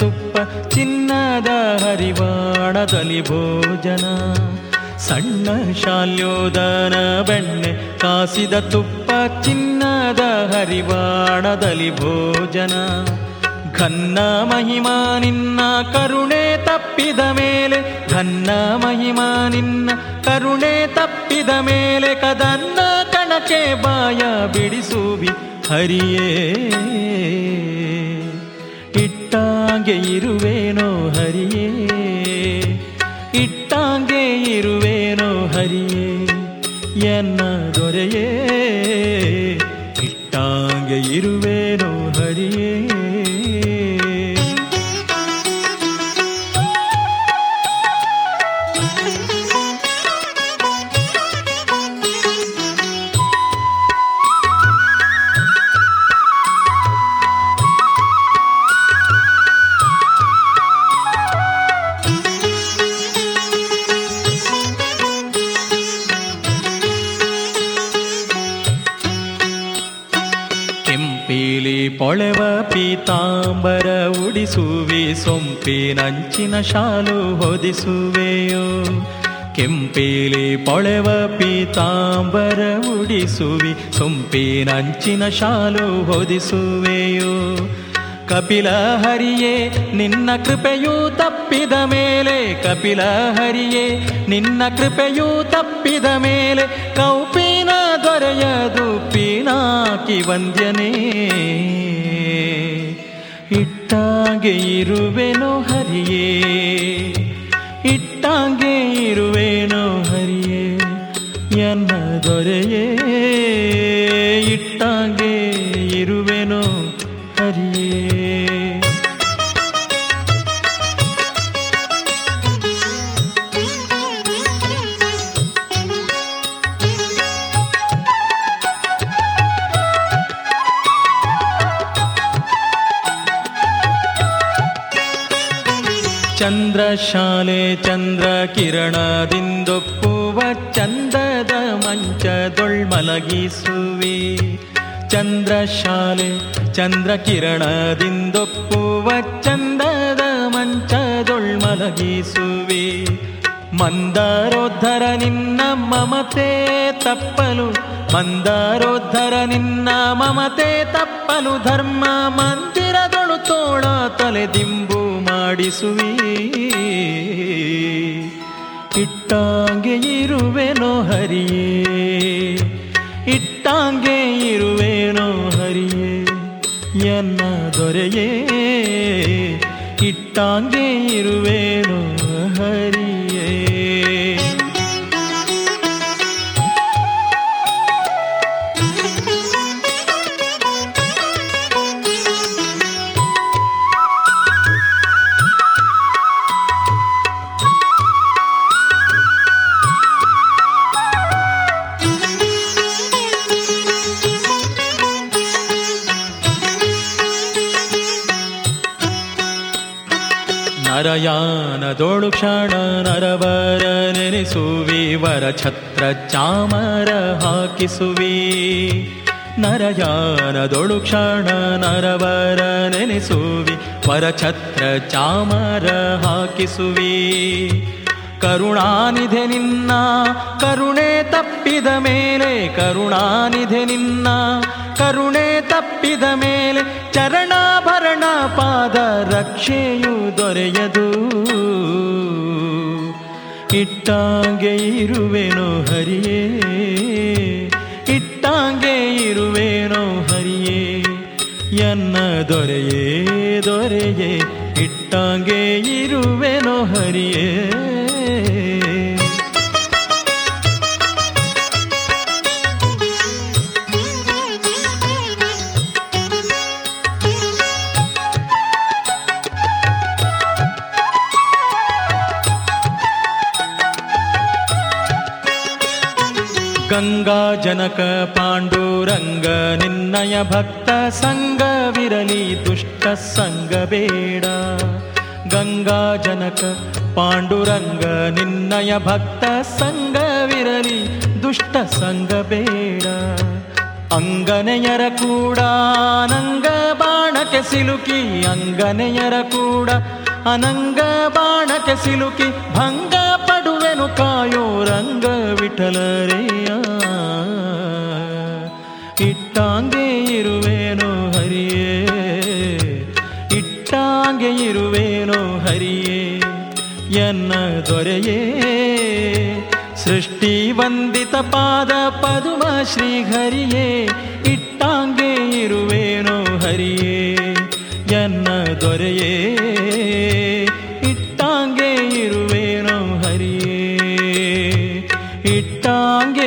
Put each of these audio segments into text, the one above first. ತುಪ್ಪ ಚಿನ್ನದ ಹರಿವಾಣದಲ್ಲಿ ಭೋಜನ ಘನ್ನ ಮಹಿಮಾ ನಿನ್ನ ಕರುಣೆ ತಪ್ಪಿದ ಮೇಲೆ ಘನ್ನ ಮಹಿಮಾ ನಿನ್ನ ಕರುಣೆ ತಪ್ಪಿದ ಮೇಲೆ ಕದನ್ನ ಕಣಕ್ಕೆ ಬಾಯ ಬಿಡಿಸುವಿ ಹರಿಯೇ ಇಟ್ಟಾಂಗೆ ಇರುವೇನೋ ಹರಿಯೇ ಇಟ್ಟಾಂಗೆ ಇರುವೇನೋ ಹರಿಯೇ ಎನ್ನ ದೊರೆಯೇ ಇಟ್ಟಾಂಗೆ ಇರುವೇನೋ ಹರಿಯೇ. ಪೊಳೆವ ಪೀತಾಂಬರ ಉಡಿಸುವೆ ಸೊಂಪಿನಂಚಿನ ಶಾಲು ಹೊದಿಸುವೆಯೋ ಕೆಂಪೇಲಿ ಪೊಳೆವ ಪೀತಾಂಬರ ಉಡಿಸುವಿ ಸೊಂಪಿನಂಚಿನ ಶಾಲು ಹೊದಿಸುವೆಯೋ ಕಪಿಲ ಹರಿಯೇ ನಿನ್ನ ಕೃಪೆಯೂ ತಪ್ಪಿದ ಮೇಲೆ ಕಪಿಲ ಹರಿಯೇ ನಿನ್ನ ಕೃಪೆಯೂ ತಪ್ಪಿದ ಮೇಲೆ ಕೌಪಿನ ದೊರೆಯದು ಪೀನಾಕಿ ವಂದ್ಯನೇ ಇಟ್ಟಾಂಗೆ ಇರುವೆನೋ ಹರಿಯೇ ಇಟ್ಟಾಂಗೆ ಇರುವೆನೋ ಹರಿಯೇ ಎನ್ನ ದೊರೆಯೇ ಇಟ್ಟಾಂಗೆ ಇರುವೆನೋ ಹರಿಯೇ. ಚಂದ್ರಶಾಲೆ ಚಂದ್ರ ಕಿರಣದಿಂದೊಪ್ಪುವ ಚಂದದ ಮಂಚದೊಳ್ಮಲಗಿಸುವೆ. ಚಂದ್ರಶಾಲೆ ಚಂದ್ರ ಕಿರಣದಿಂದೊಪ್ಪುವ ಚಂದದ ಮಂಚದೊಳ್ಮಲಗಿಸುವೆ. ಮಂದಾರೋದ್ಧರ ನಿನ್ನ ಮಮತೆ ತಪ್ಪಲು, ಮಂದಾರೋದ್ಧರ ನಿನ್ನ ಮಮತೆ ತಪ್ಪಲು ಧರ್ಮ ಮಂದಿರದೊಳು ತೋಳ ತಲೆದಿಂಬು ಮಾಡಿಸುವಿ. ಇಟ್ಟಾಂಗೆ ಇರುವೆನೋ ಹರಿಯೇ, ಇಟ್ಟಾಂಗೆ ಇರುವೆನೋ ಹರಿಯೇ ಎನ್ನ ದೊರೆಯೇ, ಇಟ್ಟಾಂಗೆ ಇರುವೆನೋ ಹರಿ. ನರಯಾನದೊಳು ಕ್ಷಣ ನರವರ ನೆನೆಸುವಿ, ವರ ಛತ್ರ ಚಾಮರ ಹಾಕಿಸುವಿ. ನರಯಾನದೊಳು ಕ್ಷಣ ನರವರ ನೆನೆಸುವಿ, ವರ ಛತ್ರ ಚಾಮರ ಹಾಕಿಸುವಿ. ಕರುಣಾನಿಧೆ ನಿನ್ನ ಕರುಣೆ ತಪ್ಪಿದ ಮೇಲೆ, ಕರುಣಾನಿಧೆ ನಿನ್ನ ಕರುಣೆ ತಪ್ಪಿದ ಮೇಲೆ ಚರಣಾಭರಣ ಪಾದ ರಕ್ಷೆಯು ದೊರೆಯದು. ಇಟ್ಟಾಂಗೆ ಇರುವೆನೋ ಹರಿಯೇ, ಇಟ್ಟಾಂಗೆ ಇರುವೆನೋ ಹರಿಯೇ ಎನ್ನ ದೊರೆಯೇ ದೊರೆಯೇ, ಇಟ್ಟಾಂಗೆ ಇರುವೆನೋ ಹರಿಯೇ. ಗಂಗಾ ಜನಕ ಪಾಂಡುರಂಗ ನಿನ್ನಯ ಭಕ್ತ ಸಂಗವಿರಲಿ ದುಷ್ಟ ಸಂಗ ಬೇಡ. ಗಂಗಾ ಜನಕ ಪಾಂಡುರಂಗ ನಿನ್ನಯ ಭಕ್ತ ಸಂಗವಿರಲಿ ದುಷ್ಟ ಸಂಗ ಬೇಡ. ಅಂಗನೆಯರ ಕೂಡ ಅನಂಗ ಬಾಣಕ್ಕೆ ಸಿಲುಕಿ, ಅಂಗನೆಯರ ಕೂಡ ಅನಂಗ ಬಾಣಕ್ಕೆ ಸಿಲುಕಿ ಭಂಗ ಪಡುವೆನು ಕಾಯೋ ರಂಗ ವಿಠಲರೆಯ. ಇಟ್ಟಾಂಗೆ ಇರುವೆನೋ ಹರಿಯೇ, ಇಟ್ಟಾಂಗೆ ಇರುವೆನೋ ಹರಿಯೇ ಎನ್ನ ದೊರೆಯೇ, ಸೃಷ್ಟಿ ವಂದಿತ ಪಾದ ಪದುಮ ಶ್ರೀಹರಿಯೇ. ಇಟ್ಟಾಂಗೆ ಇರುವೆನೋ ಹರಿಯೇ ಎನ್ನ ದೊರೆಯೇ, ಇಟ್ಟಾಂಗೆ ಇರುವೆನೋ ಹರಿಯೇ, ಇಟ್ಟಾಂಗೆ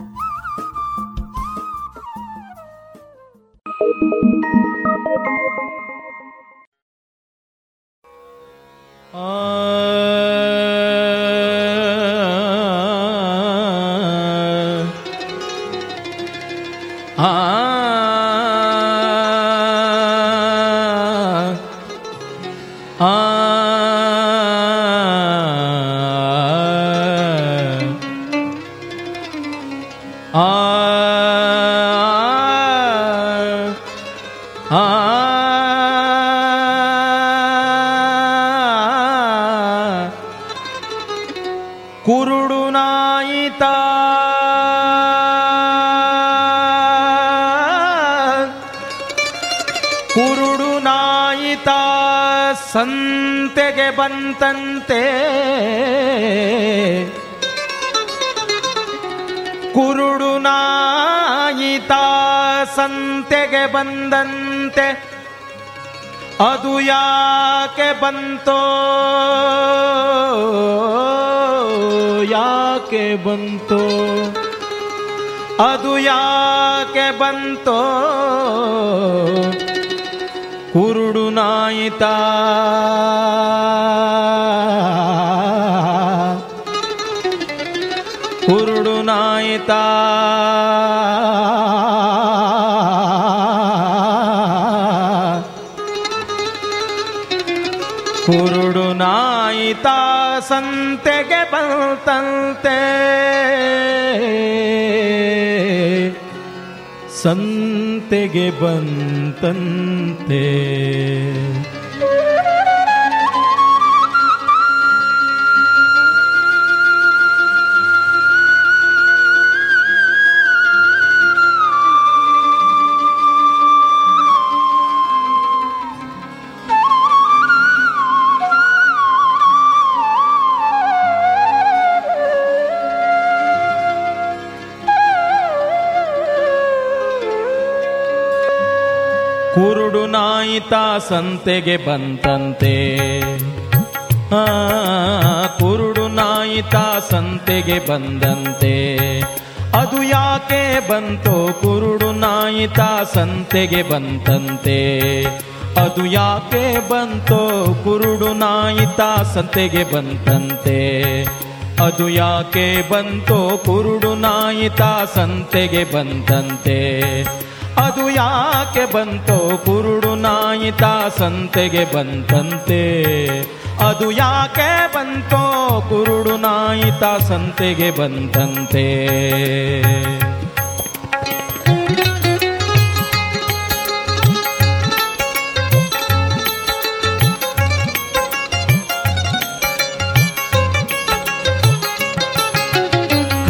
ಸಂತೆಗೆ ಬಂತಂತೆ ಕುರುಡು ನಾಯಿತ ಸಂತೆಗೆ ಬಂದಂತೆ ಅದು ಯಾಕೆ ಬಂತೋ ಯಾಕೆ ಬಂತೋ ಅದು ಯಾಕೆ ಬಂತೋ ಕುರುಡು ನಾಯಿತ ಕುರುಡು ನಾಯಿತ ಕುರುಡು ನಾಯಿತ ಸಂತೆಗೆ ಬಂತಂತೆ ಸಂತೆಗೆ ಬಂತಂತೆ ಕುರುಡು ನಾಯಿತ ಸಂತೆಗೆ ಬಂತಂತೆ ಕುರುಡು ನಾಯಿತ ಸಂತೆಗೆ ಬಂದಂತೆ ಅದು ಯಾಕೆ ಬಂತೋ ಕುರುಡು ನಾಯಿತ ಸಂತೆಗೆ ಬಂತಂತೆ ಅದು ಯಾಕೆ ಬಂತೋ ಕುರುಡು ನಾಯಿತ ಸಂತೆಗೆ ಬಂತಂತೆ ಅದು ಯಾಕೆ ಬಂತೋ ಕುರುಡು ನಾಯಿತ ಸಂತೆಗೆ ಬಂತಂತೆ ಅದು ಯಾಕೆ ಬಂತೋ ಕುರುಡು ನಾಯಿತ ಸಂತೆಗೆ ಬಂತಂತೆ ಅದು ಯಾಕೆ ಬಂತೋ ಕುರುಡು ನಾಯಿತ ಸಂತೆಗೆ ಬಂತಂತೆ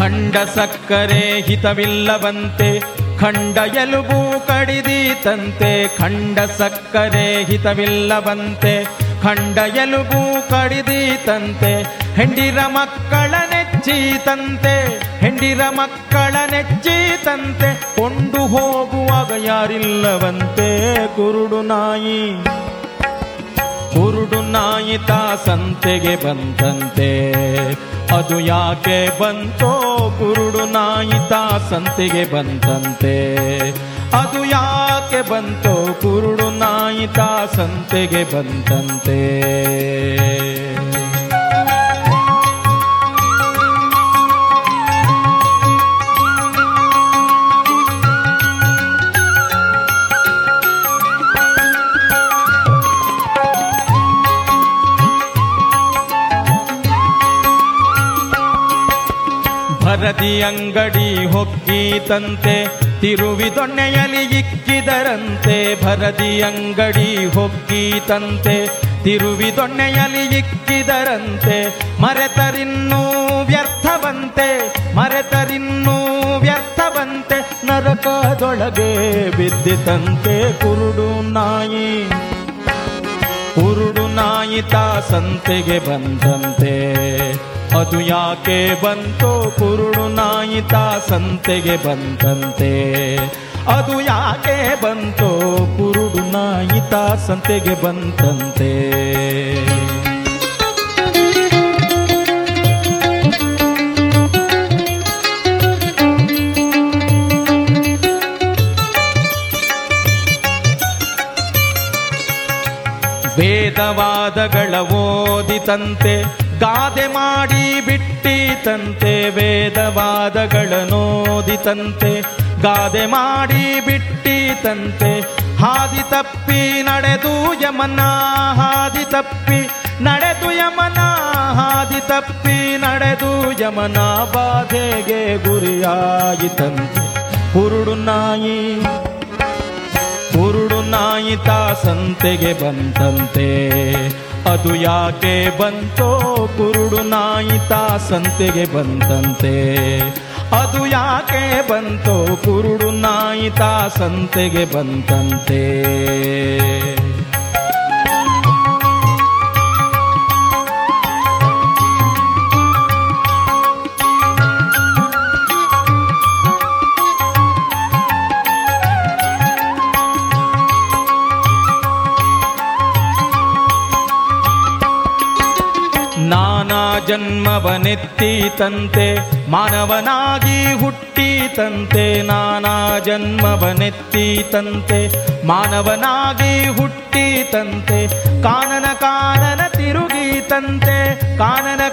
ಖಂಡ ಸಕ್ಕರೆ ಹಿತವಿಲ್ಲವಂತೆ ಖಂಡ ಎಲುಬು ಕಡಿದೀತಂತೆ ಖಂಡ ಸಕ್ಕರೆ ಹಿತವಿಲ್ಲವಂತೆ ಖಂಡ ಎಲುಬು ಕಡಿದೀತಂತೆ ಹೆಂಡಿರ ಮಕ್ಕಳ ನೆಚ್ಚೀತಂತೆ ಹೆಂಡಿರ ಮಕ್ಕಳ ನೆಚ್ಚೀತಂತೆ ಕೊಂಡು ಹೋಗುವಾಗ ಯಾರಿಲ್ಲವಂತೆ ಕುರುಡು ನಾಯಿ ಕುರುಡು ನಾಯಿತ ಸಂತೆಗೆ ಬಂತಂತೆ ಅದು ಯಾಕೆ ಬಂತೋ ಕುರುಡು ನಾಯಿತ ಸಂತೆಗೆ ಬಂತಂತೆ ಅದು ಯಾಕೆ ಬಂತೋ ಕುರುಡು ನಾಯಿತ ಸಂತೆಗೆ ಬಂತಂತೆ ಭರತಿ ಅಂಗಡಿ ಹೊಕ್ಕೀತಂತೆ ತಿರುವಿದೊಣ್ಣೆಯಲ್ಲಿ ಇಕ್ಕಿದರಂತೆ ಭರತಿ ಅಂಗಡಿ ಹೊಕ್ಕೀತಂತೆ ತಿರುವಿದೊಣ್ಣೆಯಲ್ಲಿ ಇಕ್ಕಿದರಂತೆ ಮರೆತರಿನ್ನೂ ವ್ಯರ್ಥವಂತೆ ಮರೆತರಿನ್ನೂ ವ್ಯರ್ಥವಂತೆ ನರಕದೊಳಗೆ ಬಿದ್ದಿತಂತೆ ಕುರುಡು ನಾಯಿತ ಸಂತೆಗೆ ಬಂತಂತೆ ಅದು ಯಾಕೆ ಬಂತೋ ಕುರುಡು ನಾಯಿತ ಸಂತೆಗೆ ಬಂತಂತೆ ಅದು ಯಾಕೆ ಬಂತೋ ಕುರುಡು ನಾಯಿತ ಸಂತೆಗೆ ಬಂತಂತೆ ವೇದವಾದಗಳ ಓದಿತಂತೆ ಗಾದೆ ಮಾಡಿ ಬಿಟ್ಟಿತಂತೆ ವೇದವಾದಗಳನ್ನೋದಿತಂತೆ ಗಾದೆ ಮಾಡಿ ಬಿಟ್ಟಿತಂತೆ ಹಾದಿ ತಪ್ಪಿ ನಡೆದು ಯಮನ ಹಾದಿ ತಪ್ಪಿ ನಡೆದು ಯಮನ ಹಾದಿ ತಪ್ಪಿ ನಡೆದು ಯಮನ ಬಾಧೆಗೆ ಗುರಿಯಾಯಿತಂತೆ ಕುರುಡು ನಾಯಿತ ಸಂತೆಗೆ ಬಂತಂತೆ ಅದು ಯಾಕೆ ಬಂತೋ ಕುರುಡು ನಾಯಿತ ಸಂತೆಗೆ ಬಂತಂತೆ ಅದು ಯಾಕೆ ಬಂತೋ ಕುರುಡು ನಾಯಿತ ಸಂತೆಗೆ ಬಂತಂತೆ ಜನ್ಮವನೆತ್ತೀತಂತೆ ಮಾನವನಾಗಿ ಹುಟ್ಟೀತಂತೆ ನಾನಾ ಜನ್ಮವನೆತ್ತೀತಂತೆ ಮಾನವನಾಗಿ ಹುಟ್ಟೀತಂತೆ ಕಾನನ ತಿರುಗೀತಂತೆ ಕಾನನ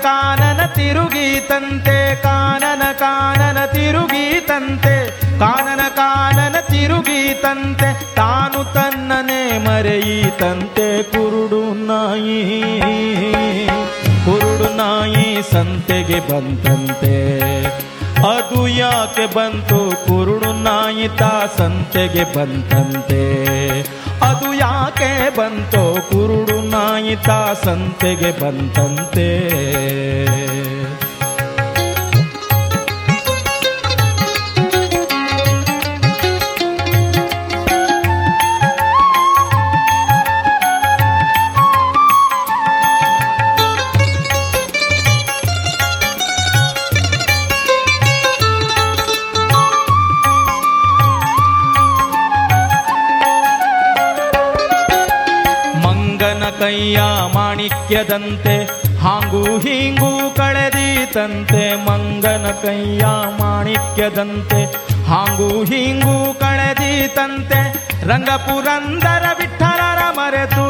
ತಿರುಗೀತಂತೆ ಕಾನನ ತಿರುಗೀತಂತೆ ಕಾನನ ತಿರುಗೀತಂತೆ ತಾನು ತನ್ನನೇ ಮರೆಯೀತಂತೆ ಕುರುಡು ನಾಯಿ ಕುರುಡುನಾಯಿ ಸಂತೆಗೆ ಬಂತಂತೆ ಅದು ಯಾಕೆ ಬಂತು ಕುರುಡುನಾಯಿ ತಾ ಸಂತೆಗೆ ಬಂತಂತೆ ಅದು ಯಾಕೆ ಬಂತು ಕುರುಡುನಾಯಿ ತಾ ಸಂತೆಗೆ ಬಂತಂತೆ ಕೈಯ ಮಾಣಿಕ್ಯದಂತೆ ಹಾಂಗೂ ಹೀಂಗೂ ಕಳೆದೀತಂತೆ ಮಂಗನ ಕೈಯ ಮಾಣಿಕ್ಯದಂತೆ ಹಾಂಗೂ ಹೀಂಗೂ ಕಳೆದೀತಂತೆ ರಂಗಪುರಂದರ ವಿಠಲರ ಮರೆತು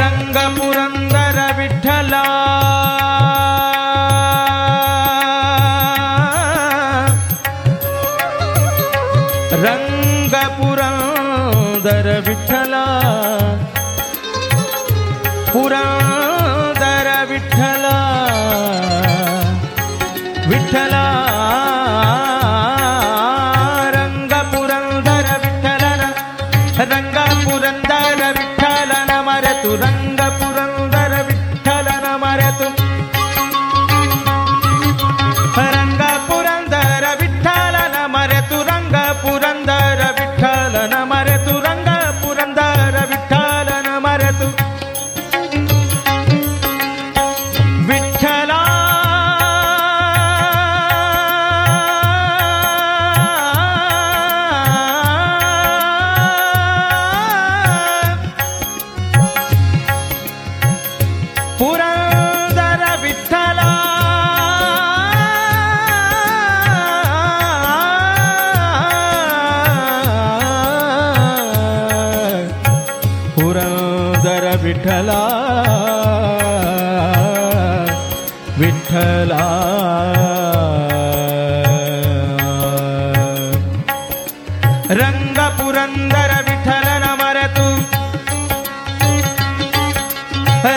ರಂಗಪುರಂದರ ವಿಠಲ ರಂಗಪುರಂದರ ವಿಠಲ ಪುರಂದರ ವಿಠಲ ವಿಠಲ ರಂಗಪುರಂದರ ವಿಠಲನ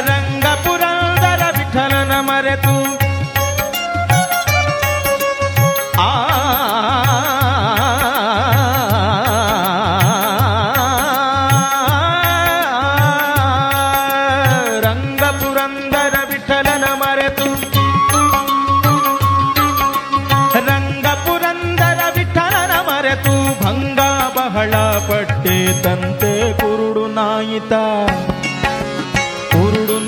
ರಂಗಪುರಂದರ ವಿಠಲನ ಮರೆತು ರಂಗಪುರಂದರ ವಿಠಲನ ಮರೆತು ರಂಗಪುರಂದರ ವಿಠಲನ ಮರೆತು ರಂಗಪುರಂದರ ವಿಠಲನ ಮರೆತು ರಂಗಪುರಂದರ ವಿಠಲನ ಮರೆತು ವಿಠಲ ವಿಠಲ ರಂಗಪುರಂದರ ವಿಠಲನ ಮರೆತು ರಂಗಪುರಂದರ ವಿಠಲನ ಮರೆತು ಪಟ್ಟೇತಂತೆ ಕುರುಡು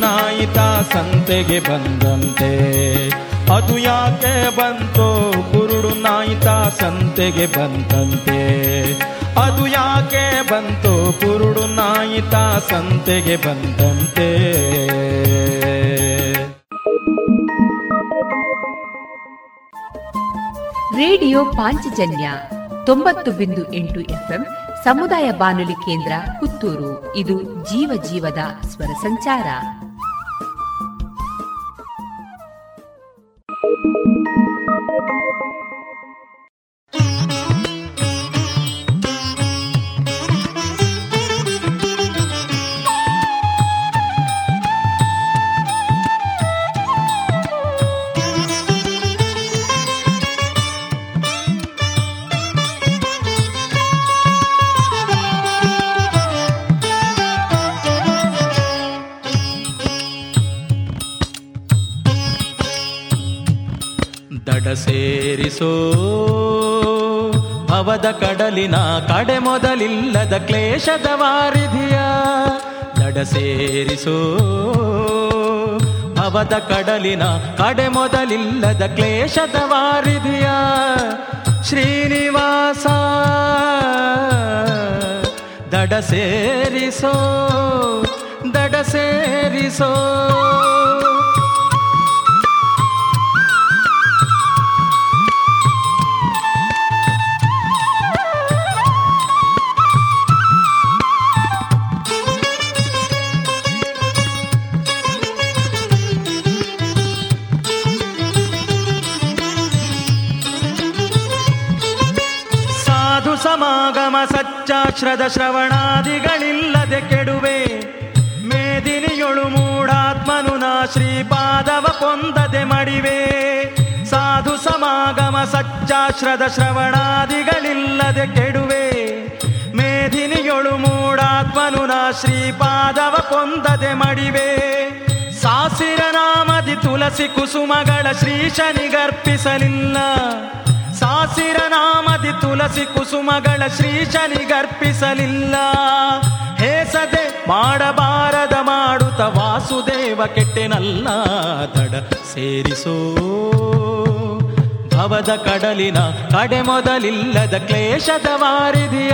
ನಾಯಿತ ಸಂತೆಗೆ ಬಂದಂತೆ ಅದು ಯಾಕೆ ಬಂತೋ ಕುರುಡು ನಾಯಿತ ಸಂತೆಗೆ ಬಂತಂತೆ ಅದು ಯಾಕೆ ಬಂತೋ ಕುರುಡು ನಾಯಿತ ಸಂತೆಗೆ ಬಂತಂತೆ ರೇಡಿಯೋ ಪಾಂಚಜನ್ಯ 90.8 FM ಸಮುದಾಯ ಬಾನುಲಿ ಕೇಂದ್ರ ಪುತ್ತೂರು. ಇದು ಜೀವ ಜೀವದ ಸ್ವರ ಸಂಚಾರ. ಸೇರಿಸೋ ಭವದ ಕಡಲಿನ ಕಡೆ ಮೊದಲಿಲ್ಲದ ಕ್ಲೇಶದ ವಾರಿಧಿಯ ದಡ ಸೇರಿಸೋ ಭವದ ಕಡಲಿನ ಕಡೆ ಮೊದಲಿಲ್ಲದ ಕ್ಲೇಶದ ವಾರಿಧಿಯ ಶ್ರೀನಿವಾಸ ದಡ ಸೇರಿಸೋ ದಡ ಸೇರಿಸೋ ಸಮಾಗಮ ಸಚ್ಚಾಶ್ರದ ಶ್ರವಣಾದಿಗಳಿಲ್ಲದೆ ಕೆಡುವೆ ಮೇದಿನಿಯೊಳು ಮೂಢಾತ್ಮನು ನಾ ಶ್ರೀಪಾದವ ಪೊಂದದೆ ಮಡಿವೆ. ಸಾಧು ಸಮಾಗಮ ಸಚ್ಚಾಶ್ರದ ಶ್ರವಣಾದಿಗಳಿಲ್ಲದೆ ಕೆಡುವೆ ಮೇದಿನಿಯೊಳು ಮೂಢಾತ್ಮನು ನಾ ಶ್ರೀಪಾದವ ಪೊಂದದೆ ಮಡಿವೆ. ಸಾಸಿರ ನಾಮದಿ ತುಳಸಿ ಕುಸುಮಗಳ ಶ್ರೀಶನಿಗರ್ಪಿಸಲಿಲ್ಲ, ಸಾಸಿರ ನಾಮದಿ ತುಳಸಿ ಕುಸುಮಗಳ ಶ್ರೀಶನಿಗರ್ಪಿಸಲಿಲ್ಲ. ಹೇಸದೆ ಮಾಡಬಾರದ ಮಾಡುತ್ತ ವಾಸುದೇವ ಕೆಟ್ಟೆನಲ್ಲ ತಡ ಸೇರಿಸೋ. ಭವದ ಕಡಲಿನ ಕಡೆ ಮೊದಲಿಲ್ಲದ ಕ್ಲೇಶದ ವಾರಿದಿಯ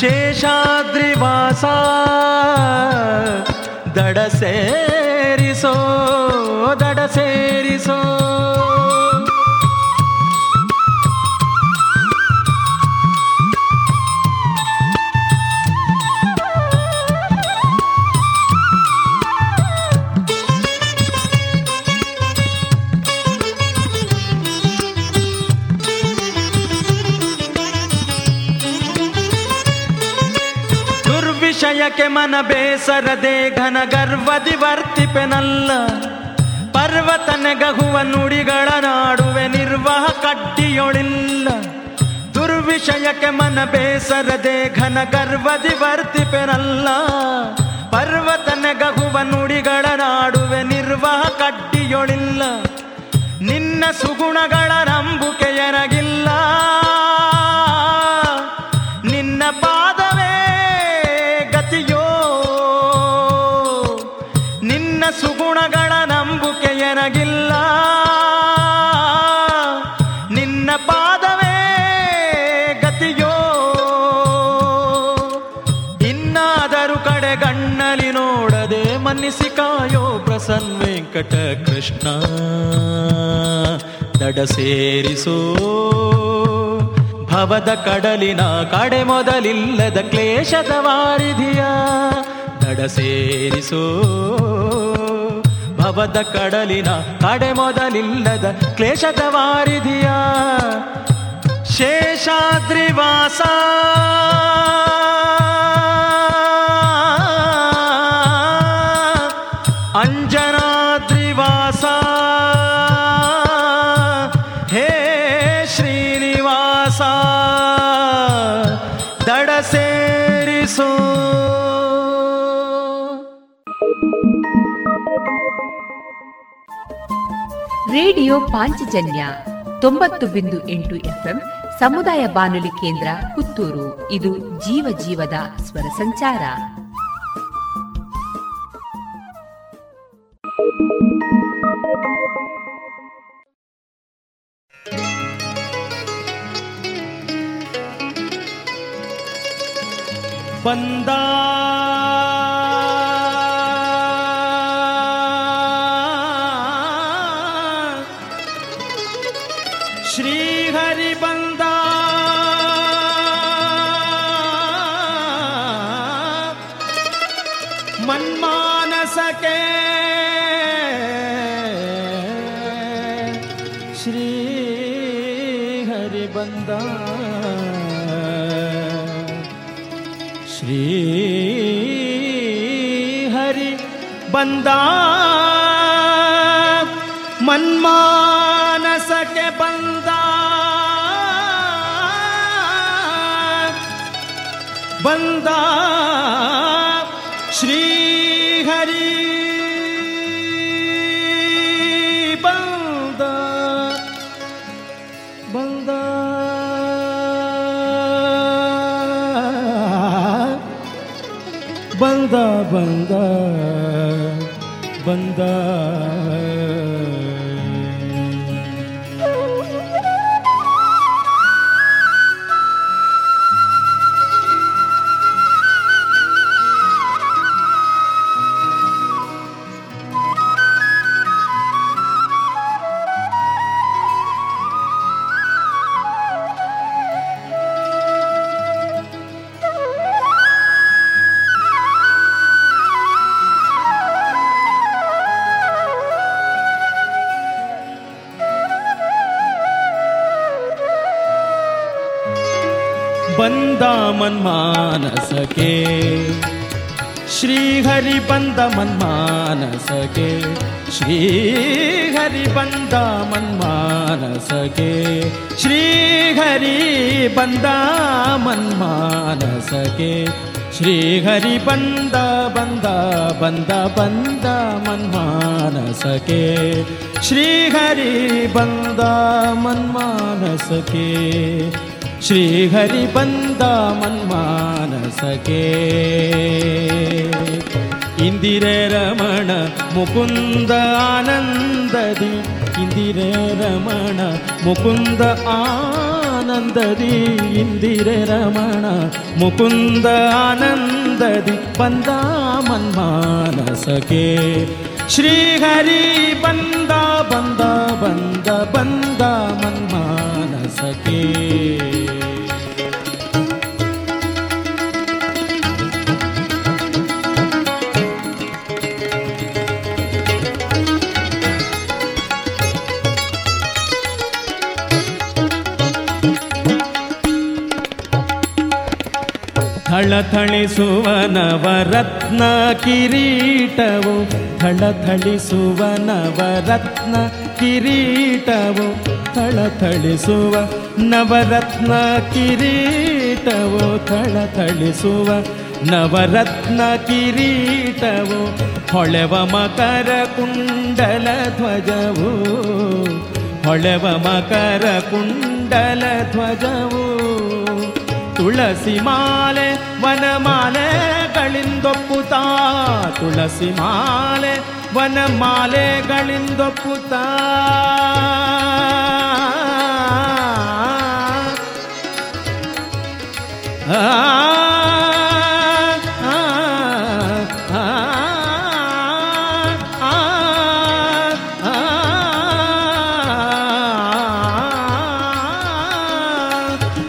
ಶೇಷಾದ್ರಿವಾಸ ದಡ ಸೇರಿಸೋ, ದಡ ಸೇರಿಸೋ. ಶಯಕ್ಕೆ ಮನ ಬೇಸರದೆ ಘನ ಗರ್ವದಿ ವರ್ತಿಪೆನಲ್ಲ, ಪರ್ವತ ನೆಗಹುವ ನುಡಿಗಳ ನಾಡುವೆ ನಿರ್ವಹ ಕಡ್ಡಿಯೊಳಿಲ್ಲ. ದುರ್ವಿಷಯಕ್ಕೆ ಮನ ಬೇಸರದೆ ಘನ ಗರ್ವದಿ ವರ್ತಿಪೆನಲ್ಲ, ಪರ್ವತ ನೆಗಹುವ ನುಡಿಗಳ ನಾಡುವೆ ನಿರ್ವಹ ಕಡ್ಡಿಯೊಳಿಲ್ಲ. ನಿನ್ನ ಸುಗುಣಗಳ ನಂಬುಕೆಯರಗಿಲ್ಲ, ನಿನ್ನ ಪಾದವೇ ಗತಿಯೋ. ನಿನ್ನ ಸುಗುಣಗಳ ನಂಬುಕೆಯರಗಿಲ್ಲ, ನಿನ್ನ ಪಾದವೇ ಗತಿಯೋ. ಇನ್ನಾದರೂ ಕಡೆ ಗಣ್ಣಲಿ ನೋಡದೆ ಮನಸ್ಸಿಕಾಯೋ ಪ್ರಸನ್ನ ವೆಂಕಟ ಕೃಷ್ಣ ದಡ ಸೇರಿಸೋ. ಭವದ ಕಡಲಿನ ಕಡೆ ಮೊದಲಿಲ್ಲದ ಕ್ಲೇಶದ ವಾರಿಧಿಯ ದಡ ಸೇರಿಸೋ. ಭವದ ಕಡಲಿನ ಕಡೆ ಮೊದಲಿಲ್ಲದ ಕ್ಲೇಶದ ವಾರಿಧಿಯ ಶೇಷಾದ್ರಿವಾಸ ಅಂಜನಾದ್ರಿವಾಸ ದಡ ಸೇರಿಸೋ. ರೇಡಿಯೋ ಪಾಂಚಜನ್ಯ 90.8 FM ಸಮುದಾಯ ಬಾನುಲಿ ಕೇಂದ್ರ ಪುತ್ತೂರು. ಇದು ಜೀವ ಜೀವದ ಸ್ವರ ಸಂಚಾರ. ಬಂದಾ ಶ್ರೀಹರಿ ಬಂದಾ ಮನ್ಮಾನಸಕ್ಕೆ ಶ್ರೀಹರಿ ಬಂದಾ ಹರಿ ಬಂದ ಮನ್ಮಾನಸಕ್ಕೆ ಬಂದ ಬಂದ ಶ್ರೀ ಹರಿ ಬಂದ ಬಂದ ಬಂದ ಬಂದ ಬಂದ ಬಂದ ಮನ್ಮಾನಸಕ್ಕೆ ಶ್ರೀಹರಿ ಬಂದ ಮನ್ಮಾನಸಕ್ಕೆ ಶ್ರೀಹರಿ ಬಂದ ಮನ್ಮಾನಸಕ್ಕೆ ಶ್ರೀಹರಿ ಬಂದ ಮನ್ಮಾನಸಕ್ಕೆ ಶ್ರೀಹರಿ ಬಂದ ಬಂದ ಬಂದ ಬಂದ ಮನ್ಮಾನಸಕ್ಕೆ ಶ್ರೀಹರಿ ಬಂದ ಮನ್ಮಾನಸಕ್ಕೆ ಶ್ರೀಹರಿ ಬಂದ ಮನ್ಮಾನಸಕ್ಕೆ ಇಂದಿರೆ ರಮಣ ಮುಕುಂದ ಆನಂದದಿ ಇಂದಿರೆ ರಮಣ ಮುಕುಂದ ಆನಂದದಿ ಇಂದಿರೆ ರಮಣ ಮುಕುಂದ ಆನಂದದಿ ಬಂದ ಮನ್ಮಾನಸಕ್ಕೆ ಶ್ರೀಹರಿ ಬಂದ ಬಂದ ಬಂದ ಬಂದ ಮನ್ಮಾನಸಕ್ಕೆ ಥಳಥಳಿಸುವ ನವರತ್ನ ಕಿರೀಟವು ಥಳಥಳಿಸುವ ನವರತ್ನ ಕಿರೀಟವು ಥಳಥಳಿಸುವ ನವರತ್ನ ಕಿರೀಟವು ಥಳಥಳಿಸುವ ನವರತ್ನ ಕಿರೀಟವು ಹೊಳೆವ ಮಕರ ಕುಂಡಲ ಧ್ವಜವು ಹೊಳೆವ ಮಕರ ಕುಂಡಲ ಧ್ವಜವು ತುಳಸಿ ಮಾಲೆ ವನಮಾಲೆಗಳಿಂದೊಪ್ಪುತ್ತಾ ತುಳಸಿ ಮಾಲೆ ವನಮಾಲೆಗಳಿಂದೊಪ್ಪುತ್ತಾ ತುಳಸಿ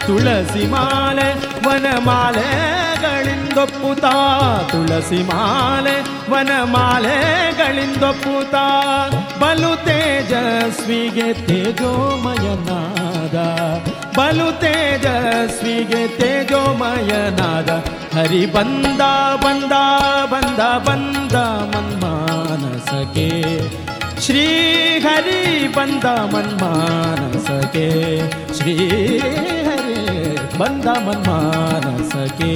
ಮಾಲೆ ವನಮಾಲೆಗಳಿಂದೊಪ್ಪುತ್ತಾ ತುಳಸಿ ಮಾಲೆ ವನಮಾಲೆಗಳಿಂದೊಪ್ಪುತ್ತಾ ಬಲು ತೇಜಸ್ವಿಗೆ ತೇಜೋಮಯನಾದ ಬಲು ತೇಜಸ್ವಿಗೆ ತೇಜೋಮಯನಾದ ಹರಿ ಬಂದ ಬಂದ ಬಂದ ಬಂದ ಮನ್ಮಾನಸಕ್ಕೆ ಶ್ರೀ ಹರಿ ಬಂದ ಮನ್ಮಾನಸಕ್ಕೆ ಶ್ರೀ ಹರಿ ಬಂದ ಮನ್ಮಾನಸಕ್ಕೆ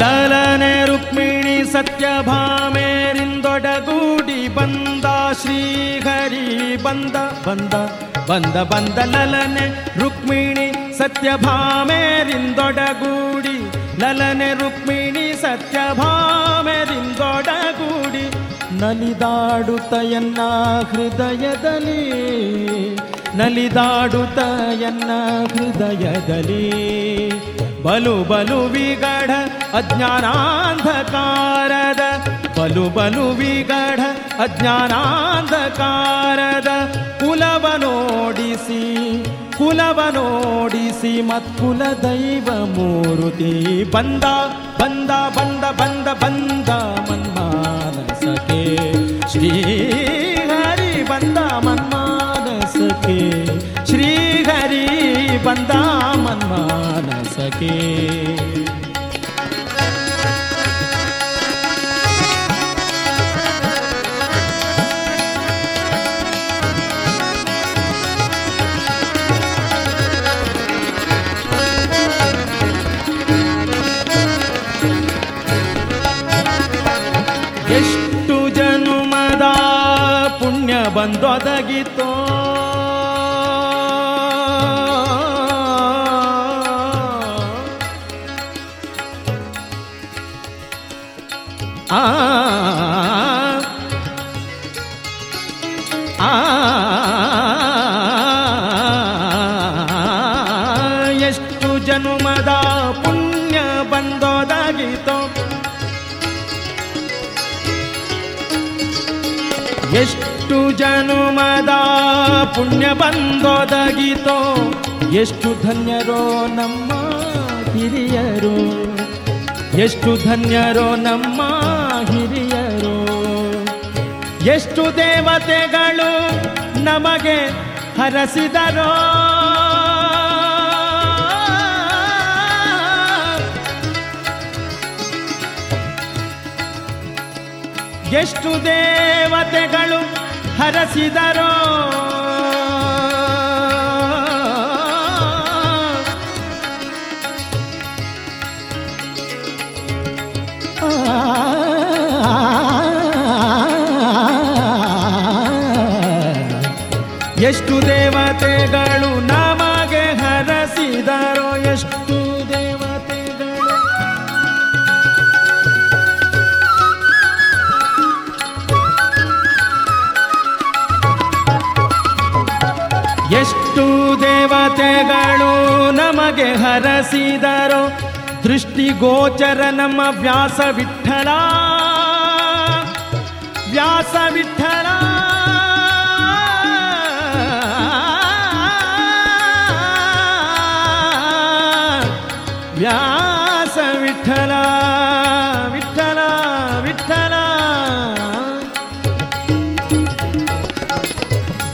ಲಲನೆ ರುಕ್ಮಿಣಿ ಸತ್ಯಭಾಮೇರಿಂದೊಡಗೂಡಿ ಬಂದ ಶ್ರೀಹರಿ ಬಂದ ಬಂದ ಬಂದ ಬಂದ ಲಲನೆ ರುಕ್ಮಿಣಿ ಸತ್ಯಭಾಮೇರಿಂದೊಡಗೂಡಿ ಲಲನೆ ರುಕ್ಮಿಣಿ ಸತ್ಯಭಾಮೇರಿಂದೊಡಗೂಡಿ ನಲಿದಾಡುತ್ತಯನ್ನ ಹೃದಯದಲ್ಲಿ ನಲಿದಾಡುತ್ತಯನ್ನ ಹೃದಯದಲ್ಲಿ ಬಲು ಬಲು ವಿಗಢ ಅಜ್ಞಾನಾಂಧಕಾರದ ಬಲು ಬಲು ವಿಗಢ ಅಜ್ಞಾನಾಂಧಕಾರದ ಕುಲವನೋಡಿಸಿ ಕುಲವನೋಡಿಸಿ ಮತ್ಕುಲ ದೈವ ಮೂರುತಿ ಬಂದ ಬಂದ ಬಂದ ಬಂದ ಬಂದ ಮನ್ಮಾನಸಕ್ಕೆ ಶ್ರೀಹರಿ ಬಂದ ಮನ್ಮಾನಸಕ್ಕೆ ಶ್ರೀಹರಿ ಬಂದ ಮನ್ಮಾನಸಕ್ಕೆ ಎಷ್ಟು ಜನುಮದ ಪುಣ್ಯ ಬಂದೊದಗಿತೋ ಆ ಎಷ್ಟು ಜನುಮದ ಪುಣ್ಯ ಬಂದೊದಗಿತೋ ಎಷ್ಟು ಜನುಮದ ಪುಣ್ಯ ಬಂದೊದಗಿತೋ, ಎಷ್ಟು ಧನ್ಯರೋ ನಮ್ಮ ಹಿರಿಯರು, ಎಷ್ಟು ಧನ್ಯರೋ ನಮ್ಮ ಹಿರಿಯರು. ಎಷ್ಟು ದೇವತೆಗಳು ನಮಗೆ ಹರಸಿದರೋ, ಎಷ್ಟು ದೇವತೆಗಳು ಹರಸಿದರೋ, ಎಷ್ಟು ದೇವತೆಗಳು ನಮಗೆ ಹರಸಿದರೋ, ಎಷ್ಟು ದೇವತೆಗಳು ನಮಗೆ ಹರಸಿದರೋ. ದೃಷ್ಟಿಗೋಚರ ನಮ್ಮ ವ್ಯಾಸ ವಿಠಲ, ವ್ಯಾಸ ವಿಠಲ. ವ್ಯಾಸ ವಿಠಲ ವಿಠಲ ವಿಠಲ.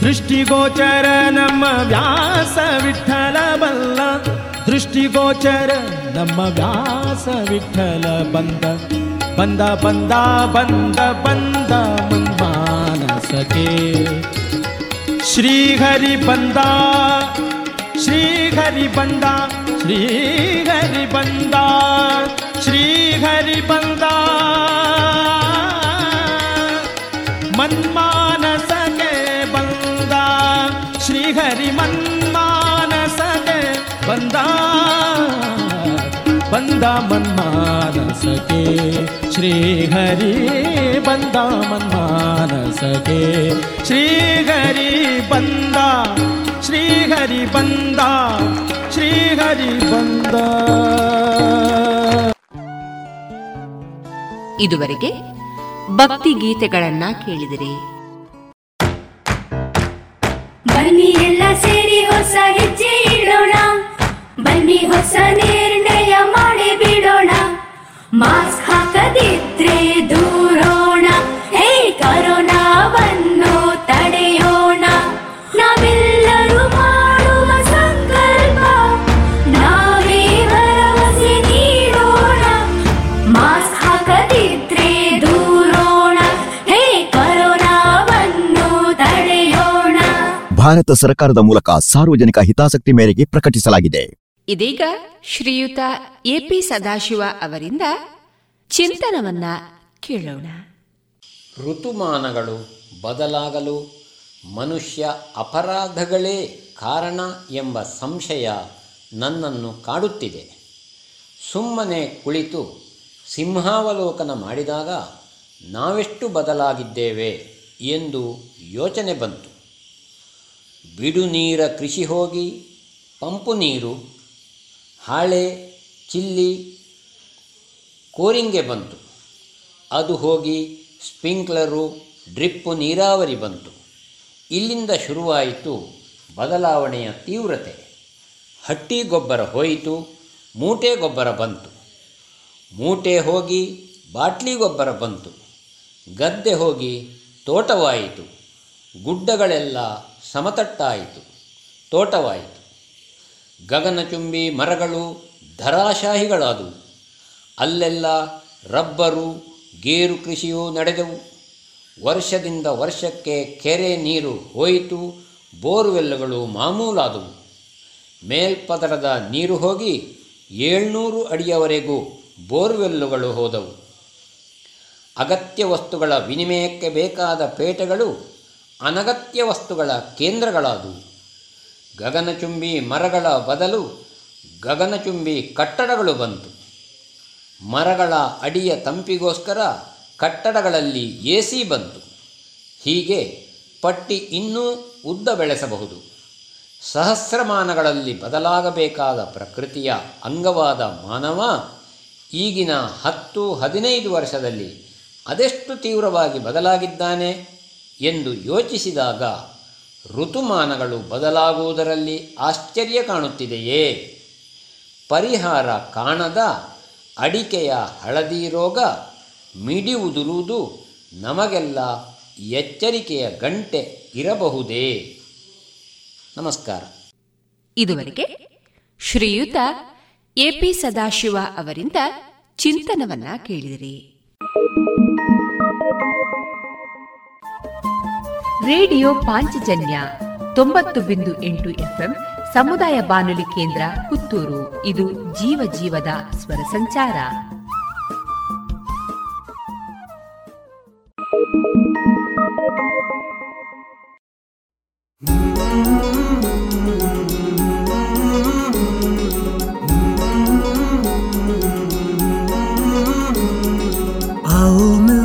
ದೃಷ್ಟಿಗೋಚರ ನಮ್ಮ ವ್ಯಾಸ ವಿಠಲ ಬಲ್ಲ, ದೃಷ್ಟಿಗೋಚರ ನಮ್ಮ ವ್ಯಾಸ ವಿಠಲ ಬಂದ ಬಂದ ಬಂದ ಬಂದ ಬಂದ ಮನ್ಮಾನಸಕ್ಕೆ ಶ್ರೀಹರಿ ಬಂದ, ಶ್ರೀಹರಿ ಬಂದ, ಶ್ರೀಹರಿ ಬಂದ, ಶ್ರೀಹರಿ ಬಂದ ಮನ್ಮಾನಸಕ್ಕೆ ಬಂದ, ಶ್ರೀಹರಿ ಮನ್ಮಾನಸಕ್ಕೆ ಬಂದ ಬಂದ ಮನ್ಮಾನಸಕ್ಕೆ, ಶ್ರೀಹರಿ ಬಂದ ಮನ್ಮಾನಸಕ್ಕೆ, ಶ್ರೀಹರಿ ಬಂದ, ಶ್ರೀಹರಿ ಬಂದ, ಶ್ರೀಹರಿ ಬಂದ. ಇದುವರೆಗೆ ಭಕ್ತಿ ಗೀತೆಗಳನ್ನ ಕೇಳಿದಿರಿ. ಬನ್ನಿ ಎಲ್ಲ ಸೇರಿ ಹೊಸ ಹೆಜ್ಜೆ ಇಡೋಣ, ಬನ್ನಿ ಹೊಸ ನಿರ್ಣಯ ಮಾಡಿ ಬಿಡೋಣ, ಮಾಸ್ಕ್ ಹಾಕದಿದ್ರೆ ದೂರೋಣ, ಹೇ ಕರೋನಾವನ್ನು ತಡೆಯೋಣ, ನಾವೆಲ್ಲರೂ ಮಾಡುವ ಸಂಕಲ್ಪ ನಾವೇ ಭರವಸೆ ನೀಡೋಣ, ಮಾಸ್ಕ್ ಹಾಕದಿದ್ರೆ ದೂರೋಣ, ಹೇ ಕರೋನಾವನ್ನು ತಡೆಯೋಣ. ಭಾರತ ಸರ್ಕಾರದ ಮೂಲಕ ಸಾರ್ವಜನಿಕ ಹಿತಾಸಕ್ತಿ ಮೇರೆಗೆ ಪ್ರಕಟಿಸಲಾಗಿದೆ. ಇದೀಗ ಶ್ರೀಯುತ ಎಪಿ ಸದಾಶಿವ ಅವರಿಂದ ಚಿಂತನವನ್ನ ಕೇಳೋಣ. ಋತುಮಾನಗಳು ಬದಲಾಗಲು ಮನುಷ್ಯ ಅಪರಾಧಗಳೇ ಕಾರಣ ಎಂಬ ಸಂಶಯ ನನ್ನನ್ನು ಕಾಡುತ್ತಿದೆ. ಸುಮ್ಮನೆ ಕುಳಿತು ಸಿಂಹಾವಲೋಕನ ಮಾಡಿದಾಗ ನಾವೆಷ್ಟು ಬದಲಾಗಿದ್ದೇವೆ ಎಂದು ಯೋಚನೆ ಬಂತು. ಬಿಡು ನೀರ ಕೃಷಿ ಹೋಗಿ ಪಂಪು ನೀರು, ಹಾಳೆ, ಚಿಲ್ಲಿ, ಕೋರಿಂಗೆ ಬಂತು. ಅದು ಹೋಗಿ ಸ್ಪ್ರಿಂಕ್ಲರು, ಡ್ರಿಪ್ಪು ನೀರಾವರಿ ಬಂತು. ಇಲ್ಲಿಂದ ಶುರುವಾಯಿತು ಬದಲಾವಣೆಯ ತೀವ್ರತೆ. ಹಟ್ಟಿ ಗೊಬ್ಬರ ಹೋಯಿತು, ಮೂಟೆ ಗೊಬ್ಬರ ಬಂತು. ಮೂಟೆ ಹೋಗಿ ಬಾಟ್ಲಿ ಗೊಬ್ಬರ ಬಂತು. ಗದ್ದೆ ಹೋಗಿ ತೋಟವಾಯಿತು. ಗುಡ್ಡಗಳೆಲ್ಲ ಸಮತಟ್ಟಾಯಿತು, ತೋಟವಾಯಿತು. ಗಗನಚುಂಬಿ ಮರಗಳು ಧರಾಶಾಹಿಗಳಾದವು. ಅಲ್ಲೆಲ್ಲ ರಬ್ಬರು, ಗೇರು ಕೃಷಿಯೂ ನಡೆದವು. ವರ್ಷದಿಂದ ವರ್ಷಕ್ಕೆ ಕೆರೆ ನೀರು ಹೋಯಿತು, ಬೋರ್ವೆಲ್ಗಳು ಮಾಮೂಲಾದವು. ಮೇಲ್ಪದರದ ನೀರು ಹೋಗಿ 700 ಅಡಿಯವರೆಗೂ ಬೋರ್ವೆಲ್ಲುಗಳು ಹೋದವು. ಅಗತ್ಯ ವಸ್ತುಗಳ ವಿನಿಮಯಕ್ಕೆ ಬೇಕಾದ ಪೇಟೆಗಳು ಅನಗತ್ಯ ವಸ್ತುಗಳ ಕೇಂದ್ರಗಳಾದವು. ಗಗನಚುಂಬಿ ಮರಗಳ ಬದಲು ಗಗನಚುಂಬಿ ಕಟ್ಟಡಗಳು ಬಂತು. ಮರಗಳ ಅಡಿಯ ತಂಪಿಗೋಸ್ಕರ ಕಟ್ಟಡಗಳಲ್ಲಿ AC ಬಂತು. ಹೀಗೆ ಪಟ್ಟಿ ಇನ್ನೂ ಉದ್ದ ಬೆಳೆಸಬಹುದು. ಸಹಸ್ರಮಾನಗಳಲ್ಲಿ ಬದಲಾಗಬೇಕಾದ ಪ್ರಕೃತಿಯ ಅಂಗವಾದ ಮಾನವ ಈಗಿನ 10-15 ವರ್ಷದಲ್ಲಿ ಅದೆಷ್ಟು ತೀವ್ರವಾಗಿ ಬದಲಾಗಿದ್ದಾನೆ ಎಂದು ಯೋಚಿಸಿದಾಗ ಋತುಮಾನಗಳು ಬದಲಾಗುವುದರಲ್ಲಿ ಆಶ್ಚರ್ಯ ಕಾಣುತ್ತಿದೆಯೇ? ಪರಿಹಾರ ಕಾಣದ ಅಡಿಕೆಯ ಹಳದಿ ರೋಗ ಮಿಡಿ ಉದುರುವುದು ನಮಗೆಲ್ಲ ಎಚ್ಚರಿಕೆಯ ಗಂಟೆ ಇರಬಹುದೇ? ನಮಸ್ಕಾರ. ಇದುವರೆಗೆ ಶ್ರೀಯುತ ಎಪಿ ಸದಾಶಿವ ಅವರಿಂದ ಚಿಂತನವನ್ನ ಕೇಳಿದಿರಿ. ರೇಡಿಯೋ ಪಾಂಚಜನ್ಯ 90.8 FM ಸಮುದಾಯ ಬಾನುಲಿ ಕೇಂದ್ರ ಪುತ್ತೂರು. ಇದು ಜೀವ ಜೀವದ ಸ್ವರ ಸಂಚಾರ.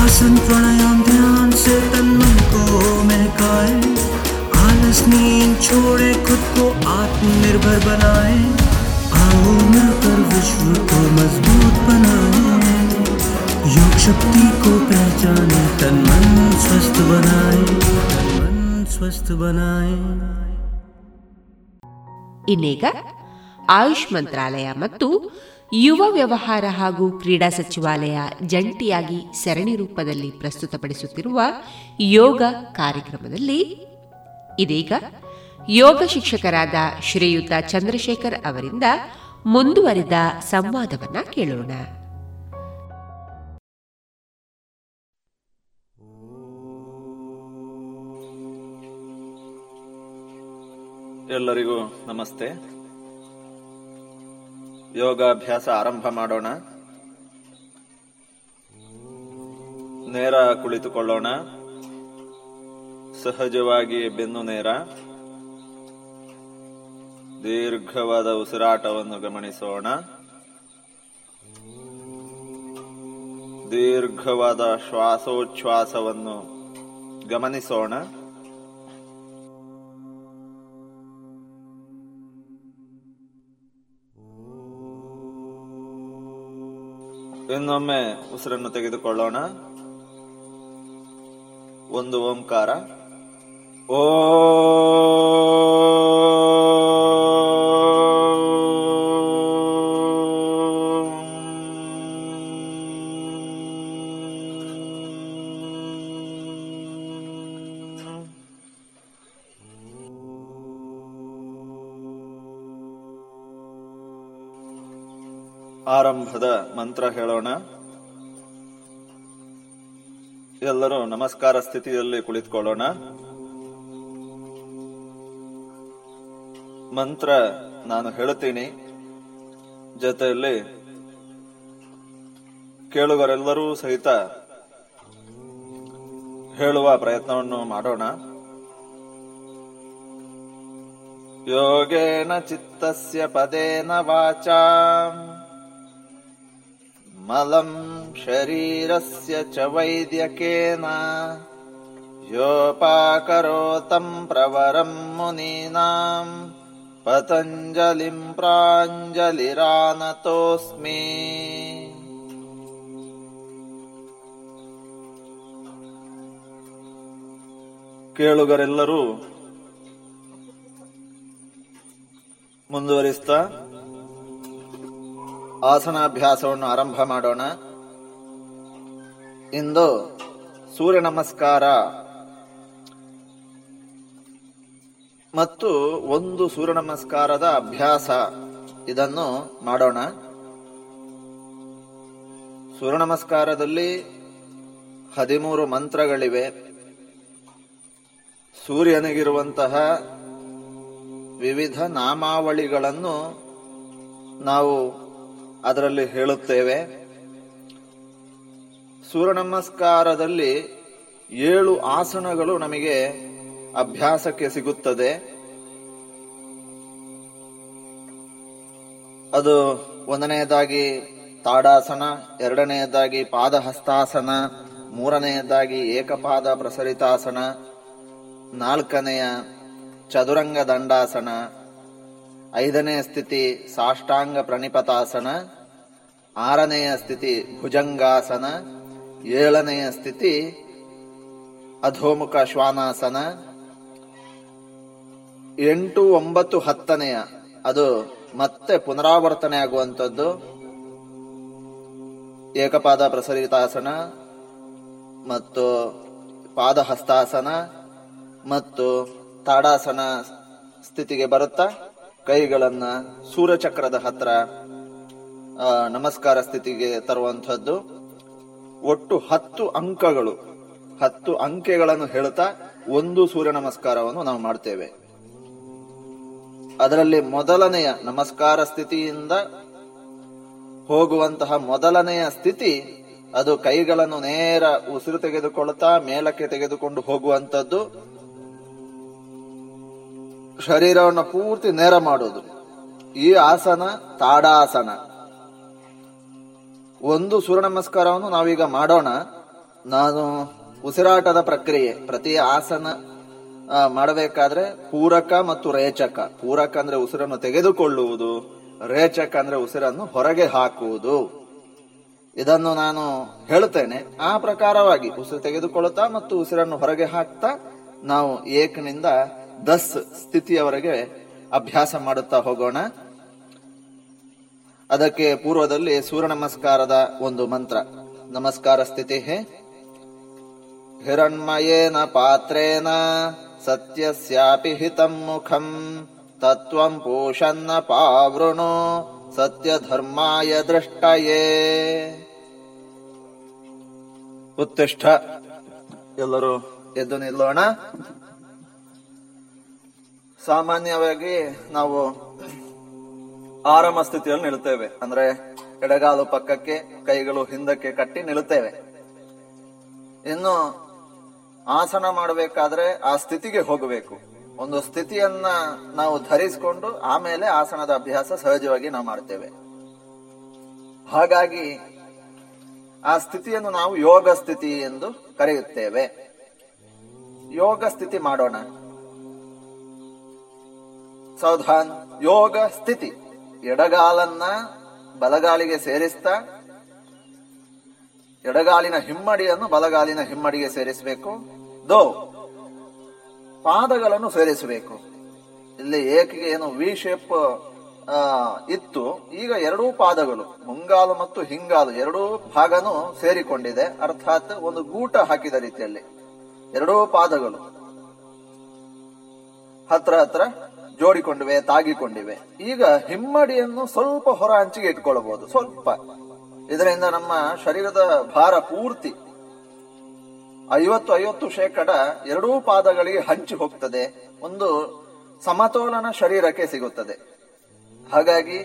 आसन प्राणायाम ध्यान से तन मन को महकाए, आलस नींद छोड़े, खुद को आत्मनिर्भर बनाए, आओ मिलकर विश्व को मजबूत बनाए, योग शक्ति को पहचाने, तन मन स्वस्थ बनाए, तन मन स्वस्थ बनाए. ಇನ್ನೀಗ ಆಯುಷ್ ಮಂತ್ರಾಲಯ ಮತ್ತು ಯುವ ವ್ಯವಹಾರ ಹಾಗೂ ಕ್ರೀಡಾ ಸಚಿವಾಲಯ ಜಂಟಿಯಾಗಿ ಸರಣಿ ರೂಪದಲ್ಲಿ ಪ್ರಸ್ತುತಪಡಿಸುತ್ತಿರುವ ಯೋಗ ಕಾರ್ಯಕ್ರಮದಲ್ಲಿ ಇದೀಗ ಯೋಗ ಶಿಕ್ಷಕರಾದ ಶ್ರೀಯುತ ಚಂದ್ರಶೇಖರ್ ಅವರಿಂದ ಮುಂದುವರಿದ ಸಂವಾದವನ್ನು ಕೇಳೋಣ. ಎಲ್ಲರಿಗೂ ನಮಸ್ತೆ. ಯೋಗಾಭ್ಯಾಸ ಆರಂಭ ಮಾಡೋಣ. ನೇರ ಕುಳಿತುಕೊಳ್ಳೋಣ. ಸಹಜವಾಗಿ ಬೆನ್ನು ನೇರ. ದೀರ್ಘವಾದ ಉಸಿರಾಟವನ್ನು ಗಮನಿಸೋಣ. ದೀರ್ಘವಾದ ಶ್ವಾಸೋಚ್ಛ್ವಾಸವನ್ನು ಗಮನಿಸೋಣ. ಇನ್ನೊಮ್ಮೆ ಉಸಿರನ್ನು ತೆಗೆದುಕೊಳ್ಳೋಣ. ಒಂದು ಓಂಕಾರ ಓ. ಆರಂಭದ ಮಂತ್ರ ಹೇಳೋಣ. ಎಲ್ಲರೂ ನಮಸ್ಕಾರ ಸ್ಥಿತಿಯಲ್ಲಿ ಕುಳಿತುಕೊಳ್ಳೋಣ. ಮಂತ್ರ ನಾನು ಹೇಳುತ್ತೀನಿ, ಜೊತೆಯಲ್ಲಿ ಕೇಳುಗರೆಲ್ಲರೂ ಸಹಿತ ಹೇಳುವ ಪ್ರಯತ್ನವನ್ನು ಮಾಡೋಣ. ಯೋಗೇನ ಚಿತ್ತಸ್ಯ ಪದೇನ ವಾಚಾ ಮಲಂ ಶರೀರಸ್ಯ ಚ ವೈದ್ಯಕೇನ ಯೋಪಾಕರೋತಂ ಪ್ರವರಂ ಮುನೀನಾಂ ಪತಂಜಲಿಂ ಪ್ರಾಂಜಲಿರಾನತೋಸ್ಮಿ. ಕೇಳುಗರೆಲ್ಲರೂ ಮುಂದುವರಿಸ್ತಾ ಆಸನಾಭ್ಯಾಸವನ್ನು ಆರಂಭ ಮಾಡೋಣ. ಇಂದು ಸೂರ್ಯ ನಮಸ್ಕಾರ ಮತ್ತು ಒಂದು ಸೂರ್ಯ ನಮಸ್ಕಾರದ ಅಭ್ಯಾಸ ಇದನ್ನು ಮಾಡೋಣ. ಸೂರ್ಯ ನಮಸ್ಕಾರದಲ್ಲಿ 13 ಮಂತ್ರಗಳಿವೆ. ಸೂರ್ಯನಿಗಿರುವಂತಹ ವಿವಿಧ ನಾಮಾವಳಿಗಳನ್ನು ನಾವು ಅದರಲ್ಲಿ ಹೇಳುತ್ತೇವೆ. ಸೂರ್ಯ ನಮಸ್ಕಾರದಲ್ಲಿ 7 ಆಸನಗಳು ನಮಗೆ ಅಭ್ಯಾಸಕ್ಕೆ ಸಿಗುತ್ತದೆ. ಅದು ಒಂದನೆಯದಾಗಿ ತಾಡಾಸನ, ಎರಡನೆಯದಾಗಿ ಪಾದಹಸ್ತಾಸನ, ಮೂರನೆಯದಾಗಿ ಏಕಪಾದ ಪ್ರಸರಿತಾಸನ, ನಾಲ್ಕನೆಯ ಚದುರಂಗ ದಂಡಾಸನ, ಐದನೆಯ ಸ್ಥಿತಿ ಸಾಷ್ಟಾಂಗ ಪ್ರಣಿಪತಾಸನ, ಆರನೆಯ ಸ್ಥಿತಿ ಭುಜಂಗಾಸನ, ಏಳನೆಯ ಸ್ಥಿತಿ ಅಧೋಮುಖ ಶ್ವಾನಾಸನ, 8, 9, 10 ಅದು ಮತ್ತೆ ಪುನರಾವರ್ತನೆ ಆಗುವಂಥದ್ದು ಏಕಪಾದ ಪ್ರಸರಿತಾಸನ ಮತ್ತು ಪಾದಹಸ್ತಾಸನ ಮತ್ತು ತಾಡಾಸನ ಸ್ಥಿತಿಗೆ ಬರುತ್ತಾ ಕೈಗಳನ್ನು ಸೂರ್ಯಚಕ್ರದ ಹತ್ರ ನಮಸ್ಕಾರ ಸ್ಥಿತಿಗೆ ತರುವಂಥದ್ದು. ಒಟ್ಟು 10 ಅಂಕಗಳು, 10 ಅಂಕೆಗಳನ್ನು ಹೇಳ್ತಾ ಒಂದು ಸೂರ್ಯ ನಮಸ್ಕಾರವನ್ನು ನಾವು ಮಾಡ್ತೇವೆ. ಅದರಲ್ಲಿ ಮೊದಲನೆಯ ನಮಸ್ಕಾರ ಸ್ಥಿತಿಯಿಂದ ಹೋಗುವಂತಹ ಮೊದಲನೆಯ ಸ್ಥಿತಿ ಅದು ಕೈಗಳನ್ನು ನೇರ ಉಸಿರು ತೆಗೆದುಕೊಳ್ಳುತ್ತಾ ಮೇಲಕ್ಕೆ ತೆಗೆದುಕೊಂಡು ಹೋಗುವಂಥದ್ದು, ಶರೀರವನ್ನು ಪೂರ್ತಿ ನೇರ ಮಾಡೋದು. ಈ ಆಸನ ತಾಡಾಸನ. ಒಂದು ಸೂರ್ಯ ನಮಸ್ಕಾರವನ್ನು ನಾವೀಗ ಮಾಡೋಣ. ನಾನು ಉಸಿರಾಟದ ಪ್ರಕ್ರಿಯೆ ಪ್ರತಿ ಆಸನ ಮಾಡಬೇಕಾದ್ರೆ ಪೂರಕ ಮತ್ತು ರೇಚಕ. ಪೂರಕ ಅಂದ್ರೆ ಉಸಿರನ್ನು ತೆಗೆದುಕೊಳ್ಳುವುದು, ರೇಚಕ ಅಂದ್ರೆ ಉಸಿರನ್ನು ಹೊರಗೆ ಹಾಕುವುದು. ಇದನ್ನು ನಾನು ಹೇಳ್ತೇನೆ. ಆ ಪ್ರಕಾರವಾಗಿ ಉಸಿರು ತೆಗೆದುಕೊಳ್ಳುತ್ತಾ ಮತ್ತು ಉಸಿರನ್ನು ಹೊರಗೆ ಹಾಕ್ತಾ ನಾವು 1 ನಿಂದ 10 ಸ್ಥಿತಿಯವರೆಗೆ ಅಭ್ಯಾಸ ಮಾಡುತ್ತಾ ಹೋಗೋಣ. ಅದಕ್ಕೆ ಪೂರ್ವದಲ್ಲಿ ಸೂರ್ಯ ನಮಸ್ಕಾರದ ಒಂದು ಮಂತ್ರ, ನಮಸ್ಕಾರ ಸ್ಥಿತಿ: ಹಿರಣ್ಮಯೇನ ಪಾತ್ರೇನ ಸತ್ಯಸ್ಯಾಪಿ ಹಿತಂ ಮುಖಂ ತತ್ವಂ ಪೋಷನ್ನ ಪಾವೃಣು ಸತ್ಯಧರ್ಮಾಯ ದೃಷ್ಟಯೇ. ಉತ್ತಿಷ್ಠ. ಎಲ್ಲರೂ ಎದ್ದು ನಿಲ್ಲೋಣ. ಸಾಮಾನ್ಯವಾಗಿ ನಾವು ಆರಾಮ ಸ್ಥಿತಿಯಲ್ಲಿ ನಿಲ್ತೇವೆ, ಅಂದ್ರೆ ಎಡಗಾಲು ಪಕ್ಕಕ್ಕೆ ಕೈಗಳು ಹಿಂದಕ್ಕೆ ಕಟ್ಟಿ ನಿಲ್ತೇವೆ. ಇನ್ನು ಆಸನ ಮಾಡಬೇಕಾದ್ರೆ ಆ ಸ್ಥಿತಿಗೆ ಹೋಗಬೇಕು. ಒಂದು ಸ್ಥಿತಿಯನ್ನ ನಾವು ಧರಿಸಿಕೊಂಡು ಆಮೇಲೆ ಆಸನದ ಅಭ್ಯಾಸ ಸಹಜವಾಗಿ ನಾವು ಮಾಡ್ತೇವೆ. ಹಾಗಾಗಿ ಆ ಸ್ಥಿತಿಯನ್ನು ನಾವು ಯೋಗ ಸ್ಥಿತಿ ಎಂದು ಕರೆಯುತ್ತೇವೆ. ಯೋಗ ಸ್ಥಿತಿ ಮಾಡೋಣ. ಸಾವಧಾನ್. ಯೋಗ ಸ್ಥಿತಿ. ಎಡಗಾಲನ್ನ ಬಲಗಾಲಿಗೆ ಸೇರಿಸ್ತಾ, ಎಡಗಾಲಿನ ಹಿಮ್ಮಡಿಯನ್ನು ಬಲಗಾಲಿನ ಹಿಮ್ಮಡಿಗೆ ಸೇರಿಸಬೇಕು. ದೋ ಪಾದಗಳನ್ನು ಸೇರಿಸಬೇಕು. ಇಲ್ಲಿ ಏಕಿಗೆ ಏನು ವಿ ಶೇಪ್ ಇತ್ತು, ಈಗ ಎರಡೂ ಪಾದಗಳು, ಮುಂಗಾಲು ಮತ್ತು ಹಿಂಗಾಲು ಎರಡೂ ಭಾಗನೂ ಸೇರಿಕೊಂಡಿದೆ. ಅರ್ಥಾತ್ ಒಂದು ಗೂಟ ಹಾಕಿದ ರೀತಿಯಲ್ಲಿ ಎರಡೂ ಪಾದಗಳು ಹತ್ರ ಹತ್ರ ಜೋಡಿಕೊಂಡಿವೆ, ತಾಗಿಕೊಂಡಿವೆ. ಈಗ ಹಿಮ್ಮಡಿಯನ್ನು ಸ್ವಲ್ಪ ಹೊರ ಹಂಚಿಗೆ ಇಟ್ಕೊಳ್ಬಹುದು, ಸ್ವಲ್ಪ. ಇದರಿಂದ ನಮ್ಮ ಶರೀರದ ಭಾರ ಪೂರ್ತಿ 50-50% ಎರಡೂ ಪಾದಗಳಿಗೆ ಹಂಚಿ ಹೋಗ್ತದೆ. ಒಂದು ಸಮತೋಲನ ಶರೀರಕ್ಕೆ ಸಿಗುತ್ತದೆ. ಹಾಗಾಗಿ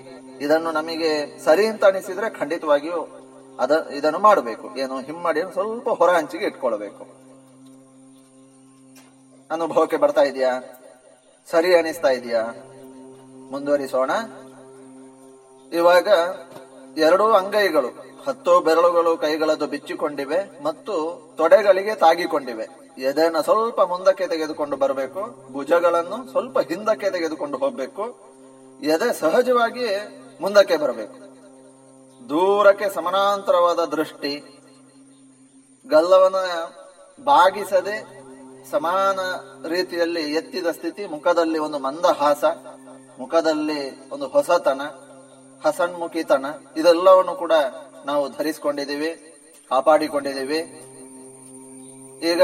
ಇದನ್ನು ನಮಗೆ ಸರಿ ಅಂತ ಅನಿಸಿದ್ರೆ ಖಂಡಿತವಾಗಿಯೂ ಇದನ್ನು ಮಾಡಬೇಕು. ಏನು, ಹಿಮ್ಮಡಿಯನ್ನು ಸ್ವಲ್ಪ ಹೊರ ಹಂಚಿಗೆ ಇಟ್ಕೊಳ್ಬೇಕು. ಅನುಭವಕ್ಕೆ ಬರ್ತಾ ಇದೆಯಾ? ಸರಿ ಅನಿಸ್ತಾ ಇದೆಯಾ? ಮುಂದುವರಿಸೋಣ. ಇವಾಗ ಎರಡೂ ಅಂಗೈಗಳು, 10 ಬೆರಳುಗಳು ಕೈಗಳದ್ದು ಬಿಚ್ಚಿಕೊಂಡಿವೆ ಮತ್ತು ತೊಡೆಗಳಿಗೆ ತಾಗಿಕೊಂಡಿವೆ. ಎದೆಯನ್ನು ಸ್ವಲ್ಪ ಮುಂದಕ್ಕೆ ತೆಗೆದುಕೊಂಡು ಬರಬೇಕು, ಭುಜಗಳನ್ನು ಸ್ವಲ್ಪ ಹಿಂದಕ್ಕೆ ತೆಗೆದುಕೊಂಡು ಹೋಗ್ಬೇಕು. ಎದೆ ಸಹಜವಾಗಿ ಮುಂದಕ್ಕೆ ಬರಬೇಕು. ದೂರಕ್ಕೆ ಸಮಾನಾಂತರವಾದ ದೃಷ್ಟಿ, ಗಲ್ಲವನ್ನು ಬಾಗಿಸದೆ ಸಮಾನ ರೀತಿಯಲ್ಲಿ ಎತ್ತಿದ ಸ್ಥಿತಿ. ಮುಖದಲ್ಲಿ ಒಂದು ಮಂದಹಾಸ, ಮುಖದಲ್ಲಿ ಒಂದು ಹೊಸತನ, ಹಸನ್ಮುಖಿತನ, ಇದೆಲ್ಲವನ್ನು ಕೂಡ ನಾವು ಧರಿಸಿಕೊಂಡಿದ್ದೀವಿ, ಕಾಪಾಡಿಕೊಂಡಿದ್ದೀವಿ. ಈಗ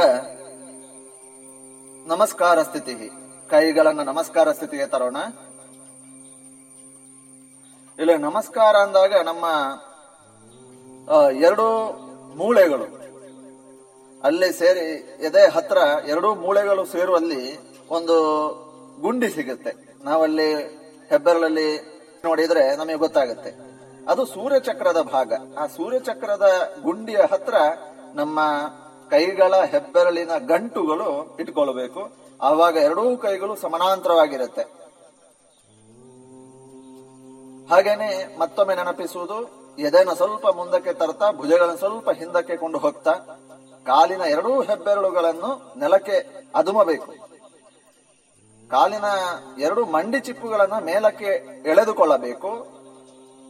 ನಮಸ್ಕಾರ ಸ್ಥಿತಿ. ಕೈಗಳನ್ನು ನಮಸ್ಕಾರ ಸ್ಥಿತಿಗೆ ತರೋಣ. ಇಲ್ಲಿ ನಮಸ್ಕಾರ ಅಂದಾಗ ನಮ್ಮ ಎರಡೂ ಮೂಳೆಗಳು ಅಲ್ಲಿ ಸೇರಿ, ಎದೆ ಹತ್ರ ಎರಡೂ ಮೂಳೆಗಳು ಸೇರುವಲ್ಲಿ ಒಂದು ಗುಂಡಿ ಸಿಗುತ್ತೆ. ನಾವಲ್ಲಿ ಹೆಬ್ಬೆರಳಲ್ಲಿ ನೋಡಿದ್ರೆ ನಮಗೆ ಗೊತ್ತಾಗುತ್ತೆ, ಅದು ಸೂರ್ಯಚಕ್ರದ ಭಾಗ. ಆ ಸೂರ್ಯಚಕ್ರದ ಗುಂಡಿಯ ಹತ್ರ ನಮ್ಮ ಕೈಗಳ ಹೆಬ್ಬೆರಳಿನ ಗಂಟುಗಳು ಇಟ್ಕೊಳ್ಬೇಕು. ಆವಾಗ ಎರಡೂ ಕೈಗಳು ಸಮಾನಾಂತರವಾಗಿರುತ್ತೆ. ಹಾಗೇನೆ ಮತ್ತೊಮ್ಮೆ ನೆನಪಿಸುವುದು, ಎದೆನ ಸ್ವಲ್ಪ ಮುಂದಕ್ಕೆ ತರ್ತಾ ಭುಜಗಳನ್ನು ಸ್ವಲ್ಪ ಹಿಂದಕ್ಕೆ ಕೊಂಡು ಹೋಗ್ತಾ ಕಾಲಿನ ಎರಡೂ ಹೆಬ್ಬೆರಳುಗಳನ್ನು ನೆಲಕ್ಕೆ ಅದುಮಬೇಕು. ಕಾಲಿನ ಎರಡು ಮಂಡಿ ಚಿಪ್ಪುಗಳನ್ನು ಮೇಲಕ್ಕೆ ಎಳೆದುಕೊಳ್ಳಬೇಕು.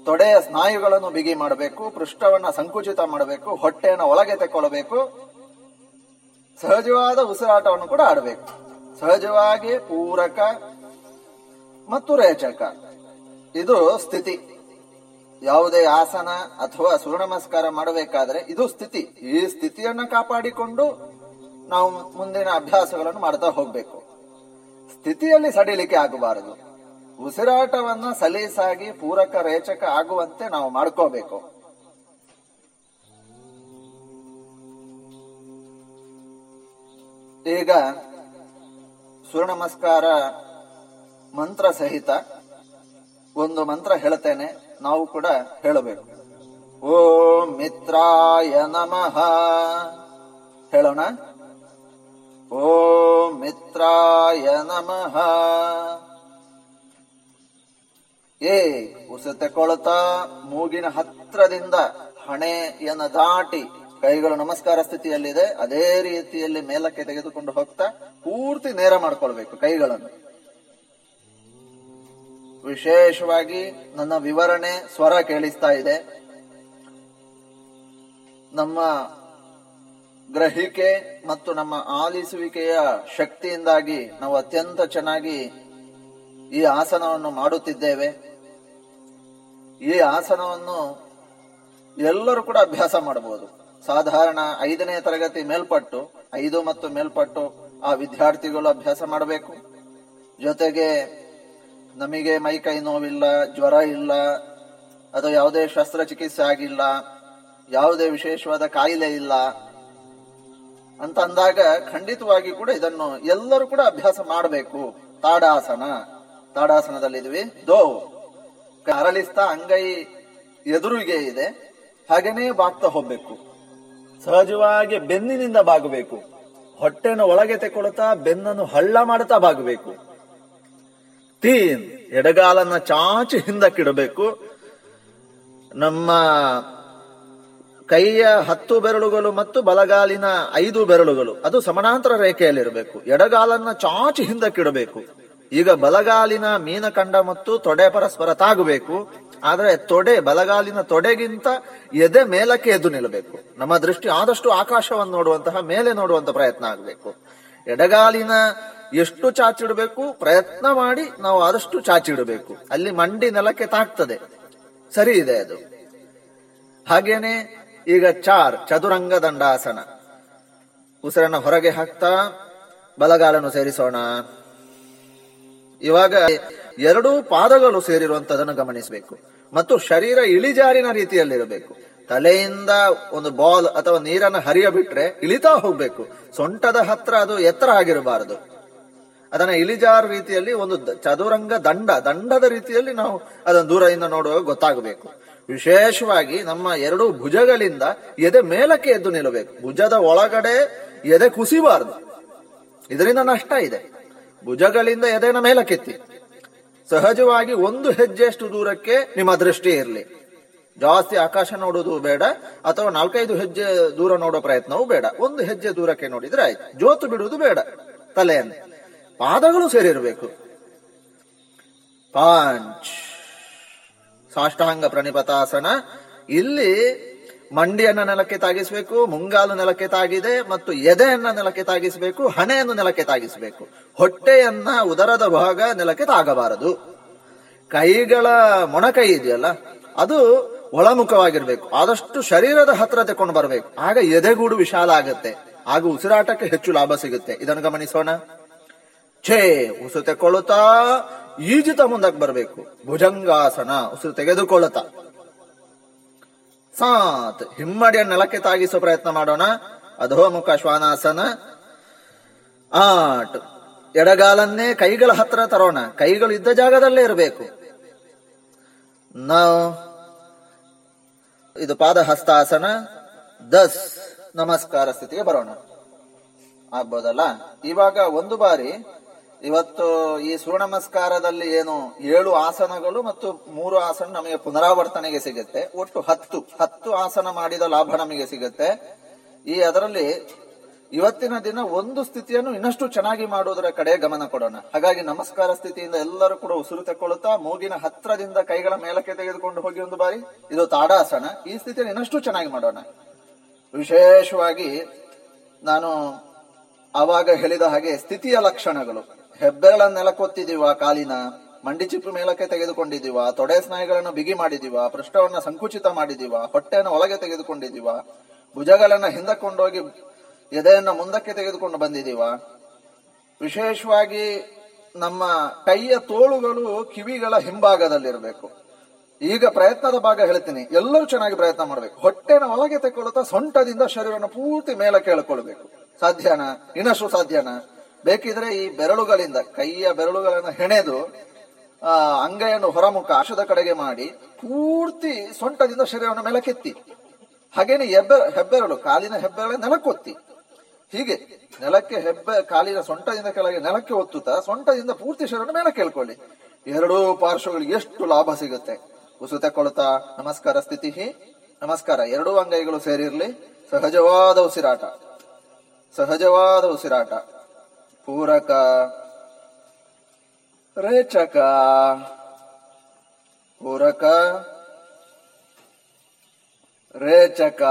ತೊಡೆಯ ಸ್ನಾಯುಗಳನ್ನು ಬಿಗಿ ಮಾಡಬೇಕು, ಪೃಷ್ಠವನ್ನ ಸಂಕುಚಿತ ಮಾಡಬೇಕು, ಹೊಟ್ಟೆಯನ್ನು ಒಳಗೆ ತೆಕ್ಕೊಳ್ಳಬೇಕು. ಸಹಜವಾದ ಉಸಿರಾಟವನ್ನು ಕೂಡ ಆಡಬೇಕು. ಸಹಜವಾಗಿ ಪೂರಕ ಮತ್ತು ರೇಚಕ ಇದು ಸ್ಥಿತಿ. ಯಾವುದೇ ಆಸನ ಅಥವಾ ಸೂರ್ಯ ನಮಸ್ಕಾರ ಮಾಡಬೇಕಾದ್ರೆ ಇದು ಸ್ಥಿತಿ. ಈ ಸ್ಥಿತಿಯನ್ನ ಕಾಪಾಡಿಕೊಂಡು ನಾವು ಮುಂದಿನ ಅಭ್ಯಾಸಗಳನ್ನು ಮಾಡ್ತಾ ಹೋಗ್ಬೇಕು. ಸ್ಥಿತಿಯಲ್ಲಿ ಸಡಿಲಿಕೆ ಆಗಬಾರದು. ಉಸಿರಾಟವನ್ನ ಸಲೀಸಾಗಿ ಪೂರಕ ರೇಚಕ ಆಗುವಂತೆ ನಾವು ಮಾಡ್ಕೋಬೇಕು. ಈಗ ಸೂರ್ಯ ನಮಸ್ಕಾರ ಮಂತ್ರ ಸಹಿತ ಒಂದು ಮಂತ್ರ ಹೇಳ್ತೇನೆ, ನಾವು ಕೂಡ ಹೇಳಬೇಕು. ಓಂ ಮಿತ್ರಾಯ ನಮಃ ಹೇಳೋಣ. ಓಂ ಮಿತ್ರಾಯ ನಮಃ. ಉಸಿರು ತೆಕ್ಕೊಳ್ತಾ ಮೂಗಿನ ಹತ್ರದಿಂದ ಹಣೆಯನ್ನು ದಾಟಿ ಕೈಗಳು ನಮಸ್ಕಾರ ಸ್ಥಿತಿಯಲ್ಲಿದೆ, ಅದೇ ರೀತಿಯಲ್ಲಿ ಮೇಲಕ್ಕೆ ತೆಗೆದುಕೊಂಡು ಹೋಗ್ತಾ ಪೂರ್ತಿ ನೇರ ಮಾಡ್ಕೊಳ್ಬೇಕು ಕೈಗಳನ್ನು. ವಿಶೇಷವಾಗಿ ನನ್ನ ವಿವರಣೆ ಸ್ವರ ಕೇಳಿಸ್ತಾ ಇದೆ. ನಮ್ಮ ಗ್ರಹಿಕೆ ಮತ್ತು ನಮ್ಮ ಆಲಿಸುವಿಕೆಯ ಶಕ್ತಿಯಿಂದಾಗಿ ನಾವು ಅತ್ಯಂತ ಚೆನ್ನಾಗಿ ಈ ಆಸನವನ್ನು ಮಾಡುತ್ತಿದ್ದೇವೆ. ಈ ಆಸನವನ್ನು ಎಲ್ಲರೂ ಕೂಡ ಅಭ್ಯಾಸ ಮಾಡಬಹುದು. ಸಾಧಾರಣ 5ನೇ ತರಗತಿ ಮೇಲ್ಪಟ್ಟು, 5 ಮತ್ತು ಮೇಲ್ಪಟ್ಟು ಆ ವಿದ್ಯಾರ್ಥಿಗಳು ಅಭ್ಯಾಸ ಮಾಡಬೇಕು. ಜೊತೆಗೆ ನಮಗೆ ಮೈಕೈ ನೋವಿಲ್ಲ, ಜ್ವರ ಇಲ್ಲ, ಅಥವಾ ಯಾವುದೇ ಶಸ್ತ್ರಚಿಕಿತ್ಸೆ ಆಗಿಲ್ಲ, ಯಾವುದೇ ವಿಶೇಷವಾದ ಕಾಯಿಲೆ ಇಲ್ಲ ಅಂತ ಅಂದಾಗ ಖಂಡಿತವಾಗಿ ಕೂಡ ಇದನ್ನು ಎಲ್ಲರೂ ಕೂಡ ಅಭ್ಯಾಸ ಮಾಡಬೇಕು. ತಾಡಾಸನದಲ್ಲಿದ್ವಿ. ದೋ ಅರಳಿಸ್ತಾ ಅಂಗೈ ಎದುರಿಗೆ ಇದೆ, ಹಾಗೇನೇ ಬಾಗ್ತಾ ಹೋಗ್ಬೇಕು. ಸಹಜವಾಗಿ ಬೆನ್ನಿನಿಂದ ಬಾಗಬೇಕು. ಹೊಟ್ಟೆಯನ್ನು ಒಳಗೆ ತೆಕ್ಕೊಳ್ತಾ ಬೆನ್ನನ್ನು ಹಳ್ಳ ಮಾಡುತ್ತಾ ಬಾಗಬೇಕು. ಎಡಗಾಲನ್ನ ಚಾಚಿ ಹಿಂದಕ್ಕಿಡಬೇಕು. ನಮ್ಮ ಕೈಯ 10 ಬೆರಳುಗಳು ಮತ್ತು ಬಲಗಾಲಿನ 5 ಬೆರಳುಗಳು ಅದು ಸಮಾನಾಂತರ ರೇಖೆಯಲ್ಲಿರಬೇಕು. ಎಡಗಾಲನ್ನ ಚಾಚಿ ಹಿಂದಕ್ಕಿಡಬೇಕು. ಈಗ ಬಲಗಾಲಿನ ಮೀನಖಂಡ ಮತ್ತು ತೊಡೆ ಪರಸ್ಪರ ತಾಗಬೇಕು. ಆದರೆ ತೊಡೆ, ಬಲಗಾಲಿನ ತೊಡೆಗಿಂತ ಎದೆ ಮೇಲಕ್ಕೆ ಎದ್ದು ನಿಲ್ಲಬೇಕು. ನಮ್ಮ ದೃಷ್ಟಿ ಆದಷ್ಟು ಆಕಾಶವನ್ನು ನೋಡುವಂತಹ, ಮೇಲೆ ನೋಡುವಂತ ಪ್ರಯತ್ನ ಆಗಬೇಕು. ಎಡಗಾಲಿನ ಎಷ್ಟು ಚಾಚಿಡಬೇಕು ಪ್ರಯತ್ನ ಮಾಡಿ ನಾವು ಆದಷ್ಟು ಚಾಚಿಡಬೇಕು. ಅಲ್ಲಿ ಮಂಡಿ ನೆಲಕ್ಕೆ ತಾಕ್ತದೆ, ಸರಿ ಇದೆ ಅದು. ಹಾಗೇನೆ ಈಗ ಚದುರಂಗ ದಂಡಾಸನ. ಉಸಿರನ್ನ ಹೊರಗೆ ಹಾಕ್ತಾ ಬಲಗಾಲನ್ನು ಸೇರಿಸೋಣ. ಇವಾಗ 2 ಪಾದಗಳು ಸೇರಿರುವಂತದನ್ನು ಗಮನಿಸಬೇಕು ಮತ್ತು ಶರೀರ ಇಳಿಜಾರಿನ ರೀತಿಯಲ್ಲಿರಬೇಕು. ತಲೆಯಿಂದ ಒಂದು ಬಾಲ್ ಅಥವಾ ನೀರನ್ನು ಹರಿಯ ಬಿಟ್ರೆ ಇಳಿತಾ ಹೋಗ್ಬೇಕು. ಸೊಂಟದ ಹತ್ರ ಅದು ಎತ್ತರ ಆಗಿರಬಾರದು. ಅದನ್ನ ಇಳಿಜಾರು ರೀತಿಯಲ್ಲಿ ಒಂದು ಚದುರಂಗ ದಂಡದ ರೀತಿಯಲ್ಲಿ ನಾವು ಅದನ್ನು ದೂರದಿಂದ ನೋಡುವಾಗ ಗೊತ್ತಾಗಬೇಕು. ವಿಶೇಷವಾಗಿ ನಮ್ಮ 2 ಭುಜಗಳಿಂದ ಎದೆ ಮೇಲಕ್ಕೆ ಎದ್ದು ನಿಲ್ಲಬೇಕು. ಭುಜದ ಒಳಗಡೆ ಎದೆ ಕುಸಿಬಾರದು, ಇದರಿಂದ ನಷ್ಟ ಇದೆ. ಭುಜಗಳಿಂದ ಎದೆನ ಮೇಲಕ್ಕೆತ್ತಿ ಸಹಜವಾಗಿ 1 ಹೆಜ್ಜೆಯಷ್ಟು ದೂರಕ್ಕೆ ನಿಮ್ಮ ದೃಷ್ಟಿ ಇರಲಿ. ಜಾಸ್ತಿ ಆಕಾಶ ನೋಡೋದು ಬೇಡ, ಅಥವಾ 4-5 ಹೆಜ್ಜೆ ದೂರ ನೋಡೋ ಪ್ರಯತ್ನವೂ ಬೇಡ. 1 ಹೆಜ್ಜೆ ದೂರಕ್ಕೆ ನೋಡಿದ್ರೆ ಆಯ್ತು. ಜೋತು ಬಿಡುವುದು ಬೇಡ ತಲೆಯನ್ನು. ಪಾದಗಳು ಸೇರಿರಬೇಕು. ಪಾಂಚ್ ಸಾಷ್ಟಾಂಗ ಪ್ರಣಿಪತಾಸನ. ಇಲ್ಲಿ ಮಂಡಿಯನ್ನ ನೆಲಕ್ಕೆ ತಾಗಿಸಬೇಕು, ಮುಂಗಾಲು ನೆಲಕ್ಕೆ ತಾಗಿದೆ ಮತ್ತು ಎದೆಯನ್ನ ನೆಲಕ್ಕೆ ತಾಗಿಸಬೇಕು, ಹಣೆಯನ್ನು ನೆಲಕ್ಕೆ ತಾಗಿಸಬೇಕು. ಹೊಟ್ಟೆಯನ್ನ, ಉದರದ ಭಾಗ ನೆಲಕ್ಕೆ ತಾಗಬಾರದು. ಕೈಗಳ ಮೊಣಕೈ ಇದೆಯಲ್ಲ ಅದು ಒಳಮುಖವಾಗಿರ್ಬೇಕು. ಆದಷ್ಟು ಶರೀರದ ಹತ್ತಿರ ತೆಕೊಂಡು ಬರಬೇಕು. ಆಗ ಎದೆಗೂಡು ವಿಶಾಲ ಆಗುತ್ತೆ, ಆಗ ಉಸಿರಾಟಕ್ಕೆ ಹೆಚ್ಚು ಲಾಭ ಸಿಗುತ್ತೆ. ಇದನ್ನು ಗಮನಿಸೋಣ. ಛೇ ಉಸಿರು ತೆಕ್ಕೊಳ್ಳುತ್ತಾ ಈಜಿತ ಮುಂದಕ್ಕೆ ಬರಬೇಕು. ಭುಜಂಗಾಸನ ಉಸಿರು ತೆಗೆದುಕೊಳ್ಳುತ್ತಾ. ಸಾತ್ ಹಿಮ್ಮಡಿಯ ನೆಲಕ್ಕೆ ತಾಗಿಸೋ ಪ್ರಯತ್ನ ಮಾಡೋಣ. ಅಧೋಮುಖ ಶ್ವಾನಾಸನ. 8 ಎಡಗಾಲನ್ನೇ ಕೈಗಳ ಹತ್ರ ತರೋಣ. ಕೈಗಳು ಇದ್ದ ಜಾಗದಲ್ಲೇ ಇರಬೇಕು. 9 ಇದು ಪಾದ ಹಸ್ತಾಸನ. 10 ನಮಸ್ಕಾರ ಸ್ಥಿತಿಗೆ ಬರೋಣ. ಆಗ್ಬೋದಲ್ಲ. ಇವಾಗ ಒಂದು ಬಾರಿ ಇವತ್ತು ಈ ಸೂರ್ಯ ನಮಸ್ಕಾರದಲ್ಲಿ ಏನು 7 ಆಸನಗಳು ಮತ್ತು 3 ಆಸನ ನಮಗೆ ಪುನರಾವರ್ತನೆಗೆ ಸಿಗುತ್ತೆ. ಒಟ್ಟು 10 ಆಸನ ಮಾಡಿದ ಲಾಭ ನಮಗೆ ಸಿಗುತ್ತೆ. ಈ ಅದರಲ್ಲಿ ಇವತ್ತಿನ ದಿನ ಒಂದು ಸ್ಥಿತಿಯನ್ನು ಇನ್ನಷ್ಟು ಚೆನ್ನಾಗಿ ಮಾಡೋದರ ಕಡೆ ಗಮನ ಕೊಡೋಣ. ಹಾಗಾಗಿ ನಮಸ್ಕಾರ ಸ್ಥಿತಿಯಿಂದ ಎಲ್ಲರೂ ಕೂಡ ಉಸಿರು ತಕ್ಕೊಳ್ಳುತ್ತಾ ಮೂಗಿನ ಹತ್ರದಿಂದ ಕೈಗಳ ಮೇಲಕ್ಕೆ ತೆಗೆದುಕೊಂಡು ಹೋಗಿ ಒಂದು ಬಾರಿ. ಇದು ತಾಡಾಸನ. ಈ ಸ್ಥಿತಿಯನ್ನು ಇನ್ನಷ್ಟು ಚೆನ್ನಾಗಿ ಮಾಡೋಣ. ವಿಶೇಷವಾಗಿ ನಾನು ಆವಾಗ ಹೇಳಿದ ಹಾಗೆ ಸ್ಥಿತಿಯ ಲಕ್ಷಣಗಳು, ಹೆಬ್ಬೆರಳನ್ನೆಲ್ಲ ಕೊತ್ತಿದೀವ, ಕಾಲಿನ ಮಂಡಿ ಚಿಪ್ಪು ಮೇಲಕ್ಕೆ ತೆಗೆದುಕೊಂಡಿದೀವ, ತೊಡೆ ಸ್ನಾಯುಗಳನ್ನು ಬಿಗಿ ಮಾಡಿದೀವ, ಪೃಷ್ಠವನ್ನು ಸಂಕುಚಿತ ಮಾಡಿದೀವ, ಹೊಟ್ಟೆಯನ್ನು ಒಳಗೆ ತೆಗೆದುಕೊಂಡಿದೀವ, ಭುಜಗಳನ್ನು ಹಿಂದಕ್ಕೊಂಡೋಗಿ ಎದೆಯನ್ನು ಮುಂದಕ್ಕೆ ತೆಗೆದುಕೊಂಡು ಬಂದಿದೀವ. ವಿಶೇಷವಾಗಿ ನಮ್ಮ ಕೈಯ ತೋಳುಗಳು ಕಿವಿಗಳ ಹಿಂಭಾಗದಲ್ಲಿರಬೇಕು. ಈಗ ಪ್ರಯತ್ನದ ಭಾಗ ಹೇಳ್ತೀನಿ, ಎಲ್ಲರೂ ಚೆನ್ನಾಗಿ ಪ್ರಯತ್ನ ಮಾಡಬೇಕು. ಹೊಟ್ಟೆನ ಒಳಗೆ ತೆಕ್ಕೊಳ್ಳುತ್ತಾ ಸೊಂಟದಿಂದ ಶರೀರವನ್ನು ಪೂರ್ತಿ ಮೇಲಕ್ಕೆ ಎಳ್ಕೊಳ್ಬೇಕು. ಸಾಧ್ಯನಾ? ಇನ್ನಷ್ಟು ಸಾಧ್ಯನಾ? ಬೇಕಿದ್ರೆ ಈ ಬೆರಳುಗಳಿಂದ, ಕೈಯ ಬೆರಳುಗಳನ್ನು ಹೆಣೆದು ಅಂಗೈಯನ್ನು ಹೊರಮುಖ ಆಕಾಶದ ಕಡೆಗೆ ಮಾಡಿ ಪೂರ್ತಿ ಸೊಂಟದಿಂದ ಶರೀರವನ್ನು ಮೇಲಕ್ಕೆತ್ತಿ. ಹಾಗೇನೆ ಹೆಬ್ಬೆರಳು, ಕಾಲಿನ ಹೆಬ್ಬೆರಳೆ ನೆಲಕ್ಕೊತ್ತಿ. ಹೀಗೆ ನೆಲಕ್ಕೆ ಕಾಲಿನ ಸೊಂಟದಿಂದ ಕೆಳಗೆ ನೆಲಕ್ಕೆ ಒತ್ತುತ್ತಾ ಸೊಂಟದಿಂದ ಪೂರ್ತಿ ಶರೀರವನ್ನು ಮೇಲಕ್ಕೆ ಎಳ್ಕೊಳ್ಳಿ. ಎರಡೂ ಪಾರ್ಶ್ವಗಳಿಗೆ ಎಷ್ಟು ಲಾಭ ಸಿಗುತ್ತೆ. ಉಸು ತಕ್ಕೊಳ್ತಾ ನಮಸ್ಕಾರ ಸ್ಥಿತಿ. ನಮಸ್ಕಾರ, ಎರಡೂ ಅಂಗೈಗಳು ಸೇರಿರ್ಲಿ. ಸಹಜವಾದ ಉಸಿರಾಟ, ಸಹಜವಾದ ಉಸಿರಾಟ. ಪೂರಕ, ರೇಚಕ, ಪೂರಕ, ರೇಚಕ.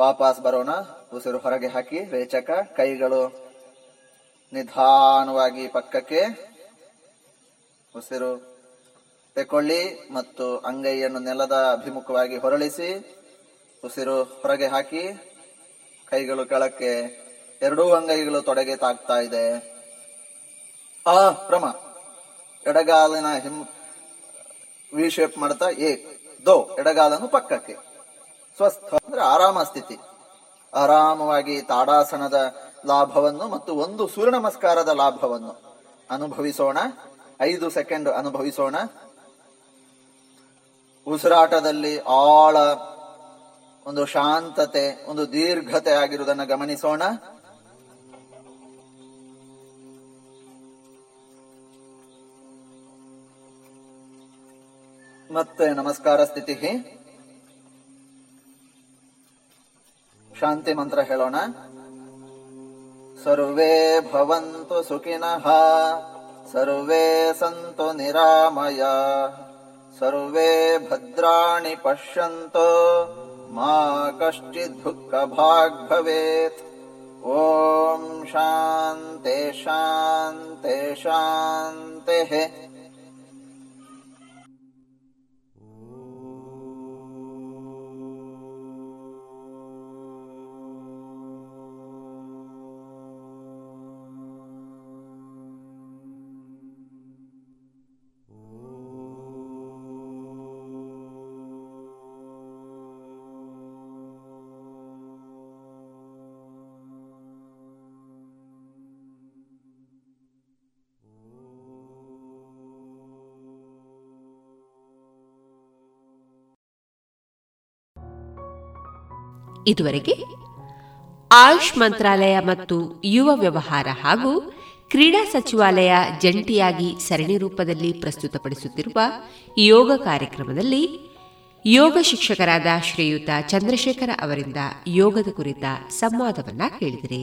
ವಾಪಸ್ ಬರೋಣ. ಉಸಿರು ಹೊರಗೆ ಹಾಕಿ ರೇಚಕ. ಕೈಗಳು ನಿಧಾನವಾಗಿ ಪಕ್ಕಕ್ಕೆ ಉಸಿರು ತೆಕ್ಕೊಳ್ಳಿ ಮತ್ತು ಅಂಗೈಯನ್ನು ನೆಲದ ಅಭಿಮುಖವಾಗಿ ಹೊರಳಿಸಿ. ಉಸಿರು ಹೊರಗೆ ಹಾಕಿ, ಕೈಗಳು ಕೆಳಕ್ಕೆ, ಎರಡೂ ಅಂಗೈಗಳು ತೊಡೆಗೆ ತಾಗ್ತಾ ಇದೆ. ಆ ಕ್ರಮ ಎಡಗಾಲಿನ ವಿ ಶೇಪ್ ಮಾಡ್ತಾ ದೋ ಎಡಗಾಲನ್ನು ಪಕ್ಕಕ್ಕೆ. ಸ್ವಸ್ಥ ಅಂದ್ರೆ ಆರಾಮ ಸ್ಥಿತಿ. ಆರಾಮವಾಗಿ ತಾಡಾಸನದ ಲಾಭವನ್ನು ಮತ್ತು ಒಂದು ಸೂರ್ಯ ನಮಸ್ಕಾರದ ಲಾಭವನ್ನು ಅನುಭವಿಸೋಣ. 5 ಸೆಕೆಂಡ್ ಅನುಭವಿಸೋಣ. ಉಸಿರಾಟದಲ್ಲಿ ಆಳ, ಒಂದು ಶಾಂತತೆ, ಒಂದು ದೀರ್ಘತೆ ಆಗಿರುವುದನ್ನು ಗಮನಿಸೋಣ. ಮತ್ತೆ ನಮಸ್ಕಾರ ಸ್ಥಿತಿ. ಶಾಂತಿ ಮಂತ್ರ ಹೇಳೋಣ. ಸರ್ವೇ ಭವಂತು ಸುಖಿನಃ, ಸರ್ವೇ ಸಂತು ನಿರಾಮಯ, ಸರ್ವೇ ಭದ್ರಾಣಿ ಪಶ್ಯಂತು ಮಾ ಕಶ್ಚಿತ್ ದುಃಖ ಭಾಗ್ ಭವೇತ್. ಓಂ ಶಾಂತೆ ಶಾಂತೆ ಶಾಂತೆ. ಇದುವರೆಗೆ ಆಯುಷ್ ಮಂತ್ರಾಲಯ ಮತ್ತು ಯುವ ವ್ಯವಹಾರ ಹಾಗೂ ಕ್ರೀಡಾ ಸಚಿವಾಲಯ ಜಂಟಿಯಾಗಿ ಸರಣಿ ರೂಪದಲ್ಲಿ ಪ್ರಸ್ತುತಪಡಿಸುತ್ತಿರುವ ಯೋಗ ಕಾರ್ಯಕ್ರಮದಲ್ಲಿ ಯೋಗ ಶಿಕ್ಷಕರಾದ ಶ್ರೀಯುತ ಚಂದ್ರಶೇಖರ ಅವರಿಂದ ಯೋಗದ ಕುರಿತ ಸಂವಾದವನ್ನು ಕೇಳಿದಿರಿ.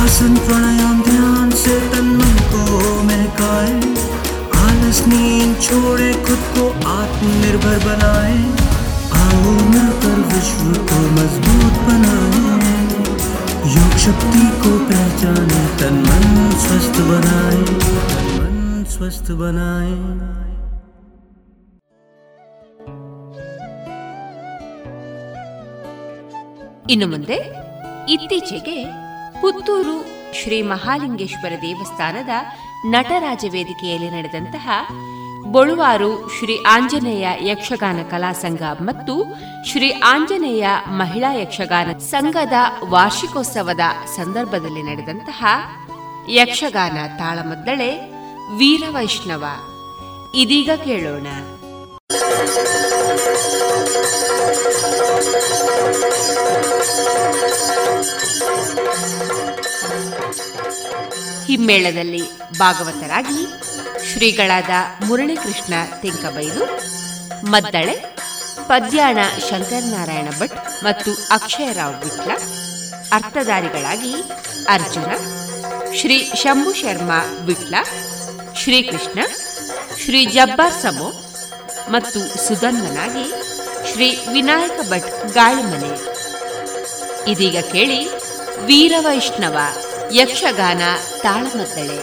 आसन प्राणायाम ध्यान से तन मन को आलस नींद छोड़े, खुद को आत्मनिर्भर बनाए, आओ मिलकर विश्व को मजबूत बनाए, योग शक्ति को पहचाने, तन मन स्वस्थ बनाए, मन स्वस्थ बनाए. ಇನ್ನು ಮುಂದೆ ಇತ್ತೀಚೆಗೆ ಪುತ್ತೂರು ಶ್ರೀ ಮಹಾಲಿಂಗೇಶ್ವರ ದೇವಸ್ಥಾನದ ನಟರಾಜ ವೇದಿಕೆಯಲ್ಲಿ ನಡೆದಂತಹ ಬೊಳುವಾರು ಶ್ರೀ ಆಂಜನೇಯ ಯಕ್ಷಗಾನ ಕಲಾಸಂಘ ಮತ್ತು ಶ್ರೀ ಆಂಜನೇಯ ಮಹಿಳಾ ಯಕ್ಷಗಾನ ಸಂಘದ ವಾರ್ಷಿಕೋತ್ಸವದ ಸಂದರ್ಭದಲ್ಲಿ ನಡೆದಂತಹ ಯಕ್ಷಗಾನ ತಾಳಮದ್ದಳೆ ವೀರವೈಷ್ಣವ ಇದೀಗ ಕೇಳೋಣ. ಹಿಮ್ಮೇಳದಲ್ಲಿ ಭಾಗವತರಾಗಿ ಶ್ರೀಗಳಾದ ಮುರಳೀಕೃಷ್ಣ ತೆಂಕಬೈಲು, ಮದ್ದಳೆ ಪದ್ಯಾಣ ಶಂಕರನಾರಾಯಣ ಭಟ್ ಮತ್ತು ಅಕ್ಷಯರಾವ್ ಬಿಟ್ಲ, ಅರ್ಥಧಾರಿಗಳಾಗಿ ಅರ್ಜುನ, ಶ್ರೀ ಶಂಭು ಶರ್ಮಾ ಬಿಟ್ಲ, ಶ್ರೀಕೃಷ್ಣ, ಶ್ರೀ ಜಬ್ಬಾರ್ ಸಮೋ ಮತ್ತು ಸುಧನ್ಮನಾಗಿ ಶ್ರೀ ವಿನಾಯಕ ಭಟ್ ಗಾಳಿಮನೆ. ಇದೀಗ ಕೇಳಿ ವೀರವೈಷ್ಣವ ಯಕ್ಷಗಾನ ತಾಳಮದ್ದಳೆ.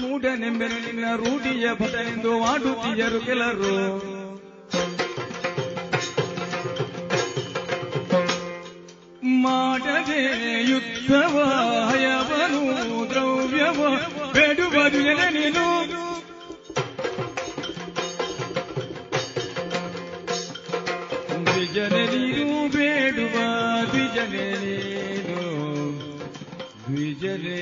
ಮೂಡನೆಂಬೆರಳಿನ ರೂಢಿಯ ಭಟನೆಂದು ಆಡುತ್ತಿಯರು ಕೆಲರು. ಮಾಡದೆ ಯುದ್ಧವ ಹಯವನು ದ್ರವ್ಯವ ಬೇಡುವರು ನೀನು. ದ್ವಿಜನೆ ನೀನು ಬೇಡುವ ದ್ವಿಜನೆ ನೀನು ದ್ವಿಜನೆ.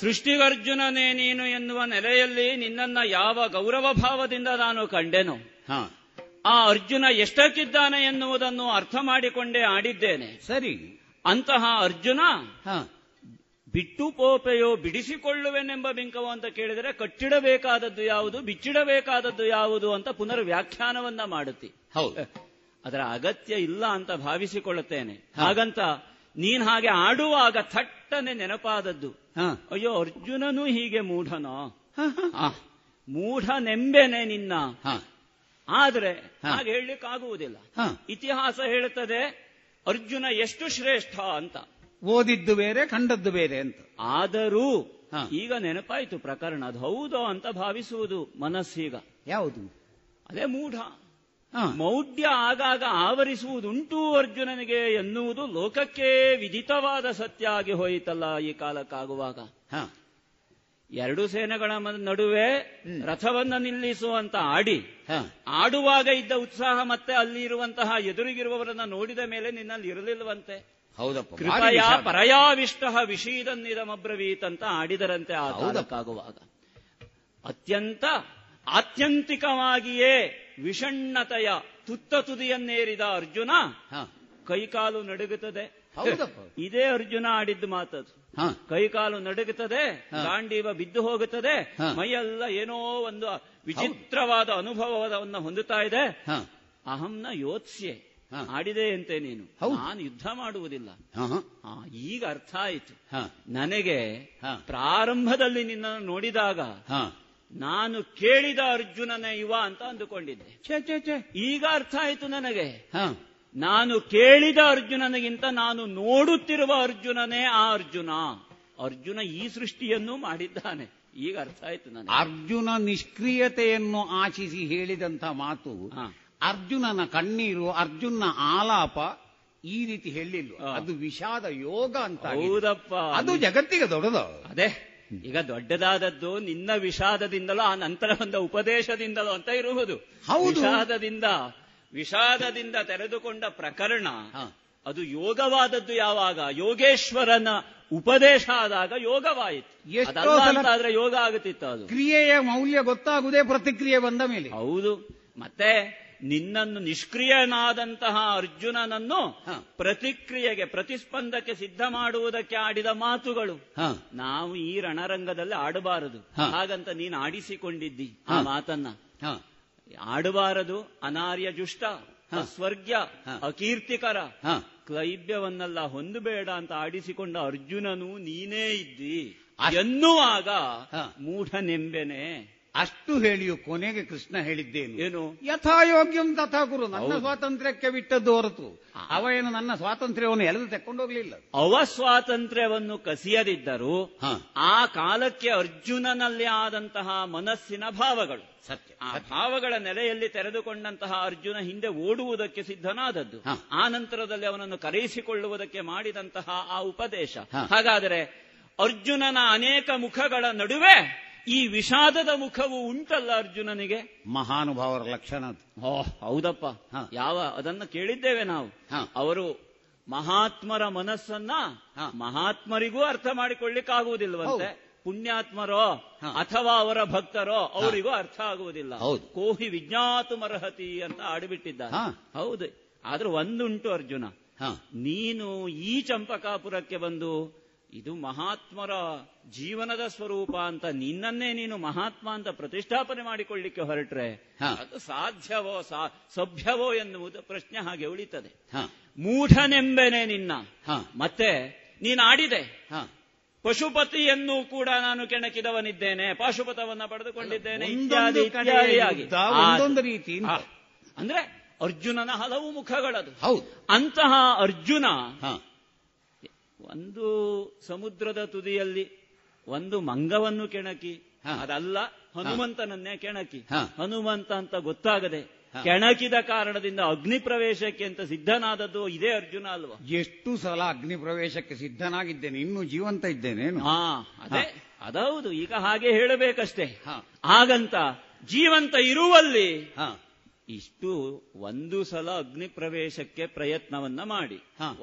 ಸೃಷ್ಟಿಗರ್ಜುನನೇ ನೀನು ಎನ್ನುವ ನೆಲೆಯಲ್ಲಿ ನಿನ್ನ ಯಾವ ಗೌರವ ಭಾವದಿಂದ ನಾನು ಕಂಡೆನು. ಆ ಅರ್ಜುನ ಎಷ್ಟಕ್ಕಿದ್ದಾನೆ ಎನ್ನುವುದನ್ನು ಅರ್ಥ ಮಾಡಿಕೊಂಡೇ ಆಡಿದ್ದೇನೆ. ಸರಿ, ಅಂತಹ ಅರ್ಜುನ ಬಿಟ್ಟು ಪೋಪೆಯೋ ಬಿಡಿಸಿಕೊಳ್ಳುವೆನೆಂಬ ಬಿಂಕವೋ ಅಂತ ಕೇಳಿದರೆ ಕಟ್ಟಿಡಬೇಕಾದದ್ದು ಯಾವುದು, ಬಿಚ್ಚಿಡಬೇಕಾದದ್ದು ಯಾವುದು ಅಂತ ಪುನರ್ ವ್ಯಾಖ್ಯಾನವನ್ನ ಮಾಡುತ್ತಿ. ಹೌದು, ಅದರ ಅಗತ್ಯ ಇಲ್ಲ ಅಂತ ಭಾವಿಸಿಕೊಳ್ಳುತ್ತೇನೆ. ಹಾಗಂತ ನೀನ್ ಹಾಗೆ ಆಡುವಾಗ ಥಟ್ಟನೆ ನೆನಪಾದದ್ದು, ಅಯ್ಯೋ ಅರ್ಜುನನು ಹೀಗೆ ಮೂಢನೋ, ಮೂಢನೆಂಬೆನೆ ನಿನ್ನ. ಆದರೆ ಹಾಗೆ ಹೇಳಲಿಕ್ಕಾಗುವುದಿಲ್ಲ. ಇತಿಹಾಸ ಹೇಳುತ್ತದೆ ಅರ್ಜುನ ಎಷ್ಟು ಶ್ರೇಷ್ಠ ಅಂತ, ಓದಿದ್ದು ಬೇರೆ ಕಂಡದ್ದು ಬೇರೆ ಅಂತ. ಆದರೂ ಈಗ ನೆನಪಾಯಿತು ಪ್ರಕರಣ, ಅದು ಹೌದೋ ಅಂತ ಭಾವಿಸುವುದು ಮನಸ್ಸೀಗ. ಯಾವುದು? ಅದೇ ಮೂಢ. ಮೌಢ್ಯ ಆಗಾಗ ಆವರಿಸುವುದುಂಟು ಅರ್ಜುನನಿಗೆ ಎನ್ನುವುದು ಲೋಕಕ್ಕೆ ವಿಧಿತವಾದ ಸತ್ಯ ಆಗಿ ಹೋಯಿತಲ್ಲ ಈ ಕಾಲಕ್ಕಾಗುವಾಗ. ಎರಡು ಸೇನೆಗಳ ನಡುವೆ ರಥವನ್ನು ನಿಲ್ಲಿಸುವಂತ ಆಡಿ, ಆಡುವಾಗ ಇದ್ದ ಉತ್ಸಾಹ ಮತ್ತೆ ಅಲ್ಲಿ ಇರುವಂತಹ ಎದುರಿಗಿರುವವರನ್ನ ನೋಡಿದ ಮೇಲೆ ನಿನ್ನಲ್ಲಿ ಇರಲಿಲ್ವಂತೆ. ಹೌದಪ್ಪ, ಕೃಪಯ ಪರಯಾವಿಷ್ಟ ವಿಷೀದನ್ನಿದಮಬ್ರವೀತ್ ಅಂತ ಆಡಿದರಂತೆ ಆ ಕಾಲಕ್ಕಾಗುವಾಗ. ಆತ್ಯಂತಿಕವಾಗಿಯೇ ವಿಷಣ್ಣತೆಯ ತುತ್ತ ತುದಿಯನ್ನೇರಿದ ಅರ್ಜುನ ಕೈಕಾಲು ನಡುಗುತ್ತದೆ. ಇದೇ ಅರ್ಜುನ ಆಡಿದ್ದು ಮಾತದು. ಕೈಕಾಲು ನಡುಗುತ್ತದೆ, ಗಾಂಡೀವ ಬಿದ್ದು ಹೋಗುತ್ತದೆ, ಮೈಯೆಲ್ಲ ಏನೋ ಒಂದು ವಿಚಿತ್ರವಾದ ಅನುಭವವನ್ನು ಹೊಂದುತ್ತಾ ಇದೆ. ಅಹಂನ ಯೋತ್ಸ್ಯೆ, ಆಡಿದೆ ಅಂತೆ ನೀನು, ನಾನು ಯುದ್ಧ ಮಾಡುವುದಿಲ್ಲ. ಈಗ ಅರ್ಥ ಆಯಿತು ನನಗೆ. ಪ್ರಾರಂಭದಲ್ಲಿ ನಿನ್ನನ್ನು ನೋಡಿದಾಗ ನಾನು ಕೇಳಿದ ಅರ್ಜುನನೇ ಇವ ಅಂತ ಅಂದುಕೊಂಡಿದ್ದೆ. ಈಗ ಅರ್ಥ ಆಯಿತು ನನಗೆ, ನಾನು ಕೇಳಿದ ಅರ್ಜುನನಿಗಿಂತ ನಾನು ನೋಡುತ್ತಿರುವ ಅರ್ಜುನನೇ ಆ ಅರ್ಜುನ. ಅರ್ಜುನ ಈ ಸೃಷ್ಟಿಯನ್ನು ಮಾಡಿದ್ದಾನೆ, ಈಗ ಅರ್ಥ ಆಯಿತು ನನಗೆ. ಅರ್ಜುನ ನಿಷ್ಕ್ರಿಯತೆಯನ್ನು ಆಚಿಸಿ ಹೇಳಿದಂಥ ಮಾತು, ಅರ್ಜುನನ ಕಣ್ಣೀರು, ಅರ್ಜುನನ ಆಲಾಪ ಈ ರೀತಿ ಹೇಳಿಲ್ವ, ಅದು ವಿಷಾದ ಯೋಗ ಅಂತ. ಹೌದಪ್ಪ, ಅದು ಜಗತ್ತಿಗೆ ದೊಡ್ಡದು. ಅದೇ ಈಗ ದೊಡ್ಡದಾದದ್ದು ನಿನ್ನ ವಿಷಾದದಿಂದಲೋ ಆ ನಂತರ ಬಂದ ಉಪದೇಶದಿಂದಲೋ ಅಂತ ಇರುವುದು. ವಿಷಾದದಿಂದ ತೆರೆದುಕೊಂಡ ಪ್ರಕರಣ ಅದು ಯೋಗವಾದದ್ದು. ಯಾವಾಗ ಯೋಗೇಶ್ವರನ ಉಪದೇಶ ಆದಾಗ ಯೋಗವಾಯಿತು. ಎಷ್ಟಾದ್ರೆ ಯೋಗ ಆಗುತ್ತಿತ್ತು. ಅದು ಕ್ರಿಯೆಯ ಮೌಲ್ಯ ಗೊತ್ತಾಗುವುದೇ ಪ್ರತಿಕ್ರಿಯೆ ಬಂದ ಮೇಲೆ. ಹೌದು, ಮತ್ತೆ ನಿನ್ನನ್ನು ನಿಷ್ಕ್ರಿಯನಾದಂತಹ ಅರ್ಜುನನನ್ನು ಪ್ರತಿಕ್ರಿಯೆಗೆ, ಪ್ರತಿಸ್ಪಂದಕ್ಕೆ ಸಿದ್ಧ ಮಾಡುವುದಕ್ಕೆ ಆಡಿದ ಮಾತುಗಳು. ನಾವು ಈ ರಣರಂಗದಲ್ಲಿ ಆಡಬಾರದು ಹಾಗಂತ ನೀನು ಆಡಿಸಿಕೊಂಡಿದ್ದಿ ಆ ಮಾತನ್ನ. ಆಡಬಾರದು, ಅನಾರ್ಯ, ಜುಷ್ಟ, ಸ್ವರ್ಗ್ಯ, ಅಕೀರ್ತಿಕರ ಕ್ಲೈಬ್ಯವನ್ನೆಲ್ಲ ಹೊಂದಬೇಡ ಅಂತ ಆಡಿಸಿಕೊಂಡ ಅರ್ಜುನನು ನೀನೇ ಇದ್ದಿ ಎನ್ನುವಾಗ ಮೂಢನೆಂಬೆನೆ. ಅಷ್ಟು ಹೇಳಿಯು ಕೊನೆಗೆ ಕೃಷ್ಣ ಹೇಳಿದ್ದೇನು? ಏನು? ಯಥಾಯೋಗ್ಯಂ ತಥಾ ಕುರು. ನನ್ನ ಸ್ವಾತಂತ್ರ್ಯಕ್ಕೆ ಬಿಟ್ಟದ್ದು ಹೊರತು ಅವ ಏನು ನನ್ನ ಸ್ವಾತಂತ್ರ್ಯವನ್ನು ಎಳೆದು ತೆಕ್ಕೊಂಡೋಗ್ಲಿಲ್ಲ. ಅವ ಸ್ವಾತಂತ್ರ್ಯವನ್ನು ಕಸಿಯದಿದ್ದರೂ ಆ ಕಾಲಕ್ಕೆ ಅರ್ಜುನನಲ್ಲಿ ಆದಂತಹ ಮನಸ್ಸಿನ ಭಾವಗಳು ಸತ್ಯ. ಆ ಭಾವಗಳ ನೆಲೆಯಲ್ಲಿ ತೆರೆದುಕೊಂಡಂತಹ ಅರ್ಜುನ ಹಿಂದೆ ಓಡುವುದಕ್ಕೆ ಸಿದ್ಧನಾದದ್ದು. ಆ ನಂತರದಲ್ಲಿ ಅವನನ್ನು ಕರೆಯಿಸಿಕೊಳ್ಳುವುದಕ್ಕೆ ಮಾಡಿದಂತಹ ಆ ಉಪದೇಶ. ಹಾಗಾದರೆ ಅರ್ಜುನನ ಅನೇಕ ಮುಖಗಳ ನಡುವೆ ಈ ವಿಷಾದದ ಮುಖವು ಉಂಟಲ್ಲ ಅರ್ಜುನನಿಗೆ. ಮಹಾನುಭಾವರ ಲಕ್ಷಣ. ಹೌದಪ್ಪ, ಯಾವ ಅದನ್ನು ಕೇಳಿದ್ದೇವೆ ನಾವು. ಅವರು ಮಹಾತ್ಮರ ಮನಸ್ಸನ್ನ ಮಹಾತ್ಮರಿಗೂ ಅರ್ಥ ಮಾಡಿಕೊಳ್ಳಿಕ್ಕಾಗುವುದಿಲ್ವಂತೆ, ಪುಣ್ಯಾತ್ಮರೋ ಅಥವಾ ಅವರ ಭಕ್ತರೋ ಅವರಿಗೂ ಅರ್ಥ ಆಗುವುದಿಲ್ಲ. ಕೋಹಿ ವಿಜ್ಞಾತು ಮರ್ಹತಿ ಅಂತ ಆಡಿಬಿಟ್ಟಿದ್ದಾರೆ. ಹೌದು, ಆದ್ರೂ ಒಂದುಂಟು ಅರ್ಜುನ, ನೀನು ಈ ಚಂಪಕಾಪುರಕ್ಕೆ ಬಂದು ಇದು ಮಹಾತ್ಮರ ಜೀವನದ ಸ್ವರೂಪ ಅಂತ ನಿನ್ನನ್ನೇ ನೀನು ಮಹಾತ್ಮ ಅಂತ ಪ್ರತಿಷ್ಠಾಪನೆ ಮಾಡಿಕೊಳ್ಳಿಕ್ಕೆ ಹೊರಟ್ರೆ ಅದು ಸಾಧ್ಯವೋ ಸಭ್ಯವೋ ಎನ್ನುವುದು ಪ್ರಶ್ನೆ ಹಾಗೆ ಉಳಿತದೆ. ಮೂಢನೆಂಬೆನೆ ನಿನ್ನ. ಮತ್ತೆ ನೀನ್ ಆಡಿದೆ, ಪಶುಪತಿಯನ್ನು ಕೂಡ ನಾನು ಕೆಣಕಿದವನಿದ್ದೇನೆ, ಪಾಶುಪತವನ್ನ ಪಡೆದುಕೊಂಡಿದ್ದೇನೆ ಇತ್ಯಾದಿ ಇತ್ಯಾದಿಯಾಗಿ. ಅಂದ್ರೆ ಅರ್ಜುನನ ಹಲವು ಮುಖಗಳದು. ಅಂತಹ ಅರ್ಜುನ ಒಂದು ಸಮುದ್ರದ ತುದಿಯಲ್ಲಿ ಒಂದು ಮಂಗವನ್ನು ಕೆಣಕಿ, ಅದಲ್ಲ ಹನುಮಂತನನ್ನೇ ಕೆಣಕಿ, ಹನುಮಂತ ಅಂತ ಗೊತ್ತಾಗದೆ ಕೆಣಕಿದ ಕಾರಣದಿಂದ ಅಗ್ನಿ ಪ್ರವೇಶಕ್ಕೆ ಅಂತ ಸಿದ್ಧನಾದದ್ದು ಇದೇ ಅರ್ಜುನ ಅಲ್ವಾ? ಎಷ್ಟು ಸಲ ಅಗ್ನಿ ಪ್ರವೇಶಕ್ಕೆ ಸಿದ್ಧನಾಗಿದ್ದೇನೆ, ಇನ್ನೂ ಜೀವಂತ ಇದ್ದೇನೆ. ಅದೇ ಅದೌದು, ಈಗ ಹಾಗೆ ಹೇಳಬೇಕಷ್ಟೇ. ಹಾಗಂತ ಜೀವಂತ ಇರುವಲ್ಲಿ ಇಷ್ಟು ಒಂದು ಸಲ ಅಗ್ನಿ ಪ್ರವೇಶಕ್ಕೆ ಪ್ರಯತ್ನವನ್ನ ಮಾಡಿ,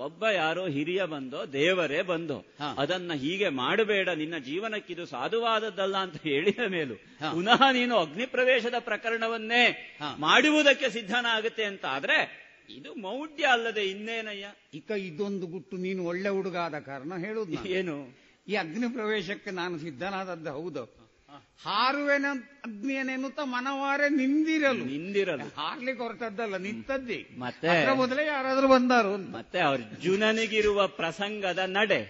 ಒಬ್ಬ ಯಾರೋ ಹಿರಿಯ ಬಂದೋ ದೇವರೇ ಬಂದೋ ಅದನ್ನ ಹೀಗೆ ಮಾಡಬೇಡ, ನಿನ್ನ ಜೀವನಕ್ಕಿದು ಸಾಧುವಾದದ್ದಲ್ಲ ಅಂತ ಹೇಳಿದ ಮೇಲೂ ಪುನಃ ನೀನು ಅಗ್ನಿ ಪ್ರವೇಶದ ಪ್ರಕರಣವನ್ನೇ ಮಾಡುವುದಕ್ಕೆ ಸಿದ್ಧನಾಗುತ್ತೆ ಅಂತ ಆದ್ರೆ ಇದು ಮೌಢ್ಯ ಅಲ್ಲದೆ ಇನ್ನೇನಯ್ಯ. ಈಗ ಇದೊಂದು ಗುಟ್ಟು ನೀನು ಒಳ್ಳೆ ಹುಡುಗ ಆದ ಕಾರಣ ಹೇಳುದು ಏನು, ಈ ಅಗ್ನಿ ಪ್ರವೇಶಕ್ಕೆ ನಾನು ಸಿದ್ಧನಾದದ್ದು ಹೌದು, ಹಾರುವೆನ ಅಗ್ನಿಯನ್ನೆನ್ನುತ್ತ ಮನವಾರೆ ನಿಂದಿರಲು ಹಾರ್ಲಿಕ್ಕೆ ಹೊರಟದ್ದಲ್ಲ, ನಿಂತದ್ದಿ. ಮತ್ತೆ ಮೊದಲೇ ಯಾರಾದ್ರೂ ಬಂದಾರು. ಮತ್ತೆ ಅರ್ಜುನನಿಗಿರುವ ಪ್ರಸಂಗದ ನಡೆ,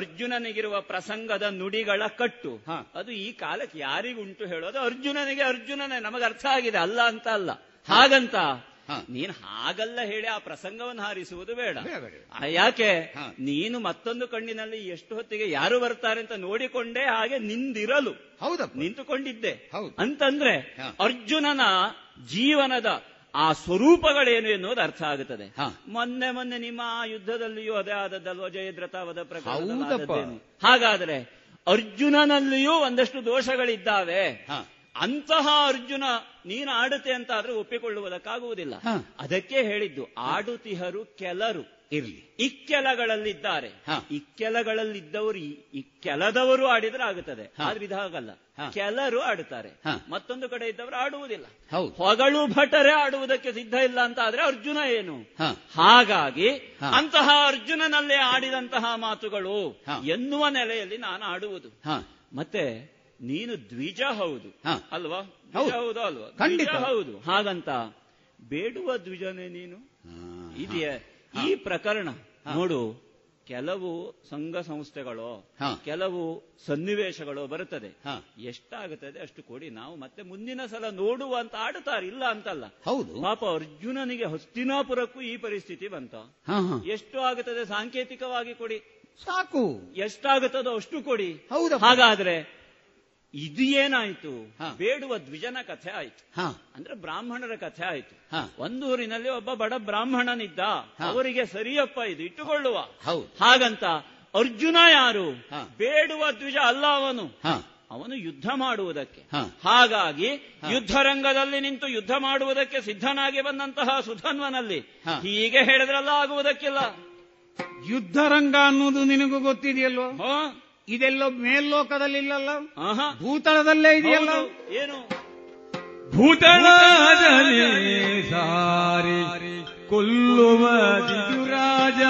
ಅರ್ಜುನನಿಗಿರುವ ಪ್ರಸಂಗದ ನುಡಿಗಳ ಕಟ್ಟು, ಅದು ಈ ಕಾಲಕ್ಕೆ ಯಾರಿಗುಂಟು ಹೇಳೋದು? ಅರ್ಜುನನಿಗೆ. ಅರ್ಜುನನೇ ನಮಗೆ ಅರ್ಥ ಆಗಿದೆ, ಅಲ್ಲ ಅಂತ ಅಲ್ಲ. ಹಾಗಂತ ನೀನ್ ಹಾಗಲ್ಲ ಹೇಳಿ ಆ ಪ್ರಸಂಗವನ್ನು ಹಾರಿಸುವುದು ಬೇಡ. ಯಾಕೆ ನೀನು ಮತ್ತೊಂದು ಕಣ್ಣಿನಲ್ಲಿ ಎಷ್ಟು ಹೊತ್ತಿಗೆ ಯಾರು ಬರ್ತಾರೆ ಅಂತ ನೋಡಿಕೊಂಡೇ ಹಾಗೆ ನಿಂದಿರಲು ನಿಂತುಕೊಂಡಿದ್ದೆ ಅಂತಂದ್ರೆ ಅರ್ಜುನನ ಜೀವನದ ಆ ಸ್ವರೂಪಗಳೇನು ಎನ್ನುವುದು ಅರ್ಥ ಆಗುತ್ತದೆ. ಮೊನ್ನೆ ಮೊನ್ನೆ ನಿಮ್ಮ ಆ ಯುದ್ಧದಲ್ಲಿಯೂ ಅದೇ ಆದದ್ದಲ್ವ, ಜಯದ್ರಥವದ ಪ್ರಕಾರ. ಹಾಗಾದ್ರೆ ಅರ್ಜುನನಲ್ಲಿಯೂ ಒಂದಷ್ಟು ದೋಷಗಳಿದ್ದಾವೆ. ಅಂತಹ ಅರ್ಜುನ ನೀನು ಆಡುತ್ತೆ ಅಂತ ಆದ್ರೂ ಒಪ್ಪಿಕೊಳ್ಳುವುದಕ್ಕಾಗುವುದಿಲ್ಲ. ಅದಕ್ಕೆ ಹೇಳಿದ್ದು ಆಡುತಿಹರು ಕೆಲರು ಇರ್ಲಿ, ಇಕ್ಕೆಲಗಳಲ್ಲಿದ್ದಾರೆ. ಇಕ್ಕೆಲಗಳಲ್ಲಿದ್ದವರು ಇಕ್ಕೆಲದವರು ಆಡಿದ್ರೆ ಆಗುತ್ತದೆ, ಆದ್ರೆ ಇದಾಗಲ್ಲ. ಕೆಲರು ಆಡುತ್ತಾರೆ, ಮತ್ತೊಂದು ಕಡೆ ಇದ್ದವರು ಆಡುವುದಿಲ್ಲ. ಹೊಗಳು ಭಟರೇ ಆಡುವುದಕ್ಕೆ ಸಿದ್ಧ ಇಲ್ಲ ಅಂತ ಆದ್ರೆ ಅರ್ಜುನ ಏನು? ಹಾಗಾಗಿ ಅಂತಹ ಅರ್ಜುನನಲ್ಲೇ ಆಡಿದಂತಹ ಮಾತುಗಳು ಎನ್ನುವ ನೆಲೆಯಲ್ಲಿ ನಾನು ಆಡುವುದು. ಮತ್ತೆ ನೀನು ದ್ವಿಜ ಹೌದು ಅಲ್ವಾ? ಹೌದು ಅಲ್ವಾ? ಖಂಡಿತ ಹೌದು. ಹಾಗಂತ ಬೇಡುವ ದ್ವಿಜನೇ ನೀನು ಇದೆಯೇ ಈ ಪ್ರಕರಣ ನೋಡು. ಕೆಲವು ಸಂಘ ಸಂಸ್ಥೆಗಳು, ಕೆಲವು ಸನ್ನಿವೇಶಗಳು ಬರುತ್ತದೆ, ಎಷ್ಟಾಗುತ್ತದೆ ಅಷ್ಟು ಕೊಡಿ, ನಾವು ಮತ್ತೆ ಮುಂದಿನ ಸಲ ನೋಡುವ ಅಂತ ಆಡುತ್ತಾರೆ, ಇಲ್ಲ ಅಂತಲ್ಲ. ಪಾಪ ಅರ್ಜುನನಿಗೆ ಹಸ್ತಿನಾಪುರಕ್ಕೂ ಈ ಪರಿಸ್ಥಿತಿ ಬಂತ. ಎಷ್ಟು ಆಗುತ್ತದೆ ಸಾಂಕೇತಿಕವಾಗಿ ಕೊಡಿ ಸಾಕು, ಎಷ್ಟಾಗುತ್ತದೋ ಅಷ್ಟು ಕೊಡಿ. ಹೌದು. ಹಾಗಾದ್ರೆ ಇದು ಏನಾಯ್ತು? ಬೇಡುವ ದ್ವಿಜನ ಕಥೆ ಆಯ್ತು, ಅಂದ್ರೆ ಬ್ರಾಹ್ಮಣರ ಕಥೆ ಆಯ್ತು. ಒಂದೂರಿನಲ್ಲಿ ಒಬ್ಬ ಬಡ ಬ್ರಾಹ್ಮಣನಿದ್ದ, ಅವರಿಗೆ ಸರಿಯಪ್ಪ ಇದು ಇಟ್ಟುಕೊಳ್ಳುವ. ಹಾಗಂತ ಅರ್ಜುನ ಯಾರು? ಬೇಡುವ ದ್ವಿಜ ಅಲ್ಲ ಅವನು, ಅವನು ಯುದ್ಧ ಮಾಡುವುದಕ್ಕೆ. ಹಾಗಾಗಿ ಯುದ್ಧರಂಗದಲ್ಲಿ ನಿಂತು ಯುದ್ಧ ಮಾಡುವುದಕ್ಕೆ ಸಿದ್ಧನಾಗಿ ಬಂದಂತಹ ಸುಧನ್ವನಲ್ಲಿ ಹೀಗೆ ಹೇಳಿದ್ರಲ್ಲ ಆಗುವುದಕ್ಕಿಲ್ಲ. ಯುದ್ಧರಂಗ ಅನ್ನೋದು ನಿನಗೂ ಗೊತ್ತಿದೆಯಲ್ವ? ಇದೆಲ್ಲೋ ಮೇಲ್ಲೋಕದಲ್ಲಿ ಇಲ್ಲಲ್ಲ, ಭೂತಳದಲ್ಲೇ ಇದೆಯಲ್ಲ. ಏನು ಭೂತಳದಲ್ಲಿ ಸಾರಿ ಕೊಲ್ಲುವ ರಾಜ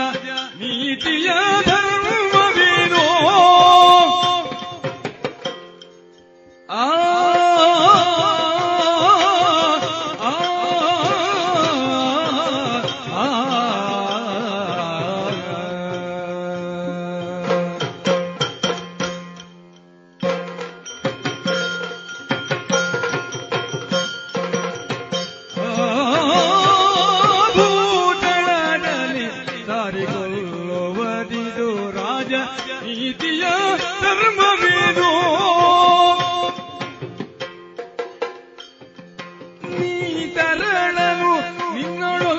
ನೀತಿಯ ಧರ್ಮವೇನೋ ಆ ನೀತನಾಡಲು ನಿನ್ನೋಳು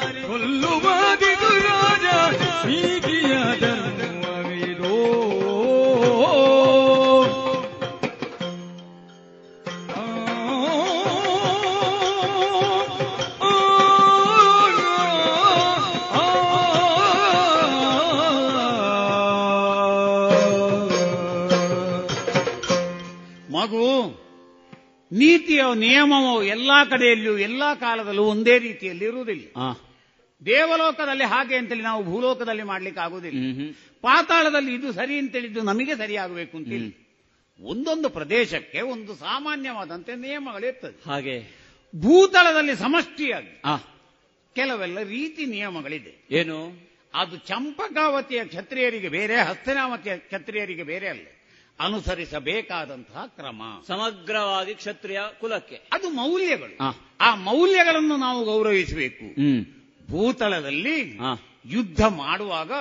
ದಾರಿ ಕೊಲ್ಲುವಾದಿದು ರಾಜ ಹೀಗಿಯ ಧರ್ಮವಿರೋ. ಮಗು, ನೀತಿಯ ನಿಯಮವು ಎಲ್ಲಾ ಕಡೆಯಲ್ಲೂ ಎಲ್ಲಾ ಕಾಲದಲ್ಲೂ ಒಂದೇ ರೀತಿಯಲ್ಲಿ ಇರುವುದಿಲ್ಲ. ದೇವಲೋಕದಲ್ಲಿ ಹಾಗೆ ಅಂತೇಳಿ ನಾವು ಭೂಲೋಕದಲ್ಲಿ ಮಾಡ್ಲಿಕ್ಕೆ ಆಗುವುದಿಲ್ಲ. ಪಾತಾಳದಲ್ಲಿ ಇದು ಸರಿ ಅಂತೇಳಿದ್ದು ನಮಗೆ ಸರಿಯಾಗಬೇಕು ಅಂತೇಳಿ ಒಂದೊಂದು ಪ್ರದೇಶಕ್ಕೆ ಒಂದು ಸಾಮಾನ್ಯವಾದಂತೆ ನಿಯಮಗಳಿರ್ತದೆ. ಹಾಗೆ ಭೂತಳದಲ್ಲಿ ಸಮಷ್ಟಿಯಾಗಿ ಕೆಲವೆಲ್ಲ ರೀತಿ ನಿಯಮಗಳಿದೆ. ಏನು ಅದು? ಚಂಪಕಾವತಿಯ ಕ್ಷತ್ರಿಯರಿಗೆ ಬೇರೆ, ಹಸ್ತಿನಾವತಿಯ ಕ್ಷತ್ರಿಯರಿಗೆ ಬೇರೆ ಅಲ್ಲ, ಅನುಸರಿಸಬೇಕಾದಂತಹ ಕ್ರಮ ಸಮಗ್ರವಾಗಿ ಕ್ಷತ್ರಿಯ ಕುಲಕ್ಕೆ ಅದು ಮೌಲ್ಯಗಳು. ಆ ಮೌಲ್ಯಗಳನ್ನು ನಾವು ಗೌರವಿಸಬೇಕು. ಭೂತಳದಲ್ಲಿ ಯುದ್ಧ ಮಾಡುವಾಗ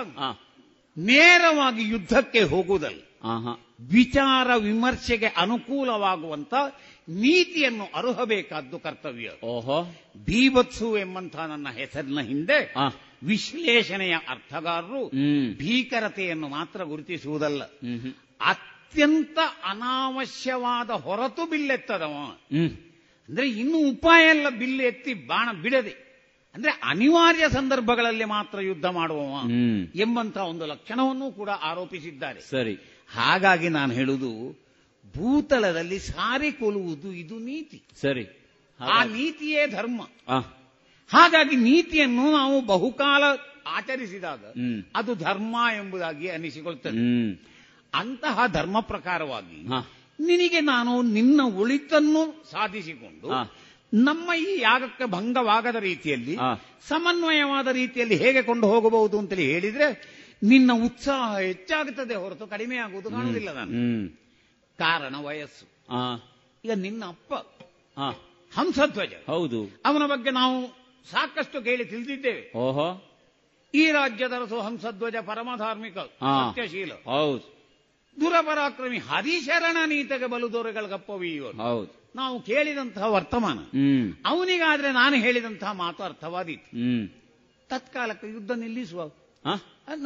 ನೇರವಾಗಿ ಯುದ್ಧಕ್ಕೆ ಹೋಗುವುದಲ್ಲ, ವಿಚಾರ ವಿಮರ್ಶೆಗೆ ಅನುಕೂಲವಾಗುವಂತ ನೀತಿಯನ್ನು ಅರುಹಬೇಕಾದ್ದು ಕರ್ತವ್ಯ. ಓಹೋ, ಬೀಭತ್ಸು ಎಂಬಂತಹ ನನ್ನ ಹೆಸರಿನ ಹಿಂದೆ ವಿಶ್ಲೇಷಣೆಯ ಅರ್ಥಗಾರರು ಭೀಕರತೆಯನ್ನು ಮಾತ್ರ ಗುರುತಿಸುವುದಲ್ಲ, ಅತ್ಯಂತ ಅನಾವಶ್ಯವಾದ ಹೊರತು ಬಿಲ್ಲೆತ್ತದವ ಅಂದ್ರೆ ಇನ್ನು ಉಪಾಯ ಎಲ್ಲ ಬಿಲ್ಲು ಎತ್ತಿ ಬಾಣ ಬಿಡದೆ ಅಂದ್ರೆ ಅನಿವಾರ್ಯ ಸಂದರ್ಭಗಳಲ್ಲಿ ಮಾತ್ರ ಯುದ್ಧ ಮಾಡುವವ ಎಂಬಂತಹ ಒಂದು ಲಕ್ಷಣವನ್ನು ಕೂಡ ಆರೋಪಿಸಿದ್ದಾರೆ. ಸರಿ, ಹಾಗಾಗಿ ನಾನು ಹೇಳುವುದು ಭೂತಳದಲ್ಲಿ ಸಾರಿಕೊಳ್ಳುವುದು ಇದು ನೀತಿ. ಸರಿ, ಆ ನೀತಿಯೇ ಧರ್ಮ. ಹಾಗಾಗಿ ನೀತಿಯನ್ನು ನಾವು ಬಹುಕಾಲ ಆಚರಿಸಿದಾಗ ಅದು ಧರ್ಮ ಎಂಬುದಾಗಿ ಅನಿಸಿಕೊಳ್ಳುತ್ತದೆ. ಅಂತಹ ಧರ್ಮ ಪ್ರಕಾರವಾಗಿ ನಿನಗೆ ನಾನು ನಿನ್ನ ಒಳಿತನ್ನು ಸಾಧಿಸಿಕೊಂಡು ನಮ್ಮ ಈ ಯಾಗಕ್ಕೆ ಭಂಗವಾಗದ ರೀತಿಯಲ್ಲಿ ಸಮನ್ವಯವಾದ ರೀತಿಯಲ್ಲಿ ಹೇಗೆ ಕೊಂಡು ಹೋಗಬಹುದು ಅಂತೇಳಿ ಹೇಳಿದ್ರೆ ನಿನ್ನ ಉತ್ಸಾಹ ಹೆಚ್ಚಾಗುತ್ತದೆ ಹೊರತು ಕಡಿಮೆ ಆಗುವುದು ಕಾಣುವುದಿಲ್ಲ. ನಾನು ಕಾರಣ ವಯಸ್ಸು. ಈಗ ನಿನ್ನ ಅಪ್ಪ ಹಂಸಧ್ವಜ, ಹೌದು, ಅವನ ಬಗ್ಗೆ ನಾವು ಸಾಕಷ್ಟು ಕೇಳಿ ತಿಳಿದಿದ್ದೇವೆ. ಓಹೋ, ಈ ರಾಜ್ಯದರಸು ಹಂಸಧ್ವಜ ಪರಮಧಾರ್ಮಿಕ ಸತ್ಯಶೀಲ, ಹೌದು, ದುರಪರಾಕ್ರಮಿ ಹರಿಶರಣ ನೀತಗೆ ಬಲು ದೊರೆಗಳಗಪ್ಪವೀಯವರು, ಹೌದು, ನಾವು ಕೇಳಿದಂತಹ ವರ್ತಮಾನ. ಅವನಿಗಾದ್ರೆ ನಾನು ಹೇಳಿದಂತಹ ಮಾತು ಅರ್ಥವಾದೀತು. ತತ್ಕಾಲಕ್ಕೆ ಯುದ್ಧ ನಿಲ್ಲಿಸುವ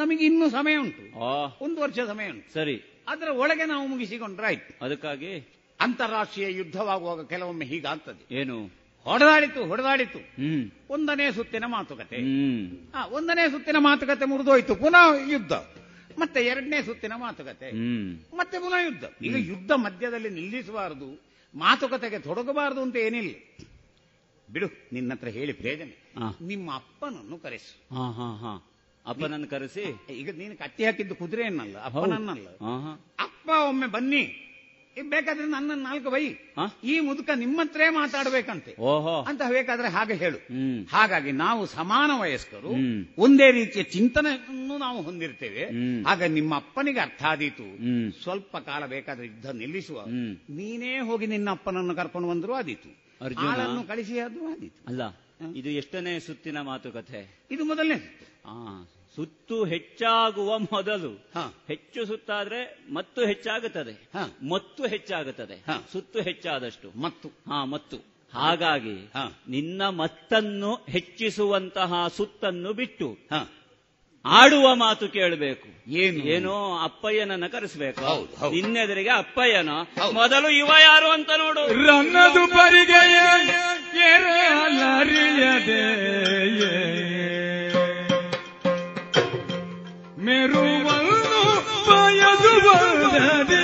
ನಮಗೆ ಇನ್ನೂ ಸಮಯ ಉಂಟು, 1 ವರ್ಷ ಸಮಯ ಉಂಟು. ಸರಿ, ಅದರ ಒಳಗೆ ನಾವು ಮುಗಿಸಿಕೊಂಡ್ರಾಯ್ತು. ಅದಕ್ಕಾಗಿ ಅಂತಾರಾಷ್ಟ್ರೀಯ ಯುದ್ಧವಾಗುವಾಗ ಕೆಲವೊಮ್ಮೆ ಹೀಗಾಗ್ತದೆ. ಏನು? ಹೊಡೆದಾಡಿತು, ಒಂದನೇ ಸುತ್ತಿನ ಮಾತುಕತೆ, 1ನೇ ಸುತ್ತಿನ ಮಾತುಕತೆ ಮುರಿದೋಯ್ತು, ಪುನಃ ಯುದ್ಧ, ಮತ್ತೆ 2ನೇ ಸುತ್ತಿನ ಮಾತುಕತೆ, ಮತ್ತೆ ಪುನಃ ಯುದ್ಧ. ಈಗ ಯುದ್ಧ ಮಧ್ಯದಲ್ಲಿ ನಿಲ್ಲಿಸಬಾರದು, ಮಾತುಕತೆಗೆ ತೊಡಗಬಾರದು ಅಂತ ಏನಿಲ್ಲ. ಬಿಡು, ನಿನ್ನತ್ರ ಹೇಳಿ ಪ್ರಯೋಜನೆ. ನಿಮ್ಮ ಅಪ್ಪನನ್ನು ಕರೆಸು. ಅಪ್ಪನನ್ನು ಕರೆಸಿ, ಈಗ ನೀನು ಕಟ್ಟಿ ಹಾಕಿದ್ದು ಕುದುರೆಯನ್ನಲ್ಲ, ಅಪ್ಪನನ್ನಲ್ಲ. ಅಪ್ಪ ಒಮ್ಮೆ ಬನ್ನಿ, ಬೇಕಾದ್ರೆ ನನ್ನ 4 ಬೈ, ಈ ಮುದುಕ ನಿಮ್ಮತ್ರೇ ಮಾತಾಡಬೇಕಂತೆ ಅಂತ ಬೇಕಾದ್ರೆ ಹಾಗೆ ಹೇಳು. ಹಾಗಾಗಿ ನಾವು ಸಮಾನ ವಯಸ್ಕರು, ಒಂದೇ ರೀತಿಯ ಚಿಂತನೆಯನ್ನು ನಾವು ಹೊಂದಿರ್ತೇವೆ. ಆಗ ನಿಮ್ಮ ಅಪ್ಪನಿಗೆ ಅರ್ಥ ಆದೀತು. ಸ್ವಲ್ಪ ಕಾಲ ಬೇಕಾದ್ರೆ ಯುದ್ಧ ನಿಲ್ಲಿಸುವ, ನೀನೇ ಹೋಗಿ ನಿನ್ನ ಅಪ್ಪನನ್ನು ಕರ್ಕೊಂಡು ಬಂದರೂ ಆದೀತು, ಅರ್ಜುನನನ್ನು ಕಳಿಸಿ ಆದ್ರೂ ಆದೀತು. ಅಲ್ಲ, ಇದು ಎಷ್ಟನೇ ಸುತ್ತಿನ ಮಾತುಕತೆ? ಇದು ಮೊದಲನೇ ಸುತ್ತು. ಹೆಚ್ಚಾಗುವ ಮೊದಲು ಹೆಚ್ಚು ಸುತ್ತಾದ್ರೆ ಮತ್ತು ಹೆಚ್ಚಾಗುತ್ತದೆ, ಮತ್ತು ಹೆಚ್ಚಾಗುತ್ತದೆ, ಸುತ್ತು ಹೆಚ್ಚಾದಷ್ಟು ಮತ್ತು. ಹಾಗಾಗಿ ನಿನ್ನ ಮತ್ತನ್ನು ಹೆಚ್ಚಿಸುವಂತಹ ಸುತ್ತನ್ನು ಬಿಟ್ಟು ಆಡುವ ಮಾತು ಕೇಳಬೇಕು. ಏನೋ ಅಪ್ಪಯ್ಯನನ್ನ ಕರೆಸಬೇಕು. ನಿನ್ನೆದುರಿಗೆ ಅಪ್ಪಯ್ಯನ, ಮೊದಲು ಇವ ಯಾರು ಅಂತ ನೋಡು. ರನ್ನದು ಮೆರುವನ್ನು ಬಯದು ಬಂದದೆ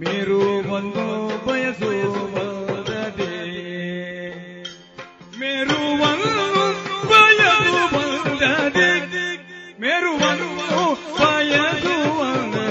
ಮೇರುವನು ಬಯಸುವಂದ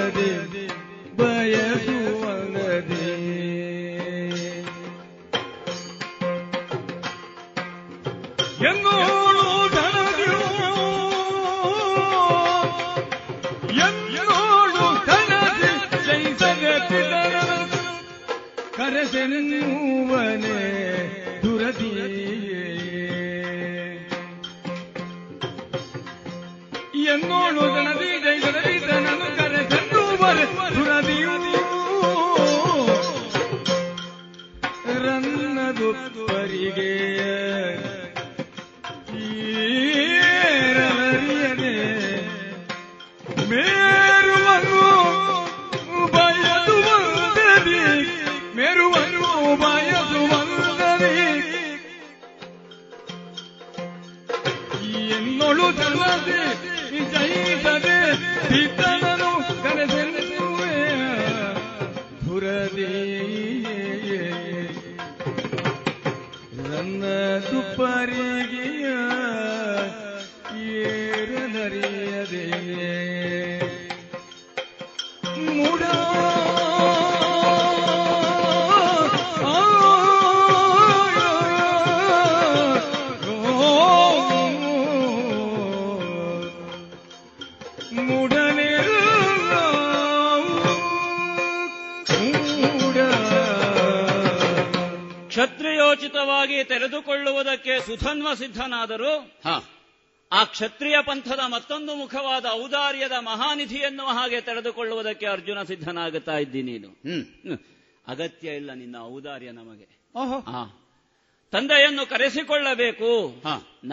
ಕನಸೆನ್ನುವನೆ ದುರದಿಯೇ ಎಂದೋಳು ನದಿ ಜೈಗದಿ ತನನು ಕರೆಸೆನ್ನುವರ ದುರದಿಯು ರನ್ನದು ಪರಿಗೆ ತೆರೆದುಕೊಳ್ಳುವುದಕ್ಕೆ ಸುಧನ್ವ ಸಿದ್ಧನಾದರೂ ಆ ಕ್ಷತ್ರಿಯ ಪಂಥದ ಮತ್ತೊಂದು ಮುಖವಾದ ಔದಾರ್ಯದ ಮಹಾನಿಧಿ ಎನ್ನುವ ಹಾಗೆ ತೆರೆದುಕೊಳ್ಳುವುದಕ್ಕೆ ಅರ್ಜುನ ಸಿದ್ಧನಾಗುತ್ತಾ ಇದ್ದೀನಿ ನೀನು. ಅಗತ್ಯ ಇಲ್ಲ ನಿನ್ನ ಔದಾರ್ಯ ನಮಗೆ. ತಂದೆಯನ್ನು ಕರೆಸಿಕೊಳ್ಳಬೇಕು.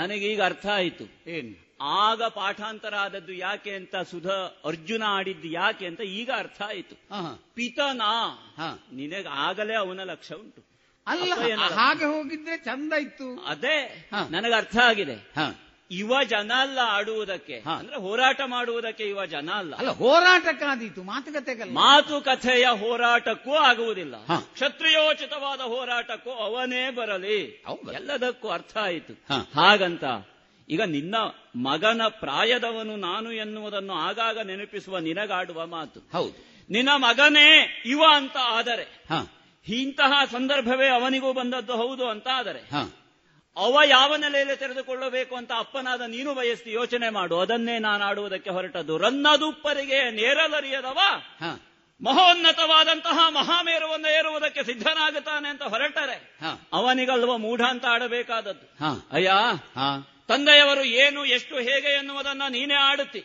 ನನಗೀಗ ಅರ್ಥ ಆಯಿತು. ಆಗ ಪಾಠಾಂತರ ಆದದ್ದು ಯಾಕೆ ಅಂತ, ಸುಧಾ ಅರ್ಜುನ ಆಡಿದ್ದು ಯಾಕೆ ಅಂತ ಈಗ ಅರ್ಥ ಆಯಿತು. ಪಿತನಾ ನಿನಗೆ ಆಗಲೇ ಅವನ ಲಕ್ಷ್ಯ ಉಂಟು. ಅಲ್ಲ, ಹಾಗೆ ಹೋಗಿದ್ರೆ ಚಂದ ಇತ್ತು. ಅದೇ ನನಗೆ ಅರ್ಥ ಆಗಿದೆ. ಯುವ ಜನ ಅಲ್ಲ ಆಡುವುದಕ್ಕೆ, ಅಂದ್ರೆ ಹೋರಾಟ ಮಾಡುವುದಕ್ಕೆ ಯುವ ಜನ ಅಲ್ಲ. ಅಲ್ಲ, ಹೋರಾಟಕ್ಕಾದೀತು, ಮಾತುಕತೆಗಲ್ಲ. ಮಾತುಕತೆಯ ಹೋರಾಟಕ್ಕೂ ಆಗುವುದಿಲ್ಲ, ಕ್ಷತ್ರಿಯೋಚಿತವಾದ ಹೋರಾಟಕ್ಕೂ ಅವನೇ ಬರಲಿ. ಎಲ್ಲದಕ್ಕೂ ಅರ್ಥ ಆಯಿತು. ಹಾಗಂತ ಈಗ ನಿನ್ನ ಮಗನ ಪ್ರಾಯದವನು ನಾನು ಎನ್ನುವುದನ್ನು ಆಗಾಗ ನೆನಪಿಸುವ ನಿನಗಾಡುವ ಮಾತು. ಹೌದು, ನಿನ್ನ ಮಗನೇ ಯುವ ಅಂತ ಆದರೆ, ಇಂತಹ ಸಂದರ್ಭವೇ ಅವನಿಗೂ ಬಂದದ್ದು ಹೌದು ಅಂತ ಆದರೆ, ಅವ ಯಾವ ನೆಲೆಯಲ್ಲಿ ತೆರೆದುಕೊಳ್ಳಬೇಕು ಅಂತ ಅಪ್ಪನಾದ ನೀನು ಬಯಸ್ತಿ. ಯೋಚನೆ ಮಾಡು. ಅದನ್ನೇ ನಾನು ಆಡುವುದಕ್ಕೆ ಹೊರಟದ್ದು. ರನ್ನದುಪ್ಪರಿಗೆ ನೇರಲರಿಯದವ ಮಹೋನ್ನತವಾದಂತಹ ಮಹಾಮೇರುವನ್ನು ಏರುವುದಕ್ಕೆ ಸಿದ್ಧನಾಗುತ್ತಾನೆ ಅಂತ ಹೊರಟರೆ, ಅವನಿಗಲ್ವ ಮೂಢ ಅಂತ ಆಡಬೇಕಾದದ್ದು. ಅಯ್ಯ, ತಂದೆಯವರು ಏನು ಎಷ್ಟು ಹೇಗೆ ಎನ್ನುವುದನ್ನ ನೀನೇ ಆಡುತ್ತಿ.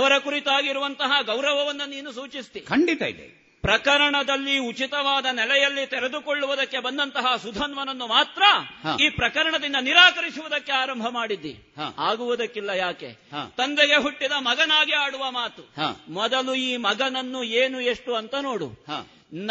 ಅವರ ಕುರಿತಾಗಿರುವಂತಹ ಗೌರವವನ್ನು ನೀನು ಸೂಚಿಸ್ತಿ. ಖಂಡಿತ ಇದೆ. ಪ್ರಕರಣದಲ್ಲಿ ಉಚಿತವಾದ ನೆಲೆಯಲ್ಲಿ ತೆರೆದುಕೊಳ್ಳುವುದಕ್ಕೆ ಬಂದಂತಹ ಸುಧನ್ವನನ್ನು ಮಾತ್ರ ಈ ಪ್ರಕರಣದಿಂದ ನಿರಾಕರಿಸುವುದಕ್ಕೆ ಆರಂಭ ಮಾಡಿದ್ದಿ. ಆಗುವುದಕ್ಕಿಲ್ಲ. ಯಾಕೆ? ತಂದೆಗೆ ಹುಟ್ಟಿದ ಮಗನಾಗಿ ಆಡುವ ಮಾತು. ಮೊದಲು ಈ ಮಗನನ್ನು ಏನು ಎಷ್ಟು ಅಂತ ನೋಡು.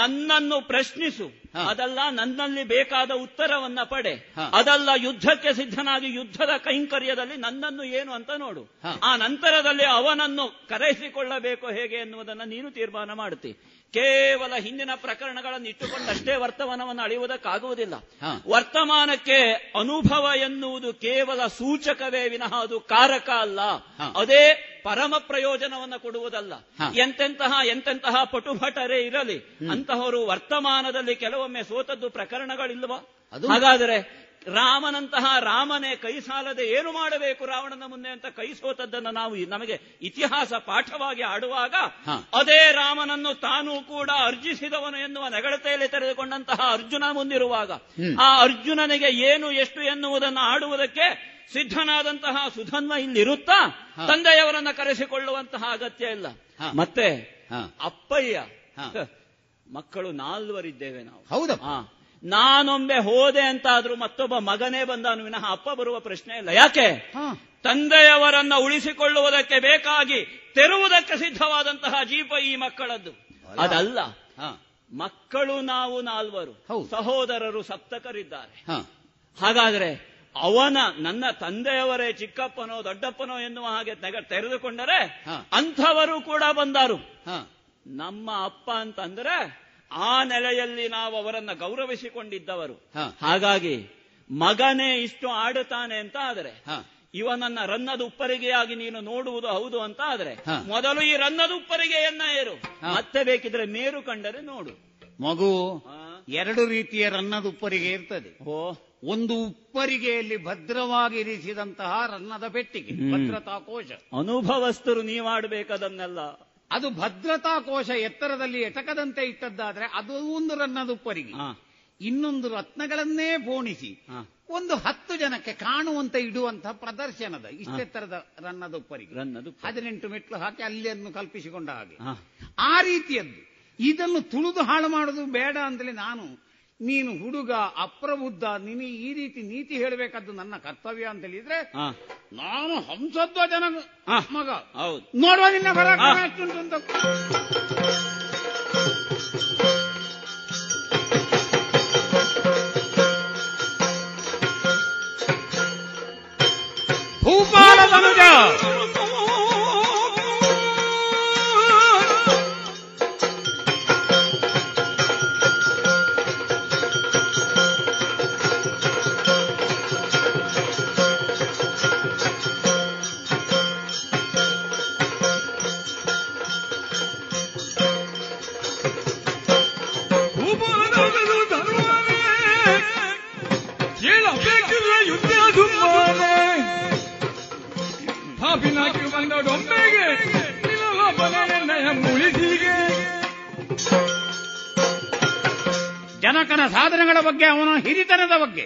ನನ್ನನ್ನು ಪ್ರಶ್ನಿಸು. ಅದಲ್ಲ, ನನ್ನಲ್ಲಿ ಬೇಕಾದ ಉತ್ತರವನ್ನ ಪಡೆ. ಅದಲ್ಲ, ಯುದ್ಧಕ್ಕೆ ಸಿದ್ಧನಾಗಿ ಯುದ್ಧದ ಕೈಂಕರ್ಯದಲ್ಲಿ ನನ್ನನ್ನು ಏನು ಅಂತ ನೋಡು. ಆ ನಂತರದಲ್ಲಿ ಅವನನ್ನು ಕರೆಸಿಕೊಳ್ಳಬೇಕು ಹೇಗೆ ಎನ್ನುವುದನ್ನು ನೀನು ತೀರ್ಮಾನ ಮಾಡುತ್ತಿ. ಕೇವಲ ಹಿಂದಿನ ಪ್ರಕರಣಗಳನ್ನು ಇಟ್ಟುಕೊಂಡಷ್ಟೇ ವರ್ತಮಾನವನ್ನು ಅಳೆಯುವುದಕ್ಕಾಗುವುದಿಲ್ಲ. ವರ್ತಮಾನಕ್ಕೆ ಅನುಭವ ಎನ್ನುವುದು ಕೇವಲ ಸೂಚಕವೇ ವಿನಃ ಅದು ಕಾರಕ ಅಲ್ಲ. ಅದೇ ಪರಮ ಪ್ರಯೋಜನವನ್ನು ಕೊಡುವುದಲ್ಲ. ಎಂತೆಂತಹ ಪಟುಭಟರೇ ಇರಲಿ, ಅಂತಹವರು ವರ್ತಮಾನದಲ್ಲಿ ಕೆಲವೊಮ್ಮೆ ಸೋತದ್ದು ಪ್ರಕರಣಗಳಿಲ್ವಾ? ಹಾಗಾದರೆ ರಾಮನಂತಹ ರಾಮನೇ ಕೈ ಸಾಲದೆ ಏನು ಮಾಡಬೇಕು ರಾವಣನ ಮುಂದೆ ಅಂತ ಕೈ ಸೋತದ್ದನ್ನು ನಾವು ನಮಗೆ ಇತಿಹಾಸ ಪಾಠವಾಗಿ ಆಡುವಾಗ, ಅದೇ ರಾಮನನ್ನು ತಾನೂ ಕೂಡ ಅರ್ಜಿಸಿದವನು ಎನ್ನುವ ನೆಗಳತೆಯಲ್ಲಿ ತೆರೆದುಕೊಂಡಂತಹ ಅರ್ಜುನ ಮುಂದಿರುವಾಗ, ಆ ಅರ್ಜುನನಿಗೆ ಏನು ಎಷ್ಟು ಎನ್ನುವುದನ್ನು ಆಡುವುದಕ್ಕೆ ಸಿದ್ಧನಾದಂತಹ ಸುಧನ್ವ ಇಲ್ಲಿರುತ್ತಾ ತಂದೆಯವರನ್ನ ಕರೆಸಿಕೊಳ್ಳುವಂತಹ ಅಗತ್ಯ ಇಲ್ಲ. ಮತ್ತೆ ಅಪ್ಪಯ್ಯ, ಮಕ್ಕಳು ನಾಲ್ವರಿದ್ದೇವೆ ನಾವು. ಹೌದಾ? ನಾನೊಮ್ಮೆ ಹೋದೆ ಅಂತಾದ್ರೂ ಮತ್ತೊಬ್ಬ ಮಗನೇ ಬಂದಾನು ವಿನಃ ಅಪ್ಪ ಬರುವ ಪ್ರಶ್ನೆ ಇಲ್ಲ. ಯಾಕೆ? ತಂದೆಯವರನ್ನ ಉಳಿಸಿಕೊಳ್ಳುವುದಕ್ಕೆ ಬೇಕಾಗಿ ತೆರುವುದಕ್ಕೆ ಸಿದ್ಧವಾದಂತಹ ಜೀಪ ಈ ಮಕ್ಕಳದ್ದು. ಅದಲ್ಲ, ಮಕ್ಕಳು ನಾವು ನಾಲ್ವರು, ಸಹೋದರರು ಸಪ್ತಕರಿದ್ದಾರೆ. ಹಾಗಾದ್ರೆ ನನ್ನ ತಂದೆಯವರೇ ಚಿಕ್ಕಪ್ಪನೋ ದೊಡ್ಡಪ್ಪನೋ ಎನ್ನುವ ಹಾಗೆ ತೆರೆದುಕೊಂಡರೆ ಅಂಥವರು ಕೂಡ ಬಂದರು. ನಮ್ಮ ಅಪ್ಪ ಅಂತಂದ್ರೆ ಆ ನೆಲೆಯಲ್ಲಿ ನಾವು ಅವರನ್ನ ಗೌರವಿಸಿಕೊಂಡಿದ್ದವರು. ಹಾಗಾಗಿ ಮಗನೇ ಇಷ್ಟು ಆಡುತ್ತಾನೆ ಅಂತ ಆದರೆ, ಇವನನ್ನ ರನ್ನದುಪ್ಪರಿಗೆಯಾಗಿ ನೀನು ನೋಡುವುದು ಹೌದು ಅಂತ ಆದರೆ, ಮೊದಲು ಈ ರನ್ನದುಪ್ಪರಿಗೆಯನ್ನ ಏರು, ಮತ್ತೆ ಬೇಕಿದ್ರೆ ಮೇರು ಕಂಡರೆ ನೋಡು. ಮಗು ಎರಡು ರೀತಿಯ ರನ್ನದುಪ್ಪರಿಗೆ ಇರ್ತದೆ. ಒಂದು ಉಪ್ಪರಿಗೆಯಲ್ಲಿ ಭದ್ರವಾಗಿ ಇರಿಸಿದಂತಹ ರನ್ನದ ಪೆಟ್ಟಿಗೆ, ಭದ್ರತಾ ಕೋಶ. ಅನುಭವಸ್ಥರು ನೀವಾಡಬೇಕದನ್ನೆಲ್ಲ. ಅದು ಭದ್ರತಾ ಕೋಶ ಎತ್ತರದಲ್ಲಿ ಎಟಕದಂತೆ ಇಟ್ಟದ್ದಾದ್ರೆ ಅದು ಒಂದು ರನ್ನದುಪ್ಪರಿಗೆ. ಇನ್ನೊಂದು ರತ್ನಗಳನ್ನೇ ಪೋಣಿಸಿ ಒಂದು 10 ಜನಕ್ಕೆ ಕಾಣುವಂತೆ ಇಡುವಂತಹ ಪ್ರದರ್ಶನದ ಇಷ್ಟೆತ್ತರದ ರನ್ನದುಪ್ಪರಿಗೆ 18 ಮೆಟ್ಲು ಹಾಕಿ ಅಲ್ಲಿಯನ್ನು ಕಲ್ಪಿಸಿಕೊಂಡ ಹಾಗೆ ಆ ರೀತಿಯದ್ದು. ಇದನ್ನು ತುಳಿದು ಹಾಳು ಮಾಡೋದು ಬೇಡ ಅಂತಲೇ ನಾನು, ನೀನು ಹುಡುಗ ಅಪ್ರಬುದ್ಧ, ನೀನು ಈ ರೀತಿ ನೀತಿ ಹೇಳಬೇಕಾದ್ದು ನನ್ನ ಕರ್ತವ್ಯ ಅಂತ ಹೇಳಿದ್ರೆ ನಾನು ಹಂಸಧ್ವಜನ ಮಗ ನೋಡುವ ನಿನ್ನ ಪರಾಕ್ರಮ ಎಷ್ಟುಂಟು ಅಂತ. ಭೂಪಾಲ ತನುಜ ಜನಕನ ಸಾಧನೆಗಳ ಬಗ್ಗೆ ಅವನ ಹಿರಿತನದ ಬಗ್ಗೆ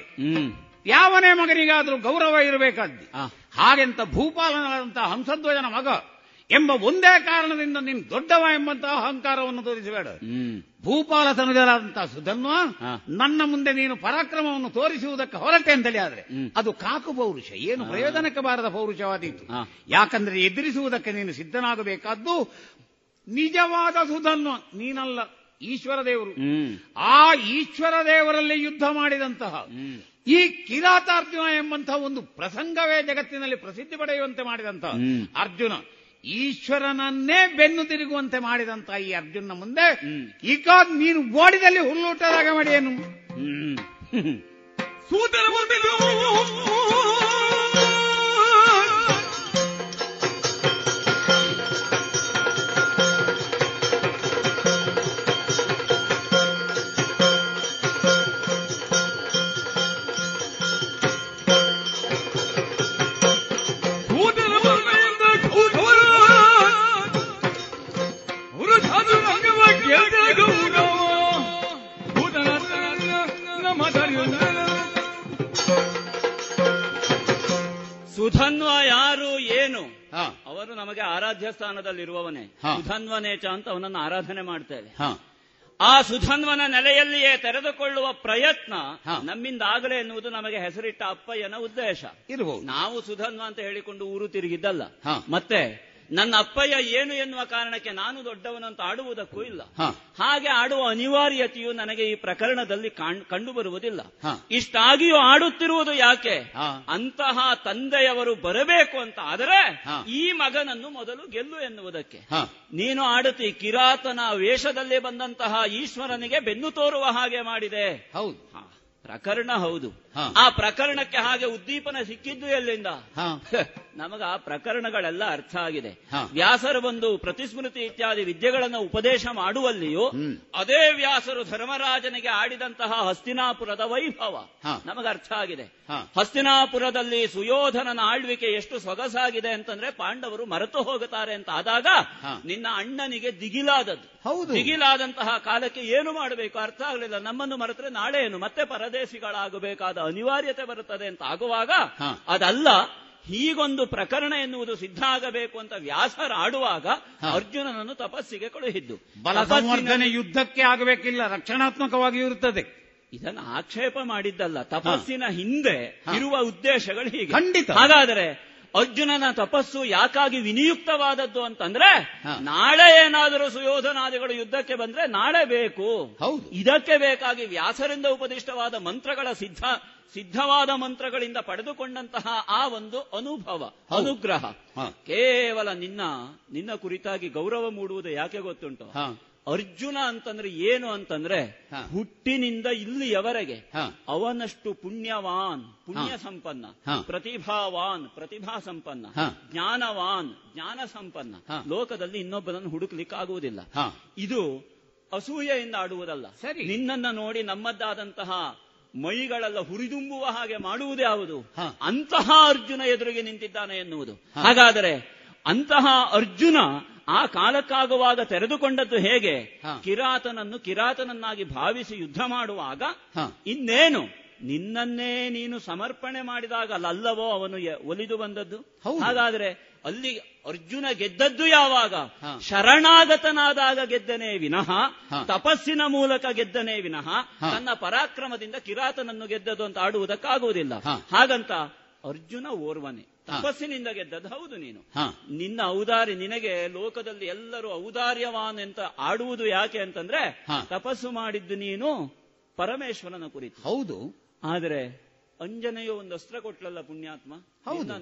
ಯಾವನೇ ಮಗನಿಗಾದ್ರೂ ಗೌರವ ಇರಬೇಕಾದ್ದು. ಹಾಗೆಂತ ಭೂಪಾಲನಂತಹ ಹಂಸಧ್ವಜನ ಮಗ ಎಂಬ ಒಂದೇ ಕಾರಣದಿಂದ ನೀನು ದೊಡ್ಡವ ಎಂಬಂತಹ ಅಹಂಕಾರವನ್ನು ತೋರಿಸಬೇಡ. ಭೂಪಾಲ ತನುಜರಾದಂತಹ ಸುಧನ್ವ, ನನ್ನ ಮುಂದೆ ನೀನು ಪರಾಕ್ರಮವನ್ನು ತೋರಿಸುವುದಕ್ಕೆ ಹೊರಟೆ ಅಂತೇಳಿ ಆದ್ರೆ ಅದು ಕಾಕು ಪೌರುಷ, ಏನು ಪ್ರಯೋಜನಕ್ಕೆ ಬಾರದ ಪೌರುಷವಾದೀತು. ಯಾಕಂದ್ರೆ ಎದುರಿಸುವುದಕ್ಕೆ ನೀನು ಸಿದ್ಧನಾಗಬೇಕಾದ್ದು ನಿಜವಾದ ಸುಧನ್ವ ನೀನಲ್ಲ, ಈಶ್ವರ ದೇವರು. ಆ ಈಶ್ವರ ದೇವರಲ್ಲಿ ಯುದ್ಧ ಮಾಡಿದಂತಹ ಈ ಕಿರಾತಾರ್ಜುನ ಎಂಬಂತಹ ಒಂದು ಪ್ರಸಂಗವೇ ಜಗತ್ತಿನಲ್ಲಿ ಪ್ರಸಿದ್ಧಿ ಪಡೆಯುವಂತೆ ಮಾಡಿದಂತಹ ಅರ್ಜುನ, ಈಶ್ವರನನ್ನೇ ಬೆನ್ನು ತಿರುಗುವಂತೆ ಮಾಡಿದಂತ ಈ ಅರ್ಜುನ ಮುಂದೆ ಈಗ ನೀನು ಓಡಿದಲ್ಲಿ ಹುಲ್ಲುಟದಾಗ ಮಾಡಿಯೇನು. ಸುಧನ್ವ ಯಾರು ಏನು? ಅವರು ನಮಗೆ ಆರಾಧ್ಯ ಸ್ಥಾನದಲ್ಲಿರುವವನೇ, ಸುಧನ್ವನೇಚ ಅಂತ ಅವನನ್ನು ಆರಾಧನೆ ಮಾಡ್ತೇವೆ. ಆ ಸುಧನ್ವನ ನೆಲೆಯಲ್ಲಿಯೇ ತೆರೆದುಕೊಳ್ಳುವ ಪ್ರಯತ್ನ ನಮ್ಮಿಂದ ಆಗಲೇ ಎನ್ನುವುದು ನಮಗೆ ಹೆಸರಿಟ್ಟ ಅಪ್ಪಯ್ಯನ ಉದ್ದೇಶ ಇರಬಹುದು. ನಾವು ಸುಧನ್ವ ಅಂತ ಹೇಳಿಕೊಂಡು ಊರು ತಿರುಗಿದ್ದಲ್ಲ. ಮತ್ತೆ ನನ್ನ ಅಪ್ಪಯ್ಯ ಏನು ಎನ್ನುವ ಕಾರಣಕ್ಕೆ ನಾನು ದೊಡ್ಡವನಂತ ಆಡುವುದಕ್ಕೂ ಇಲ್ಲ, ಹಾಗೆ ಆಡುವ ಅನಿವಾರ್ಯತೆಯು ನನಗೆ ಈ ಪ್ರಕರಣದಲ್ಲಿ ಕಂಡು ಬರುವುದಿಲ್ಲ. ಇಷ್ಟಾಗಿಯೂ ಆಡುತ್ತಿರುವುದು ಯಾಕೆ? ಅಂತಹ ತಂದೆಯವರು ಬರಬೇಕು ಅಂತ ಆದರೆ ಈ ಮಗನನ್ನು ಮೊದಲು ಗೆಲ್ಲು ಎನ್ನುವುದಕ್ಕೆ. ನೀನು ಆಡುತ್ತಿ ಕಿರಾತನ ವೇಷದಲ್ಲಿ ಬಂದಂತಹ ಈಶ್ವರನಿಗೆ ಬೆನ್ನು ತೋರುವ ಹಾಗೆ ಮಾಡಿದೆ. ಹೌದು, ಪ್ರಕರಣ ಹೌದು. ಆ ಪ್ರಕರಣಕ್ಕೆ ಹಾಗೆ ಉದ್ದೀಪನ ಸಿಕ್ಕಿದ್ದು ಎಲ್ಲಿಂದ? ನಮಗ ಆ ಪ್ರಕರಣಗಳೆಲ್ಲ ಅರ್ಥ ಆಗಿದೆ. ವ್ಯಾಸರು ಬಂದು ಪ್ರತಿಸ್ಮೃತಿ ಇತ್ಯಾದಿ ವಿದ್ಯೆಗಳನ್ನು ಉಪದೇಶ ಮಾಡುವಲ್ಲಿಯೂ ಅದೇ ವ್ಯಾಸರು ಧರ್ಮರಾಜನಿಗೆ ಆಡಿದಂತಹ ಹಸ್ತಿನಾಪುರದ ವೈಭವ ನಮಗರ್ಥ ಆಗಿದೆ. ಹಸ್ತಿನಾಪುರದಲ್ಲಿ ಸುಯೋಧನನ ಆಳ್ವಿಕೆ ಎಷ್ಟು ಸೊಗಸಾಗಿದೆ ಅಂತಂದ್ರೆ ಪಾಂಡವರು ಮರೆತು ಹೋಗುತ್ತಾರೆ ಅಂತ ಆದಾಗ ನಿನ್ನ ಅಣ್ಣನಿಗೆ ದಿಗಿಲಾದದ್ದು. ಹೌದು, ದಿಗಿಲಾದಂತಹ ಕಾಲಕ್ಕೆ ಏನು ಮಾಡಬೇಕು ಅರ್ಥ ಆಗಲಿಲ್ಲ. ನಮ್ಮನ್ನು ಮರೆತರೆ ನಾಳೆ ಏನು ಮತ್ತೆ ಪರದೇಶಿಗಳಾಗಬೇಕಾದ ಅನಿವಾರ್ಯತೆ ಬರುತ್ತದೆ ಅಂತ ಆಗುವಾಗ ಅದಲ್ಲ, ಹೀಗೊಂದು ಪ್ರಕರಣ ಎನ್ನುವುದು ಸಿದ್ಧ ಆಗಬೇಕು ಅಂತ ವ್ಯಾಸರ ಆಡುವಾಗ ಅರ್ಜುನನನ್ನು ತಪಸ್ಸಿಗೆ ಕಳುಹಿದ್ದು. ಬಲಸಂವರ್ಧನೆ ಯುದ್ಧಕ್ಕೆ ಆಗಬೇಕಿಲ್ಲ, ರಕ್ಷಣಾತ್ಮಕವಾಗಿ ಇರುತ್ತದೆ. ಇದನ್ನು ಆಕ್ಷೇಪ ಮಾಡಿದ್ದಲ್ಲ, ತಪಸ್ಸಿನ ಹಿಂದೆ ಇರುವ ಉದ್ದೇಶಗಳು ಹೀಗೆ ಖಂಡಿತ. ಹಾಗಾದರೆ ಅರ್ಜುನನ ತಪಸ್ಸು ಯಾಕಾಗಿ ವಿನಿಯುಕ್ತವಾದದ್ದು ಅಂತಂದ್ರೆ ನಾಳೆ ಏನಾದರೂ ಸುಯೋಧನಾದಿಗಳು ಯುದ್ಧಕ್ಕೆ ಬಂದ್ರೆ ನಾಳೆ ಬೇಕು. ಇದಕ್ಕೆ ಬೇಕಾಗಿ ವ್ಯಾಸರಿಂದ ಉಪದಿಷ್ಟವಾದ ಮಂತ್ರಗಳ ಸಿದ್ಧವಾದ ಮಂತ್ರಗಳಿಂದ ಪಡೆದುಕೊಂಡಂತಹ ಆ ಒಂದು ಅನುಭವ ಅನುಗ್ರಹ. ಕೇವಲ ನಿನ್ನ ಕುರಿತಾಗಿ ಗೌರವ ಮೂಡುವುದು ಯಾಕೆ ಗೊತ್ತುಂಟು? ಅರ್ಜುನ ಅಂತಂದ್ರೆ ಏನು ಅಂತಂದ್ರೆ ಹುಟ್ಟಿನಿಂದ ಇಲ್ಲಿಯವರೆಗೆ ಅವನಷ್ಟು ಪುಣ್ಯ ಸಂಪನ್ನ, ಪ್ರತಿಭಾವಾನ್ ಪ್ರತಿಭಾ ಸಂಪನ್ನ, ಜ್ಞಾನವಾನ್ ಜ್ಞಾನ ಸಂಪನ್ನ ಲೋಕದಲ್ಲಿ ಇನ್ನೊಬ್ಬನನ್ನು ಹುಡುಕ್ಲಿಕ್ಕಾಗುವುದಿಲ್ಲ. ಇದು ಅಸೂಯೆಯಿಂದ ಆಡುವುದಲ್ಲ. ನಿನ್ನನ್ನು ನೋಡಿ ನಮ್ಮದ್ದಾದಂತಹ ಮೈಗಳೆಲ್ಲ ಹುರಿದುಂಬುವ ಹಾಗೆ ಮಾಡುವುದ್ಯಾವುದು? ಅಂತಹ ಅರ್ಜುನ ಎದುರಿಗೆ ನಿಂತಿದ್ದಾನೆ ಎನ್ನುವುದು. ಹಾಗಾದರೆ ಅಂತಹ ಅರ್ಜುನ ಆ ಕಾಲಕ್ಕಾಗುವಾಗ ತೆರೆದುಕೊಂಡದ್ದು ಹೇಗೆ? ಕಿರಾತನನ್ನು ಕಿರಾತನನ್ನಾಗಿ ಭಾವಿಸಿ ಯುದ್ಧ ಮಾಡುವಾಗ ಇನ್ನೇನು ನಿನ್ನನ್ನೇ ನೀನು ಸಮರ್ಪಣೆ ಮಾಡಿದಾಗ ಅಲ್ಲವೋ ಅವನು ಒಲಿದು ಬಂದದ್ದು. ಹಾಗಾದ್ರೆ ಅಲ್ಲಿ ಅರ್ಜುನ ಗೆದ್ದದ್ದು ಯಾವಾಗ? ಶರಣಾಗತನಾದಾಗ ಗೆದ್ದನೇ ವಿನಃ, ತಪಸ್ಸಿನ ಮೂಲಕ ಗೆದ್ದನೇ ವಿನಃ ತನ್ನ ಪರಾಕ್ರಮದಿಂದ ಕಿರಾತನನ್ನು ಗೆದ್ದದ್ದು ಅಂತ ಆಡುವುದಕ್ಕಾಗುವುದಿಲ್ಲ. ಹಾಗಂತ ಅರ್ಜುನ ಓರ್ವನೇ ತಪಸ್ಸಿನಿಂದ ಗೆದ್ದದ್ದು. ಹೌದು, ನೀನು ನಿನ್ನ ಔದಾರಿ, ನಿನಗೆ ಲೋಕದಲ್ಲಿ ಎಲ್ಲರೂ ಔದಾರ್ಯವಾನ್ ಅಂತ ಆಡುವುದು ಯಾಕೆ ಅಂತಂದ್ರೆ ತಪಸ್ಸು ಮಾಡಿದ್ದು ನೀನು ಪರಮೇಶ್ವರನ ಕುರಿತು. ಹೌದು, ಆದ್ರೆ ಅಂಜನೆಯು ಒಂದು ಅಸ್ತ್ರ ಕೊಟ್ಲಲ್ಲ ಪುಣ್ಯಾತ್ಮ,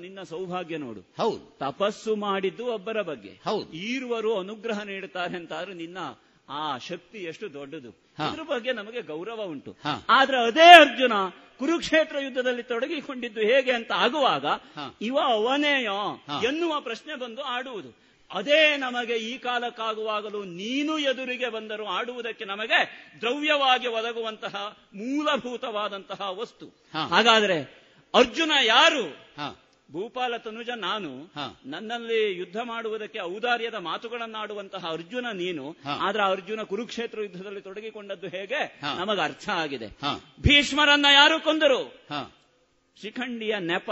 ನಿನ್ನ ಸೌಭಾಗ್ಯ ನೋಡು. ಹೌದು, ತಪಸ್ಸು ಮಾಡಿದ್ದು ಒಬ್ಬರ ಬಗ್ಗೆ, ಈರುವರು ಅನುಗ್ರಹ ನೀಡುತ್ತಾರೆ ಅಂತಾದ್ರೂ ನಿನ್ನ ಆ ಶಕ್ತಿ ಎಷ್ಟು ದೊಡ್ಡದು, ಇದ್ರ ಬಗ್ಗೆ ನಮಗೆ ಗೌರವ ಉಂಟು. ಆದ್ರೆ ಅದೇ ಅರ್ಜುನ ಕುರುಕ್ಷೇತ್ರ ಯುದ್ಧದಲ್ಲಿ ತೊಡಗಿಕೊಂಡಿದ್ದು ಹೇಗೆ ಅಂತ ಆಗುವಾಗ ಇವ ಅವನೇಯೋ ಎನ್ನುವ ಪ್ರಶ್ನೆ ಬಂದು ಆಡುವುದು. ಅದೇ ನಮಗೆ ಈ ಕಾಲಕ್ಕಾಗುವಾಗಲೂ ನೀನು ಎದುರಿಗೆ ಬಂದರೂ ಆಡುವುದಕ್ಕೆ ನಮಗೆ ದ್ರವ್ಯವಾಗಿ ಒದಗುವಂತಹ ಮೂಲಭೂತವಾದಂತಹ ವಸ್ತು. ಹಾಗಾದ್ರೆ ಅರ್ಜುನ ಯಾರು? ಭೂಪಾಲ ತನುಜ ನಾನು, ನನ್ನಲ್ಲಿ ಯುದ್ಧ ಮಾಡುವುದಕ್ಕೆ ಔದಾರ್ಯದ ಮಾತುಗಳನ್ನಾಡುವಂತಹ ಅರ್ಜುನ ನೀನು. ಆದ್ರೆ ಅರ್ಜುನ ಕುರುಕ್ಷೇತ್ರ ಯುದ್ಧದಲ್ಲಿ ತೊಡಗಿಕೊಂಡದ್ದು ಹೇಗೆ ನಮಗೆ ಅರ್ಥ ಆಗಿದೆ. ಭೀಷ್ಮರನ್ನ ಯಾರು ಕೊಂದರು? ಶಿಖಂಡಿಯ ನೆಪ,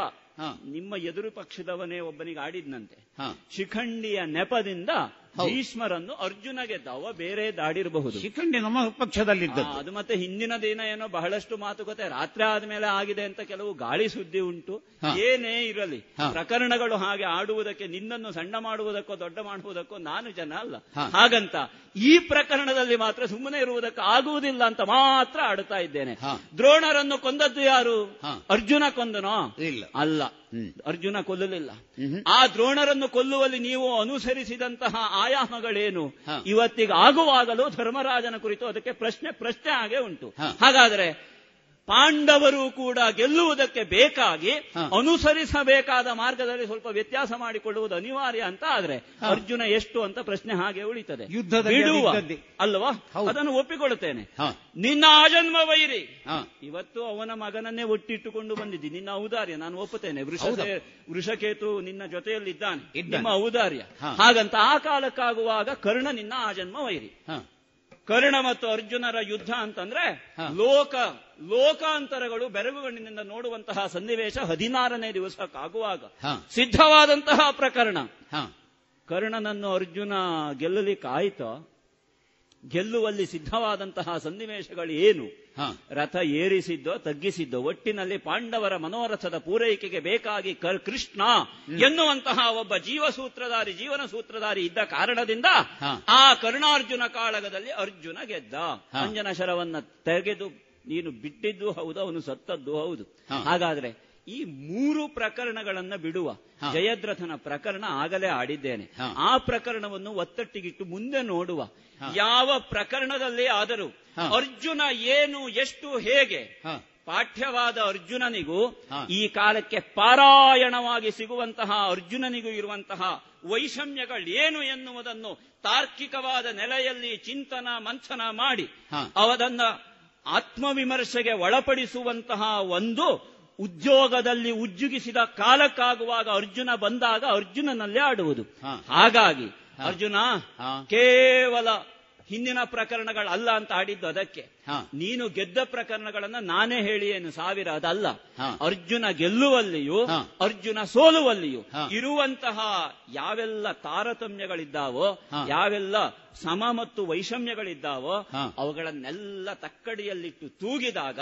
ನಿಮ್ಮ ಎದುರು ಪಕ್ಷದವನೇ ಒಬ್ಬನಿಗೆ ಆಡಿದ್ನಂತೆ. ಶಿಖಂಡಿಯ ನೆಪದಿಂದ ಭೀಷ್ಮರನ್ನು ಅರ್ಜುನ ಗೆದ್ದ. ಅವ ಬೇರೆ ದಾಡಿರಬಹುದು, ಶಿಖಂಡಿ ನಮ್ಮ ಪಕ್ಷದಲ್ಲಿದ್ದ. ಅದು ಮತ್ತೆ ಹಿಂದಿನ ದಿನ ಏನೋ ಬಹಳಷ್ಟು ಮಾತುಕತೆ ರಾತ್ರಿ ಆದ್ಮೇಲೆ ಆಗಿದೆ ಅಂತ ಕೆಲವು ಗಾಳಿ ಸುದ್ದಿ ಉಂಟು. ಏನೇ ಇರಲಿ, ಪ್ರಕರಣಗಳು ಹಾಗೆ ಆಡುವುದಕ್ಕೆ, ನಿನ್ನನ್ನು ಸಣ್ಣ ಮಾಡುವುದಕ್ಕೋ ದೊಡ್ಡ ಮಾಡುವುದಕ್ಕೋ ನಾನು ಜನ ಅಲ್ಲ. ಹಾಗಂತ ಈ ಪ್ರಕರಣದಲ್ಲಿ ಮಾತ್ರ ಸುಮ್ಮನೆ ಇರುವುದಕ್ಕೆ ಆಗುವುದಿಲ್ಲ ಅಂತ ಮಾತ್ರ ಆಡುತ್ತಾ ಇದ್ದೇನೆ. ದ್ರೋಣರನ್ನು ಕೊಂದದ್ದು ಯಾರು? ಅರ್ಜುನ ಕೊಂದನೋ? ಅಲ್ಲ, ಅರ್ಜುನ ಕೊಲ್ಲಲಿಲ್ಲ. ಆ ದ್ರೋಣರನ್ನು ಕೊಲ್ಲುವಲ್ಲಿ ನೀವು ಅನುಸರಿಸಿದಂತಹ ಆಯಾಮಗಳೇನು? ಇವತ್ತಿಗೆ ಆಗುವಾಗಲೂ ಧರ್ಮರಾಜನ ಕುರಿತು ಅದಕ್ಕೆ ಪ್ರಶ್ನೆ ಹಾಗೆ ಉಂಟು. ಹಾಗಾದ್ರೆ ಪಾಂಡವರು ಕೂಡ ಗೆಲ್ಲುವುದಕ್ಕೆ ಬೇಕಾಗಿ ಅನುಸರಿಸಬೇಕಾದ ಮಾರ್ಗದಲ್ಲಿ ಸ್ವಲ್ಪ ವ್ಯತ್ಯಾಸ ಮಾಡಿಕೊಳ್ಳುವುದು ಅನಿವಾರ್ಯ ಅಂತ ಆದ್ರೆ ಅರ್ಜುನ ಎಷ್ಟು ಅಂತ ಪ್ರಶ್ನೆ ಹಾಗೆ ಉಳಿತದೆ. ಯುದ್ಧದಲ್ಲಿ ಅಲ್ವಾ, ಅದನ್ನು ಒಪ್ಪಿಕೊಳ್ಳುತ್ತೇನೆ. ನಿನ್ನ ಆಜನ್ಮ ವೈರಿ, ಇವತ್ತು ಅವನ ಮಗನನ್ನೇ ಒಟ್ಟಿಟ್ಟುಕೊಂಡು ಬಂದಿದ್ದಿ, ನಿನ್ನ ಔದಾರ್ಯ ನಾನು ಒಪ್ಪುತ್ತೇನೆ. ವೃಷಕೇತು ನಿನ್ನ ಜೊತೆಯಲ್ಲಿದ್ದಾನೆ, ನಿಮ್ಮ ಔದಾರ್ಯ. ಹಾಗಂತ ಆ ಕಾಲಕ್ಕಾಗುವಾಗ ಕರ್ಣ ನಿನ್ನ ಆಜನ್ಮ ವೈರಿ. ಕರ್ಣ ಮತ್ತು ಅರ್ಜುನರ ಯುದ್ಧ ಅಂತಂದ್ರೆ ಲೋಕಾಂತರಗಳು ಬೆರಗುಗಣ್ಣಿನಿಂದ ನೋಡುವಂತಹ ಸನ್ನಿವೇಶ 16ನೇ ದಿವಸಕ್ಕಾಗುವಾಗ ಸಿದ್ಧವಾದಂತಹ ಪ್ರಕರಣ. ಕರ್ಣನನ್ನು ಅರ್ಜುನ ಗೆಲ್ಲಲಿಕ್ಕಾಯ್ತೋ? ಗೆಲ್ಲುವಲ್ಲಿ ಸಿದ್ಧವಾದಂತಹ ಸನ್ನಿವೇಶಗಳು ಏನು? ರಥ ಏರಿಸಿದ್ದೋ ತಗ್ಗಿಸಿದ್ದೋ, ಒಟ್ಟಿನಲ್ಲಿ ಪಾಂಡವರ ಮನೋರಥದ ಪೂರೈಕೆಗೆ ಬೇಕಾಗಿ ಕೃಷ್ಣ ಎನ್ನುವಂತಹ ಒಬ್ಬ ಜೀವನ ಸೂತ್ರಧಾರಿ ಇದ್ದ ಕಾರಣದಿಂದ ಆ ಕರ್ಣಾರ್ಜುನ ಕಾಳಗದಲ್ಲಿ ಅರ್ಜುನ ಗೆದ್ದ. ಅಂಜನ ಶರವನ್ನ ತೆಗೆದು ನೀನು ಬಿಟ್ಟಿದ್ದು ಹೌದು, ಅವನು ಸತ್ತದ್ದು ಹೌದು. ಹಾಗಾದ್ರೆ ಈ ಮೂರು ಪ್ರಕರಣಗಳನ್ನ ಬಿಡುವ, ಜಯದ್ರಥನ ಪ್ರಕರಣ ಆಗಲೇ ಆಡಿದ್ದೇನೆ, ಆ ಪ್ರಕರಣವನ್ನು ಒತ್ತಟ್ಟಿಗಿಟ್ಟು ಮುಂದೆ ನೋಡುವ. ಯಾವ ಪ್ರಕರಣದಲ್ಲಿ ಆದರೂ ಅರ್ಜುನ ಏನು, ಎಷ್ಟು, ಹೇಗೆ ಪಾಠ್ಯವಾದ ಅರ್ಜುನನಿಗೂ ಈ ಕಾಲಕ್ಕೆ ಪಾರಾಯಣವಾಗಿ ಸಿಗುವಂತಹ ಅರ್ಜುನನಿಗೂ ಇರುವಂತಹ ವೈಷಮ್ಯಗಳೇನು ಎನ್ನುವುದನ್ನು ತಾರ್ಕಿಕವಾದ ನೆಲೆಯಲ್ಲಿ ಚಿಂತನ ಮಂಥನ ಮಾಡಿ ಅವದನ್ನ ಆತ್ಮವಿಮರ್ಶೆಗೆ ಒಳಪಡಿಸುವಂತಹ ಒಂದು ಉದ್ಯೋಗದಲ್ಲಿ ಉಜ್ಜುಗಿಸಿದ ಕಾಲಕ್ಕಾಗುವಾಗ ಅರ್ಜುನ ಬಂದಾಗ ಅರ್ಜುನನಲ್ಲೇ ಆಡುವುದು. ಹಾಗಾಗಿ ಅರ್ಜುನ ಕೇವಲ ಹಿಂದಿನ ಪ್ರಕರಣಗಳಲ್ಲ ಅಂತ ಆಡಿದ್ದು ಅದಕ್ಕೆ. ನೀನು ಗೆದ್ದ ಪ್ರಕರಣಗಳನ್ನ ನಾನೇ ಹೇಳಿಯೇನು 1000 ಅದಲ್ಲ. ಅರ್ಜುನ ಗೆಲ್ಲುವಲ್ಲಿಯೂ ಅರ್ಜುನ ಸೋಲುವಲ್ಲಿಯೂ ಇರುವಂತಹ ಯಾವೆಲ್ಲ ತಾರತಮ್ಯಗಳಿದ್ದಾವೋ, ಯಾವೆಲ್ಲ ಸಮ ಮತ್ತು ವೈಷಮ್ಯಗಳಿದ್ದಾವೋ ಅವುಗಳನ್ನೆಲ್ಲ ತಕ್ಕಡಿಯಲ್ಲಿಟ್ಟು ತೂಗಿದಾಗ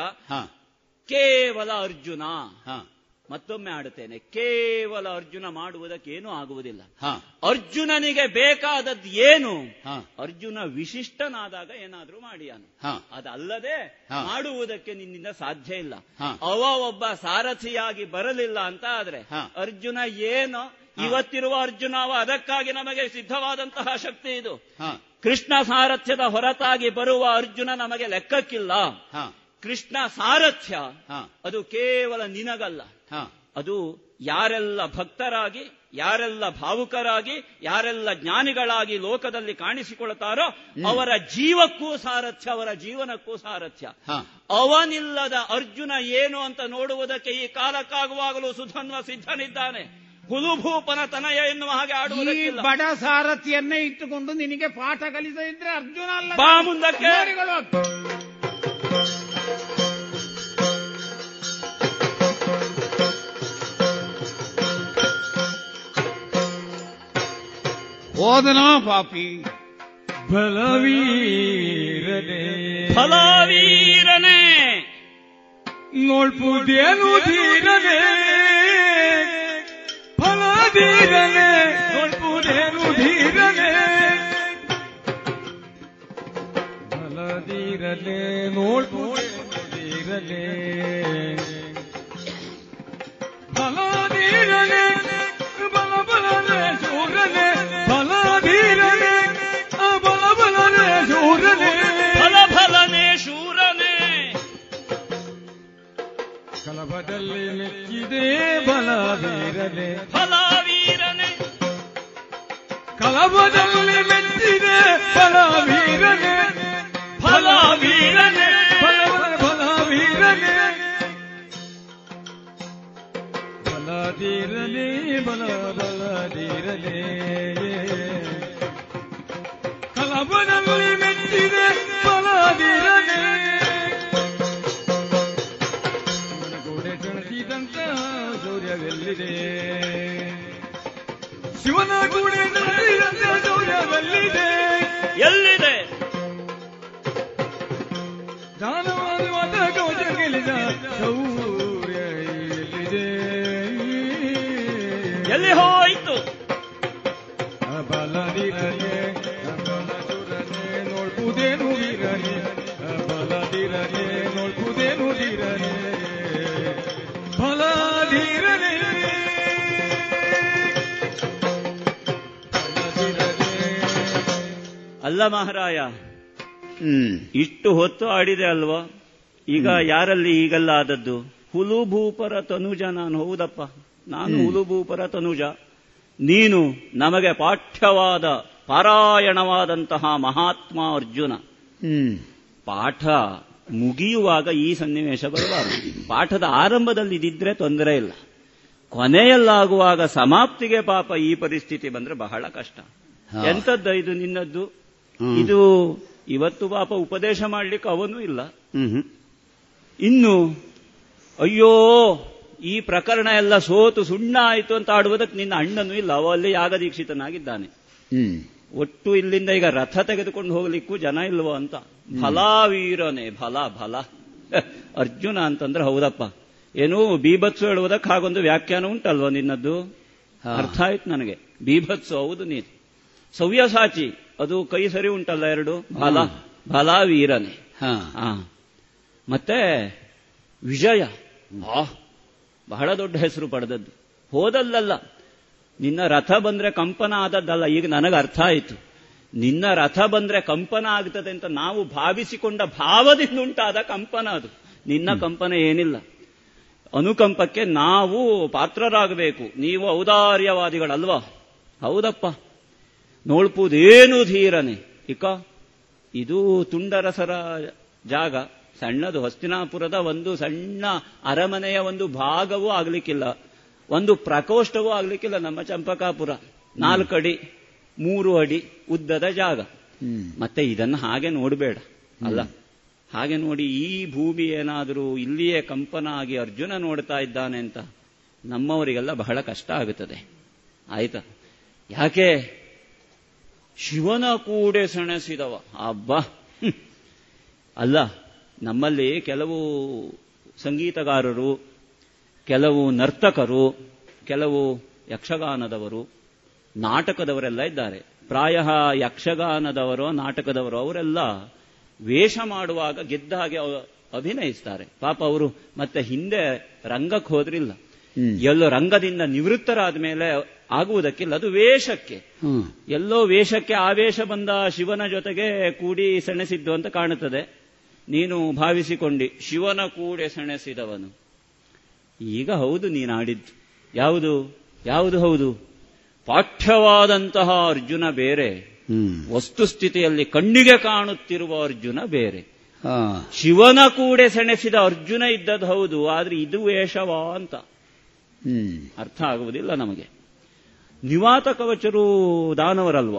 ಕೇವಲ ಅರ್ಜುನ. ಮತ್ತೊಮ್ಮೆ ಆಡುತ್ತೇನೆ, ಕೇವಲ ಅರ್ಜುನ ಮಾಡುವುದಕ್ಕೇನು ಆಗುವುದಿಲ್ಲ. ಅರ್ಜುನನಿಗೆ ಬೇಕಾದದ್ದು ಏನು? ಅರ್ಜುನ ವಿಶಿಷ್ಟನಾದಾಗ ಏನಾದ್ರೂ ಮಾಡಿಯಾನು, ಅದಲ್ಲದೆ ಮಾಡುವುದಕ್ಕೆ ನಿನ್ನಿಂದ ಸಾಧ್ಯ ಇಲ್ಲ. ಅವ ಒಬ್ಬ ಸಾರಥಿಯಾಗಿ ಬರಲಿಲ್ಲ ಅಂತ ಆದ್ರೆ ಅರ್ಜುನ ಏನೋ, ಇವತ್ತಿರುವ ಅರ್ಜುನ ಅದಕ್ಕಾಗಿ ನಮಗೆ ಸಿದ್ಧವಾದಂತಹ ಶಕ್ತಿ ಇದು. ಕೃಷ್ಣ ಸಾರಥ್ಯದ ಹೊರತಾಗಿ ಬರುವ ಅರ್ಜುನ ನಮಗೆ ಲೆಕ್ಕಕ್ಕಿಲ್ಲ. ಕೃಷ್ಣ ಸಾರಥ್ಯ ಅದು ಕೇವಲ ನಿನಗಲ್ಲ, ಅದು ಯಾರೆಲ್ಲ ಭಕ್ತರಾಗಿ, ಯಾರೆಲ್ಲ ಭಾವುಕರಾಗಿ, ಯಾರೆಲ್ಲ ಜ್ಞಾನಿಗಳಾಗಿ ಲೋಕದಲ್ಲಿ ಕಾಣಿಸಿಕೊಳ್ತಾರೋ ಅವರ ಜೀವಕ್ಕೂ ಸಾರಥ್ಯ, ಅವರ ಜೀವನಕ್ಕೂ ಸಾರಥ್ಯ. ಅವನಿಲ್ಲದ ಅರ್ಜುನ ಏನು ಅಂತ ನೋಡುವುದಕ್ಕೆ ಈ ಕಾಲಕ್ಕಾಗುವಾಗಲೂ ಸುಧನ್ವ ಸಿದ್ಧನಿದ್ದಾನೆ. ಹುಲುಭೂಪನ ತನಯ ಎನ್ನುವ ಹಾಗೆ ಆಡುವುದು. ಈ ಬಡ ಸಾರಥಿಯನ್ನೇ ಇಟ್ಟುಕೊಂಡು ನಿನಗೆ ಪಾಠ ಕಲಿಸದಿದ್ರೆ ಅರ್ಜುನ ಅಲ್ಲ. ಬಾ ಮುಂದಕ್ಕೆ. ಓದನಾ ಪಾಪಿ ಬಲವೀರನೇ ಫಲವೀರನೇ ನೋಡ್ಪುದೇನು ಧೀರನೇ ಫಲಧೀರನೇ ನೋಡ್ಪುದೇನು ಧೀರನೇ ಫಲಧೀರನೇ ನೋಡ್ಪುದೇನು ಧೀರನೇ ಫಲಧೀರನೇ ಬಲ ಬಲನೇ ಶೂರನೇ ಫಲಧೀರನೇ ಬಲ ಬಲನೇ ಶೂರನೇ ಫಲ ಫಲನೇ ಶೂರನೇ ಕಲಭದಲ್ಲಿ ಮೆಚ್ಚಿದೆ ಬಲವೀರನೇ ಫಲವೀರನೇ ಕಲಭದಲ್ಲಿ ಮೆಚ್ಚಿದೆ ಬಲವೀರನೇ ಫಲವೀರನೇ ಫಲವೀರನೇ ಬಲಧೀರನೇ ಬಲ ಬಲಧೀರನೇ ಕಲಭದಲ್ಲಿ ಮೆಚ್ಚಿದೆ ಬಲಧೀರನೇ ಸೂರ್ಯವೆಲ್ಲಿದೆ ಶಿವನ ಗೂಡೆ ಸೂರ್ಯವೆಲ್ಲಿದೆ ಎಲ್ಲಿದೆ ದಾನವಾದ ಕವಚಗಳಿದ ಸೌರ್ಯ ಎಲ್ಲಿದೆ ಎಲ್ಲಿ ಹೋಯಿತು ಬಲಧೀರನೇ ಬಲಧೀರನೇ ನೋಡ್ಬುದೇನು ವೀರನೇ ಬಲಧೀರನೇ ನೋಡ್ಬುದೇನು ವೀರನೇ ಫಲಧೀರನೇ ಅಲ್ಲ ಮಹಾರಾಯ. ಇಷ್ಟು ಹೊತ್ತು ಆಡಿದೆ ಅಲ್ವಾ, ಈಗ ಯಾರಲ್ಲಿ ಈಗಲ್ಲ ಆದದ್ದು ಹುಲುಭೂಪರ ತನುಜ. ನಾನು ಹೌದಪ್ಪ, ನಾನು ಹುಲುಭೂಪರ ತನುಜ, ನೀನು ನಮಗೆ ಪಾಠ್ಯವಾದ ಪಾರಾಯಣವಾದಂತಹ ಮಹಾತ್ಮ ಅರ್ಜುನ. ಪಾಠ ಮುಗಿಯುವಾಗ ಈ ಸನ್ನಿವೇಶ ಬರಬಾರದು. ಪಾಠದ ಆರಂಭದಲ್ಲಿ ಇದಿದ್ರೆ ತೊಂದರೆ ಇಲ್ಲ, ಕೊನೆಯಲ್ಲಾಗುವಾಗ ಸಮಾಪ್ತಿಗೆ ಪಾಪ ಈ ಪರಿಸ್ಥಿತಿ ಬಂದ್ರೆ ಬಹಳ ಕಷ್ಟ. ಎಂಥದ್ದು ಇದು ನಿನ್ನದ್ದು? ಇದು ಇವತ್ತು ಪಾಪ ಉಪದೇಶ ಮಾಡ್ಲಿಕ್ಕೆ ಅವನು ಇಲ್ಲ. ಇನ್ನು ಅಯ್ಯೋ ಈ ಪ್ರಕರಣ ಎಲ್ಲ ಸೋತು ಸುಣ್ಣ ಆಯಿತು ಅಂತ ಆಡುವುದಕ್ಕೆ ನಿನ್ನ ಅಣ್ಣನೂ ಇಲ್ಲ, ಅವಲ್ಲಿ ಯಾಗದೀಕ್ಷಿತನಾಗಿದ್ದಾನೆ. ಒಟ್ಟು ಇಲ್ಲಿಂದ ಈಗ ರಥ ತೆಗೆದುಕೊಂಡು ಹೋಗ್ಲಿಕ್ಕೂ ಜನ ಇಲ್ವೋ ಅಂತ. ಫಲಾವೀರನೇ ಫಲ ಫಲ ಅರ್ಜುನ ಅಂತಂದ್ರೆ ಹೌದಪ್ಪ, ಏನೂ ಬೀಭತ್ಸು ಹೇಳುವುದಕ್ಕೆ ಹಾಗೊಂದು ವ್ಯಾಖ್ಯಾನ ಉಂಟಲ್ವ ನಿನ್ನದ್ದು, ಅರ್ಥ ಆಯ್ತು ನನಗೆ. ಬೀಭತ್ಸು ಹೌದು ನೀನು, ಸವ್ಯಸಾಚಿ ಅದು ಕೈ ಸರಿ ಉಂಟಲ್ಲ ಎರಡು, ಫಲ ಫಲಾವೀರನೇ. ಮತ್ತೆ ವಿಜಯ, ಬಹಳ ದೊಡ್ಡ ಹೆಸರು ಪಡೆದದ್ದು, ಹೋದಲ್ಲಲ್ಲ. ನಿನ್ನ ರಥ ಬಂದ್ರೆ ಕಂಪನ ಆದದ್ದಲ್ಲ, ಈಗ ನನಗೆ ಅರ್ಥ ಆಯಿತು. ನಿನ್ನ ರಥ ಬಂದ್ರೆ ಕಂಪನ ಆಗ್ತದೆ ಅಂತ ನಾವು ಭಾವಿಸಿಕೊಂಡ ಭಾವದಿಂದ ಉಂಟಾದ ಕಂಪನ ಅದು, ನಿನ್ನ ಕಂಪನ ಏನಿಲ್ಲ. ಅನುಕಂಪಕ್ಕೆ ನಾವು ಪಾತ್ರರಾಗಬೇಕು. ನೀವು ಔದಾರ್ಯವಾದಿಗಳಲ್ವಾ? ಹೌದಪ್ಪ. ನೋಡ್ಪುದೇನು ಧೀರನೇ. ಇಕ ಇದು ತುಂಡರಸರ ಜಾಗ, ಸಣ್ಣದು ಹಸ್ತಿನಾಪುರದ ಒಂದು ಸಣ್ಣ ಅರಮನೆಯ ಒಂದು ಭಾಗವೂ ಆಗ್ಲಿಕ್ಕಿಲ್ಲ, ಒಂದು ಪ್ರಕೋಷ್ಠವೂ ಆಗ್ಲಿಕ್ಕಿಲ್ಲ. ನಮ್ಮ ಚಂಪಕಾಪುರ 4 ಅಡಿ 3 ಅಡಿ ಉದ್ದದ ಜಾಗ. ಮತ್ತೆ ಇದನ್ನು ಹಾಗೆ ನೋಡಬೇಡ ಅಲ್ಲ, ಹಾಗೆ ನೋಡಿ ಈ ಭೂಮಿ ಏನಾದರೂ ಇಲ್ಲಿಯೇ ಕಂಪನ ಆಗಿ ಅರ್ಜುನ ನೋಡ್ತಾ ಇದ್ದಾನೆ ಅಂತ ನಮ್ಮವರಿಗೆಲ್ಲ ಬಹಳ ಕಷ್ಟ ಆಗುತ್ತದೆ. ಆಯ್ತಾ? ಯಾಕೆ ಶಿವನ ಕೂಡೆ ಸೆಣಸಿದವ ಅಬ್ಬ. ಅಲ್ಲ, ನಮ್ಮಲ್ಲಿ ಕೆಲವು ಸಂಗೀತಗಾರರು, ಕೆಲವು ನರ್ತಕರು, ಕೆಲವು ಯಕ್ಷಗಾನದವರು, ನಾಟಕದವರೆಲ್ಲ ಇದ್ದಾರೆ. ಪ್ರಾಯ ಯಕ್ಷಗಾನದವರೋ ನಾಟಕದವರೋ ಅವರೆಲ್ಲ ವೇಷ ಮಾಡುವಾಗ ಗೆದ್ದ ಹಾಗೆ ಅಭಿನಯಿಸ್ತಾರೆ. ಪಾಪ ಅವರು ಮತ್ತೆ ಹಿಂದೆ ರಂಗಕ್ಕೆ ಹೋದ್ರಿಲ್ಲ, ಎಲ್ಲೋ ರಂಗದಿಂದ ನಿವೃತ್ತರಾದ ಮೇಲೆ ಆಗುವುದಕ್ಕಿಲ್ಲ, ಅದು ವೇಷಕ್ಕೆ. ಎಲ್ಲೋ ವೇಷಕ್ಕೆ ಆವೇಶ ಬಂದ ಶಿವನ ಜೊತೆಗೆ ಕೂಡಿ ಸೆಣಸಿದ್ದು ಅಂತ ಕಾಣುತ್ತದೆ. ನೀನು ಭಾವಿಸಿಕೊಂಡಿ ಶಿವನ ಕೂಡೆ ಸೆಣಸಿದವನು. ಈಗ ಹೌದು ನೀನು ಆಡಿದ್ದು ಯಾವುದು ಯಾವುದು ಹೌದು? ಪಾಠ್ಯವಾದಂತಹ ಅರ್ಜುನ ಬೇರೆ, ವಸ್ತುಸ್ಥಿತಿಯಲ್ಲಿ ಕಣ್ಣಿಗೆ ಕಾಣುತ್ತಿರುವ ಅರ್ಜುನ ಬೇರೆ. ಶಿವನ ಕೂಡೆ ಸೆಣಸಿದ ಅರ್ಜುನ ಇದ್ದದ್ದು ಹೌದು, ಆದ್ರೆ ಇದು ವೇಷವಾ ಅಂತ ಅರ್ಥ ಆಗುವುದಿಲ್ಲ ನಮಗೆ. ನಿವಾತ ಕವಚರು ದಾನವರಲ್ವ,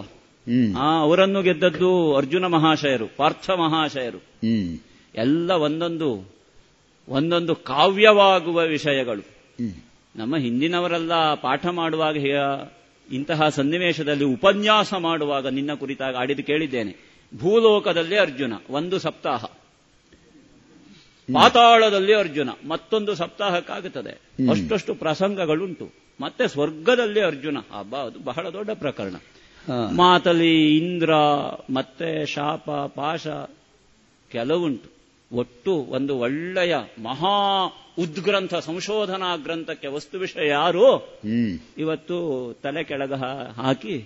ಅವರನ್ನು ಗೆದ್ದದ್ದು ಅರ್ಜುನ ಮಹಾಶಯರು, ಪಾರ್ಥ ಮಹಾಶಯರು. ಎಲ್ಲ ಒಂದೊಂದು ಒಂದೊಂದು ಕಾವ್ಯವಾಗುವ ವಿಷಯಗಳು. ನಮ್ಮ ಹಿಂದಿನವರೆಲ್ಲ ಪಾಠ ಮಾಡುವಾಗ ಇಂತಹ ಸನ್ನಿವೇಶದಲ್ಲಿ ಉಪನ್ಯಾಸ ಮಾಡುವಾಗ ನಿನ್ನ ಕುರಿತಾಗಿ ಆಡಿದು ಕೇಳಿದ್ದೇನೆ. ಭೂಲೋಕದಲ್ಲಿ ಅರ್ಜುನ ಒಂದು ಸಪ್ತಾಹ, ಪಾತಾಳದಲ್ಲಿ ಅರ್ಜುನ ಮತ್ತೊಂದು ಸಪ್ತಾಹಕ್ಕಾಗುತ್ತದೆ. ಅಷ್ಟು ಪ್ರಸಂಗಗಳುಂಟು. ಮತ್ತೆ ಸ್ವರ್ಗದಲ್ಲಿ ಅರ್ಜುನ, ಹಬ್ಬ, ಅದು ಬಹಳ ದೊಡ್ಡ ಪ್ರಕರಣ. ಮಾತಲಿ ಇಂದ್ರ, ಮತ್ತೆ ಶಾಪ ಪಾಶ ಕೆಲವುಂಟು. ಒಟ್ಟು ಒಂದು ಒಳ್ಳೆಯ ಮಹಾ ಉದ್ಗ್ರಂಥ, ಸಂಶೋಧನಾ ಗ್ರಂಥಕ್ಕೆ ವಸ್ತು ವಿಷಯ ಯಾರು ಇವತ್ತು ತಲೆ ಕೆಳಗ ಹಾಕಿ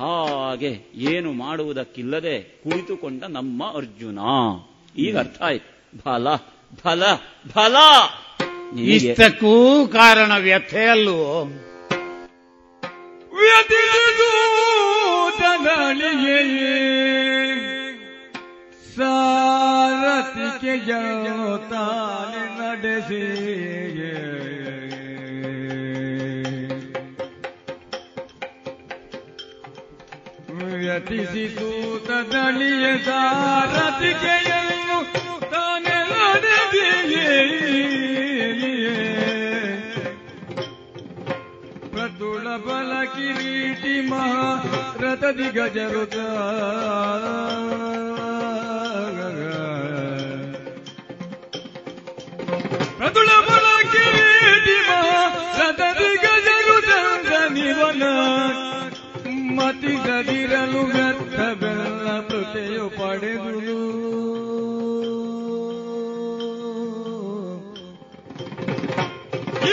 ಹಾಗೆ ಏನು ಮಾಡುವುದಕ್ಕಿಲ್ಲದೆ ಕುಳಿತುಕೊಂಡ ನಮ್ಮ ಅರ್ಜುನ. ಈಗ ಅರ್ಥ ಆಯ್ತು. ಫಲ ಫಲ ಫಲ ಇಷ್ಟಕ್ಕೂ ಕಾರಣ ವ್ಯಥೆಯಲ್ಲೂ ಸಾರಥಿಕೆಯಾತಾನೆ ನಡೆಸಿ ವ್ಯತಿಸಿ ಸೂತದಳಿಯ ಸಾರಥಿಕೆಯನ್ನು ತಾನೆ ನಡೆಸಿ ಪ್ರತುಳ ಬಲ ಕಿರೀಟಿ ಮಹಾರಥ ದಿಗಜರುತ ಪ್ರತುಳ ಬಲ ಕಿರೀಟಿ ಮಹಾರಥ ದಿಗಜರುತ ನಿವನ ಮತಿಗದಿರಲು ಗರ್ಥ ಬೆಲ್ಲ ಪ್ರತೆಯು ಪಡೆದು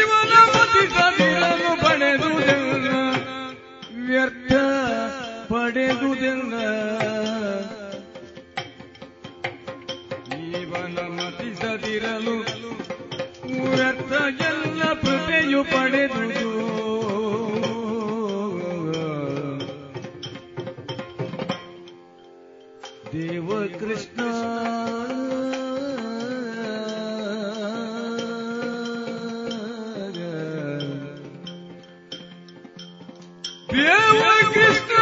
ಇವನ ಮತಿಗದಿರಲು ಪಡೆದುದೆಲ್ಲ ವ್ಯರ್ಥ ಪಡೆದುದೆಲ್ಲ ಜೀವನ ಮತಿಸದಿರಲು ವ್ಯರ್ಥ ಎಲ್ಲ ಪ್ರತೆಯು ಪಡೆದುದು ದೇವ ಕೃಷ್ಣ ದೇವ ಕೃಷ್ಣ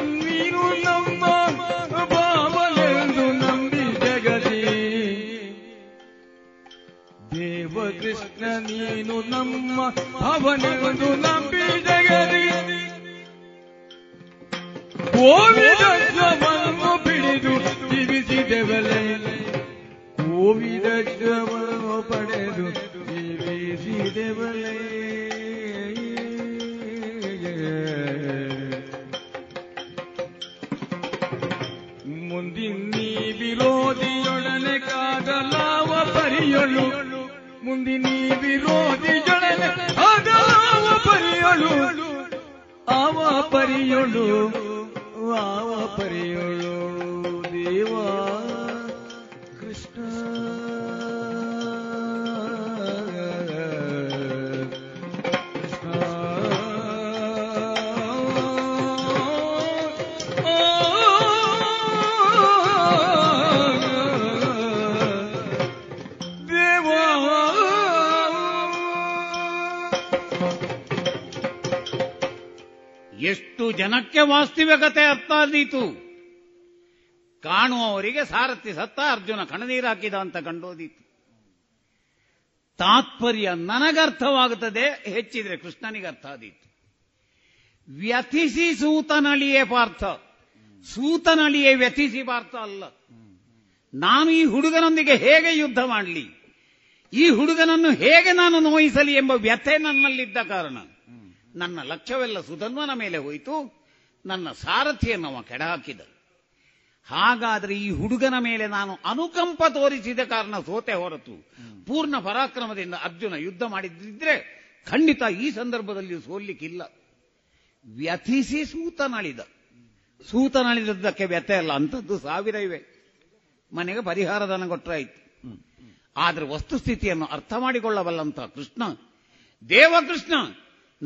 ನೀನು ನಮ್ಮ ಬಾಬಲೆಂದು ನಂಬಿ ಜಗದಿ ದೇವ ಕೃಷ್ಣ ನೀನು ನಮ್ಮ ಅವನೆಂದು ನಂಬಿ ಜಗದಿ ಕೋವಿದ ಜ್ವರವನ್ನು ಬಿಡಿದು ಜೀವಿಸಿದೆವಲೆ ಕೋವಿದ ಜ್ವರವನ್ನು ಪಡೆದು ಜೀವಿಸಿದೆವಲೆ ಮುಂದಿನಿ ವಿರೋಧಿಯೊಡನೆ ಕಾದಲಾವ ಪರಿಯಳು ಮುಂದಿನಿ ವಿರೋಧಿಯೊಡನೆ ಕಾದಲಾವ ಪರಿಯಳು ಆವ ಪರಿಯಳು ಆವ ಪರಿಯೊಳು ದೇವ ಕೃಷ್ಣ ಕೃಷ್ಣ ದೇವ ಎಷ್ಟು ಜನಕ್ಕೆ ವಾಸ್ತವಿಕತೆ ಅರ್ಥ ಆದೀತು. ಕಾಣುವವರಿಗೆ ಸಾರಥಿ ಸತ್ತ, ಅರ್ಜುನ ಕಣನೀರಾಕಿದ ಅಂತ ಕಂಡೋದೀತು. ತಾತ್ಪರ್ಯ ನನಗರ್ಥವಾಗುತ್ತದೆ, ಹೆಚ್ಚಿದ್ರೆ ಕೃಷ್ಣನಿಗೆ ಅರ್ಥ ಆದೀತು. ವ್ಯಥಿಸಿ ಸೂತನಳಿಯೇ ಪಾರ್ಥ, ಸೂತನಳಿಯೇ ವ್ಯಥಿಸಿ ಪಾರ್ಥ ಅಲ್ಲ. ನಾನು ಈ ಹುಡುಗನೊಂದಿಗೆ ಹೇಗೆ ಯುದ್ಧ ಮಾಡಲಿ, ಈ ಹುಡುಗನನ್ನು ಹೇಗೆ ನಾನು ನೋಯಿಸಲಿ ಎಂಬ ವ್ಯಥೆ ನನ್ನಲ್ಲಿದ್ದ ಕಾರಣ ನನ್ನ ಲಕ್ಷ್ಯವೆಲ್ಲ ಸುಧನ್ವನ ಮೇಲೆ ಹೋಯಿತು. ನನ್ನ ಸಾರಥಿಯನ್ನು ಅವ ಕೆಡಹಾಕಿದ. ಹಾಗಾದರೆ ಈ ಹುಡುಗನ ಮೇಲೆ ನಾನು ಅನುಕಂಪ ತೋರಿಸಿದ ಕಾರಣ ಸೋತೆ ಹೊರತು ಪೂರ್ಣ ಪರಾಕ್ರಮದಿಂದ ಅರ್ಜುನ ಯುದ್ಧ ಮಾಡಿದ್ದಿದ್ರೆ ಖಂಡಿತ ಈ ಸಂದರ್ಭದಲ್ಲಿ ಸೋಲಿಕ್ಕಿಲ್ಲ. ವ್ಯಥಿಸಿ ಸೂತನಳಿದ, ಸೂತನಳಿದದ್ದಕ್ಕೆ ವ್ಯಥೆ ಅಲ್ಲ. ಅಂಥದ್ದು ಸಾವಿರ ಇವೆ. ಮನೆಗೆ ಪರಿಹಾರಧನ ಕೊಟ್ಟರಾಯಿತು. ಆದರೆ ವಸ್ತುಸ್ಥಿತಿಯನ್ನು ಅರ್ಥ ಮಾಡಿಕೊಳ್ಳಬಲ್ಲಂತ ಕೃಷ್ಣ, ದೇವಕೃಷ್ಣ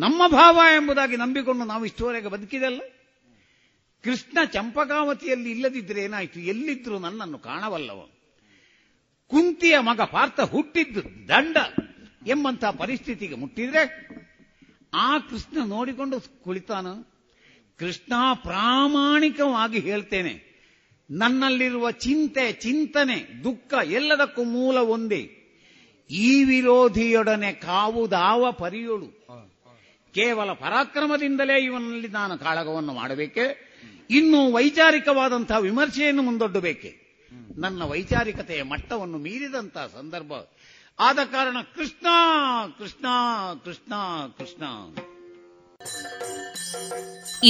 ನಮ್ಮ ಭಾವ ಎಂಬುದಾಗಿ ನಂಬಿಕೊಂಡು ನಾವು ಇಷ್ಟುವರೆಗೆ ಬದುಕಿದೆಲ್ಲ. ಕೃಷ್ಣ ಚಂಪಕಾವತಿಯಲ್ಲಿ ಇಲ್ಲದಿದ್ರೆ ಏನಾಯಿತು, ಎಲ್ಲಿದ್ರೂ ನನ್ನನ್ನು ಕಾಣವಲ್ಲವ. ಕುಂತಿಯ ಮಗ ಪಾರ್ಥ ಹುಟ್ಟಿದ್ದು ದಂಡ ಎಂಬಂತಹ ಪರಿಸ್ಥಿತಿಗೆ ಮುಟ್ಟಿದ್ರೆ ಆ ಕೃಷ್ಣ ನೋಡಿಕೊಂಡು ಕುಳಿತಾನು. ಕೃಷ್ಣ ಪ್ರಾಮಾಣಿಕವಾಗಿ ಹೇಳ್ತೇನೆ, ನನ್ನಲ್ಲಿರುವ ಚಿಂತನೆ ದುಃಖ ಎಲ್ಲದಕ್ಕೂ ಮೂಲ ಒಂದೇ. ಈ ವಿರೋಧಿಯೊಡನೆ ಕಾವುದಾವ ಪರಿಯೋಳು. ಕೇವಲ ಪರಾಕ್ರಮದಿಂದಲೇ ಇವನಲ್ಲಿ ನಾನು ಕಾಳಗವನ್ನು ಮಾಡಬೇಕೆ, ಇನ್ನು ವೈಚಾರಿಕವಾದಂತಹ ವಿಮರ್ಶೆಯನ್ನು ಮುಂದೊಡ್ಡಬೇಕೆ. ನನ್ನ ವೈಚಾರಿಕತೆಯ ಮಟ್ಟವನ್ನು ಮೀರಿದಂತಹ ಸಂದರ್ಭ. ಆದ ಕಾರಣ ಕೃಷ್ಣ ಕೃಷ್ಣ ಕೃಷ್ಣ ಕೃಷ್ಣ.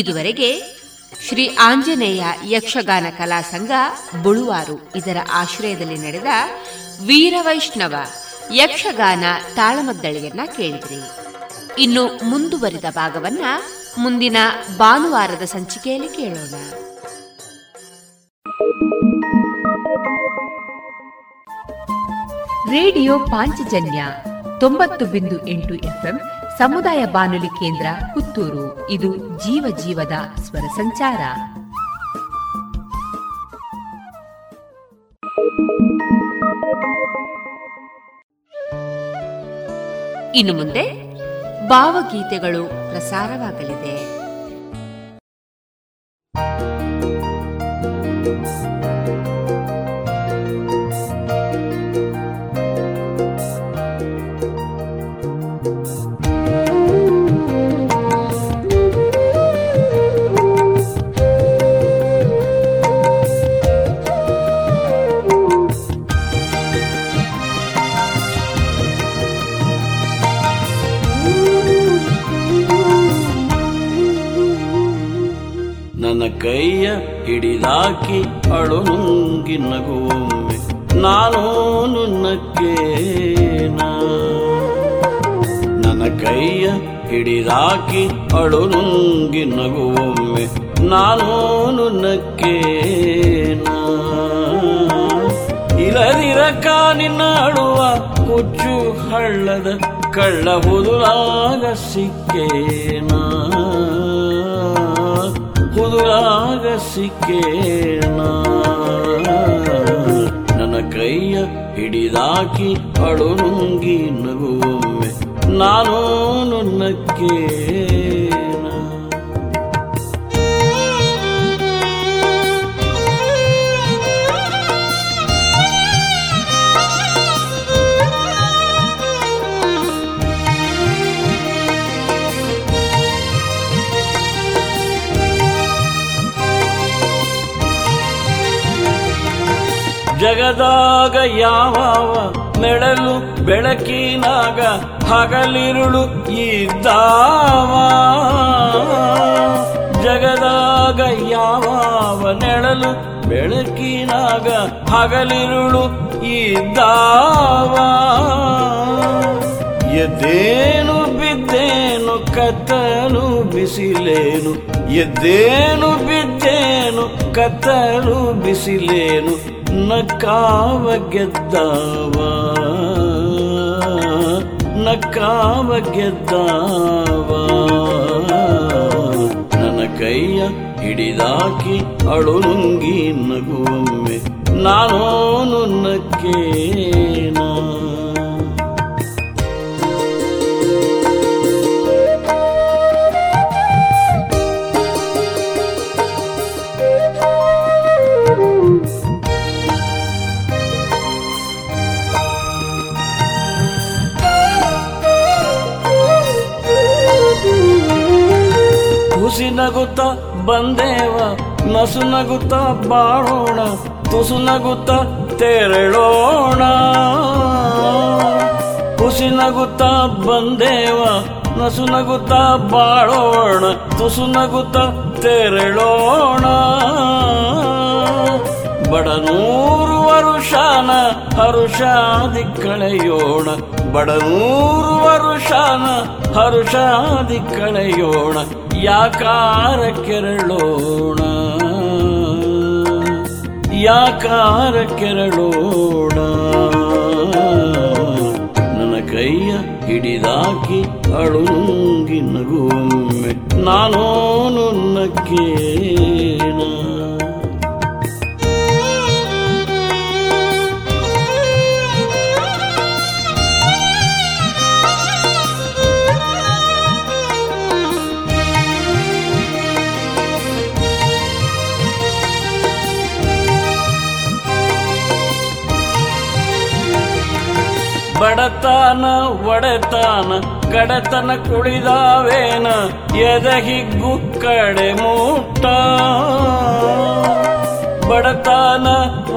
ಇದುವರೆಗೆ ಶ್ರೀ ಆಂಜನೇಯ ಯಕ್ಷಗಾನ ಕಲಾ ಸಂಘ ಬುಳುವಾರು ಇದರ ಆಶ್ರಯದಲ್ಲಿ ನಡೆದ ವೀರವೈಷ್ಣವ ಯಕ್ಷಗಾನ ತಾಳಮದ್ದಳೆಯನ್ನ ಕೇಳಿದ್ರಿ. ಇನ್ನು ಮುಂದುವರಿದ ಭಾಗವನ್ನ ಮುಂದಿನ ಭಾನುವಾರದ ಸಂಚಿಕೆಯಲ್ಲಿ ಕೇಳೋಣ. ರೇಡಿಯೋ ಪಾಂಚಜನ್ಯ 90.8 FM ಸಮುದಾಯ ಬಾನುಲಿ ಕೇಂದ್ರ ಪುತ್ತೂರು. ಇದು ಜೀವ ಜೀವದ ಸ್ವರ ಸಂಚಾರ. ಇನ್ನು ಮುಂದೆ ಭಾವಗೀತೆಗಳು ಪ್ರಸಾರವಾಗಲಿದೆ. ಕೈಯ ಹಿಡಿದಾಕಿ ಅಳು ನುಂಗಿ ನಗುವೊಮ್ಮೆ ನಾನು ನುನ್ನಕ್ಕೇನ. ನನ್ನ ಕೈಯ ಹಿಡಿದಾಕಿ ಅಳು ನುಂಗಿ ನಗುವೊಮ್ಮೆ ನಾನು ನುನ್ನಕ್ಕೇನ. ಇಲ್ಲದಿರಕ ನಿನ್ನ ಅಳುವ ಕುಚ್ಚು ಹಳ್ಳದ ಕಳ್ಳ ಹುದುರಾಗ ಸಿಕ್ಕೇನ, ಹುದುರಾಗ ಸಿಕ್ಕೇನ. ನನ್ನ ಕೈಯ ಹಿಡಿದಾಕಿ ಅಳು ನುಂಗಿ ನಗುವೊಮ್ಮೆ ನಾನು ನುನ್ನಕ್ಕೇನ. ಜಗದಾಗ ಯಾವಾವ ನೆಳಲು ಬೆಳಕಿನಾಗ ಹಗಲಿರುಳು ಇದ್ದಾವ, ಜಗದಾಗ ಯಾವಾವ ನೆಳಲು ಬೆಳಕಿನಾಗ ಹಗಲಿರುಳು ಇದ್ದಾವ. ಎದ್ದೇನು ಬಿದ್ದೇನು ಕತ್ತಲು ಬಿಸಿಲೇನು, ಎದ್ದೇನು ಬಿದ್ದೇನು ಕತ್ತಲು ಬಿಸಿಲೇನು, ನಕ್ಕಾವ ಗೆದ್ದಾವ ನಕ್ಕಾವ ಗೆದ್ದಾವ. ನನ್ನ ಕೈಯ ಹಿಡಿದಾಕಿ ಅಳು ನುಂಗಿ ನಗುವೊಮ್ಮೆ ನಾನು ನುನ್ನಕ್ಕೇನ. ತುಸಿ ನಗುತ್ತಾ ಬಂದೇವ ನಸು ನಗುತ್ತಾ ಬಾಳೋಣ, ತುಸು ನಗುತ್ತಾ ತೆರಳೋಣ. ತುಸಿ ನಗುತ್ತಾ ಬಂದೇವ ನಸು ನಗುತ್ತಾ ಬಾಳೋಣ, ತುಸು ನಗುತ್ತಾ ತೆರಳೋಣ. ಬಡ ನೂರು ವರುಷಾನ ಹರುಷಾದಿ ಕಳೆಯೋಣ, ಬಡ ನೂರು ವರುಷಾನ ಹರುಷಾದಿ ಕಳೆಯೋಣ. ಯಾಕಾರ ಕೆರಳೋಣ ಯಾಕಾರ ಕೆರಳೋಣ. ನನ್ನ ಕೈಯ ಹಿಡಿದಾಕಿ ಅಳು ನುಂಗಿ ನಗುವೊಮ್ಮೆ ನಾನು ನುನ್ನಕ್ಕೇನ. ಬಡತನ ಒಡೆತನ ಕಡತನ ಕುಳಿದಾವೇನ ಎದಹಿಗ್ಗು ಕಡೆ ಮೂಟ. ಬಡತನ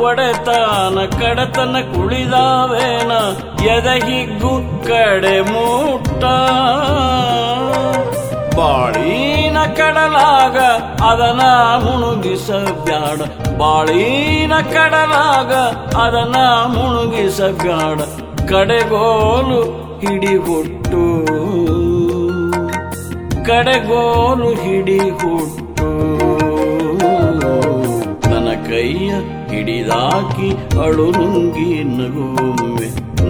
ಒಡೆತನ ಕಡತನ ಕುಳಿದಾವೇನ ಎದಹಿಗ್ಗು ಕಡೆ ಮೂಟ. ಬಾಳೀನ ಕಡಲಾಗ ಅದನ ಮುಣುಗಿಸಬ್ಯಾಡ, ಬಾಳೀನ ಕಡಲಾಗ ಅದನ ಮುಣುಗಿಸಬ್ಯಾಡ, ಕಡೆಗೋಲು ಹಿಡಿಗೊಟ್ಟು ಕಡೆಗೋಲು ಹಿಡಿಗೊಟ್ಟು. ನನ್ನ ಕೈಯ ಹಿಡಿದಾಕಿ ಅಳು ನುಂಗಿ ನಗುವೆ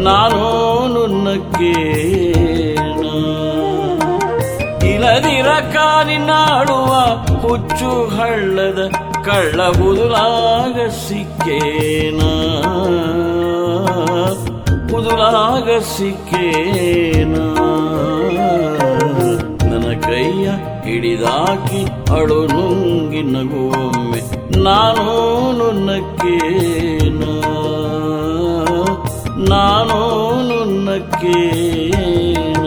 ನಾನೋನು ನಕ್ಕೇನ. ಇಲ್ಲದಿರ ಕಾಲಿನಾಡುವ ಹುಚ್ಚು ಹಳ್ಳದ ಕಳ್ಳ ಬುದುಲಾಗ ಸಿಕ್ಕೇನ, ಬುದುಲಾಗ ಸಿಕ್ಕೇನ. ನನ್ನ ಕೈಯ ಹಿಡಿದಾಕಿ ಅಳು ನುಂಗಿ ನಗುವೊಮ್ಮೆ ನಾನೋನು ನಕ್ಕೇನ, ನಾನೋನು ನಕ್ಕೇನ.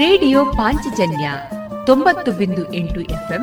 ರೇಡಿಯೋ ಪಾಂಚಜನ್ಯ 90.8 FM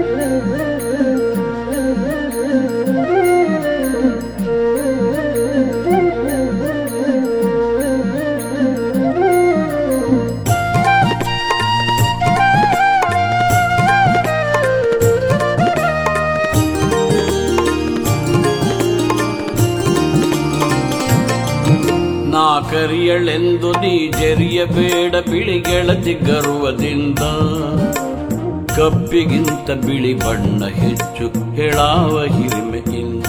ಕರಿಯಳೆಂದು ನೀ ಜರಿಯಬೇಡ ಬಿಳಿಗೆಳತಿ ಗರ್ವದಿಂದ, ಕಪ್ಪಿಗಿಂತ ಬಿಳಿ ಬಣ್ಣ ಹೆಚ್ಚು ಹೇಳಾವ ಹಿರಿಮೆಯಿಂದ.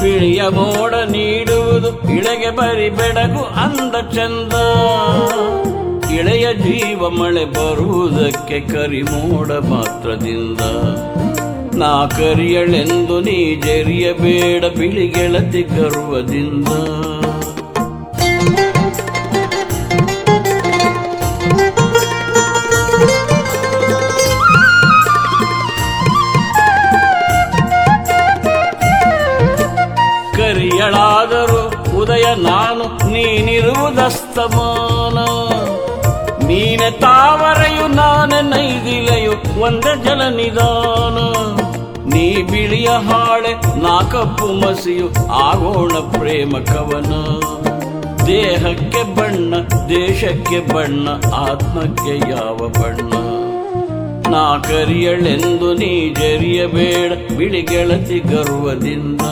ಬಿಳಿಯ ಮೋಡ ನೀಡುವುದು ಇಳೆಗೆ ಬರಿ ಬೆಡಗು ಅಂದ ಚಂದ, ಇಳೆಯ ಜೀವ ಮಳೆ ಬರುವುದಕ್ಕೆ ಕರಿಮೋಡ ಮಾತ್ರದಿಂದ. ನಾ ಕರಿಯಳೆಂದು ನೀ ಜರಿಯಬೇಡ ಬಿಳಿಗೆಳತಿ ಗರ್ವದಿಂದ. ಕರಿಯಳಾದರೂ ಉದಯ ನಾನು ನೀನಿರುವುದಸ್ತಮಾನ, ನೀನೆ ತಾವರೆಯು ನಾನೆ ನೈದಿಲೆಯು ಒಂದೇ ಜಲ ನಿಧಾನ. ನೀ ಬಿಳಿಯ ಹಾಳೆ ನಾ ಕಪ್ಪು ಮಸಿಯು ಆಗೋಣ ಪ್ರೇಮ ಕವನ. ದೇಹಕ್ಕೆ ಬಣ್ಣ ದೇಶಕ್ಕೆ ಬಣ್ಣ ಆತ್ಮಕ್ಕೆ ಯಾವ ಬಣ್ಣ. ನಾ ಕರಿಯಳೆಂದು ನೀ ಜರಿಯಬೇಡ ಬಿಳಿಗೆಳತಿ ಗರ್ವದಿಂದ.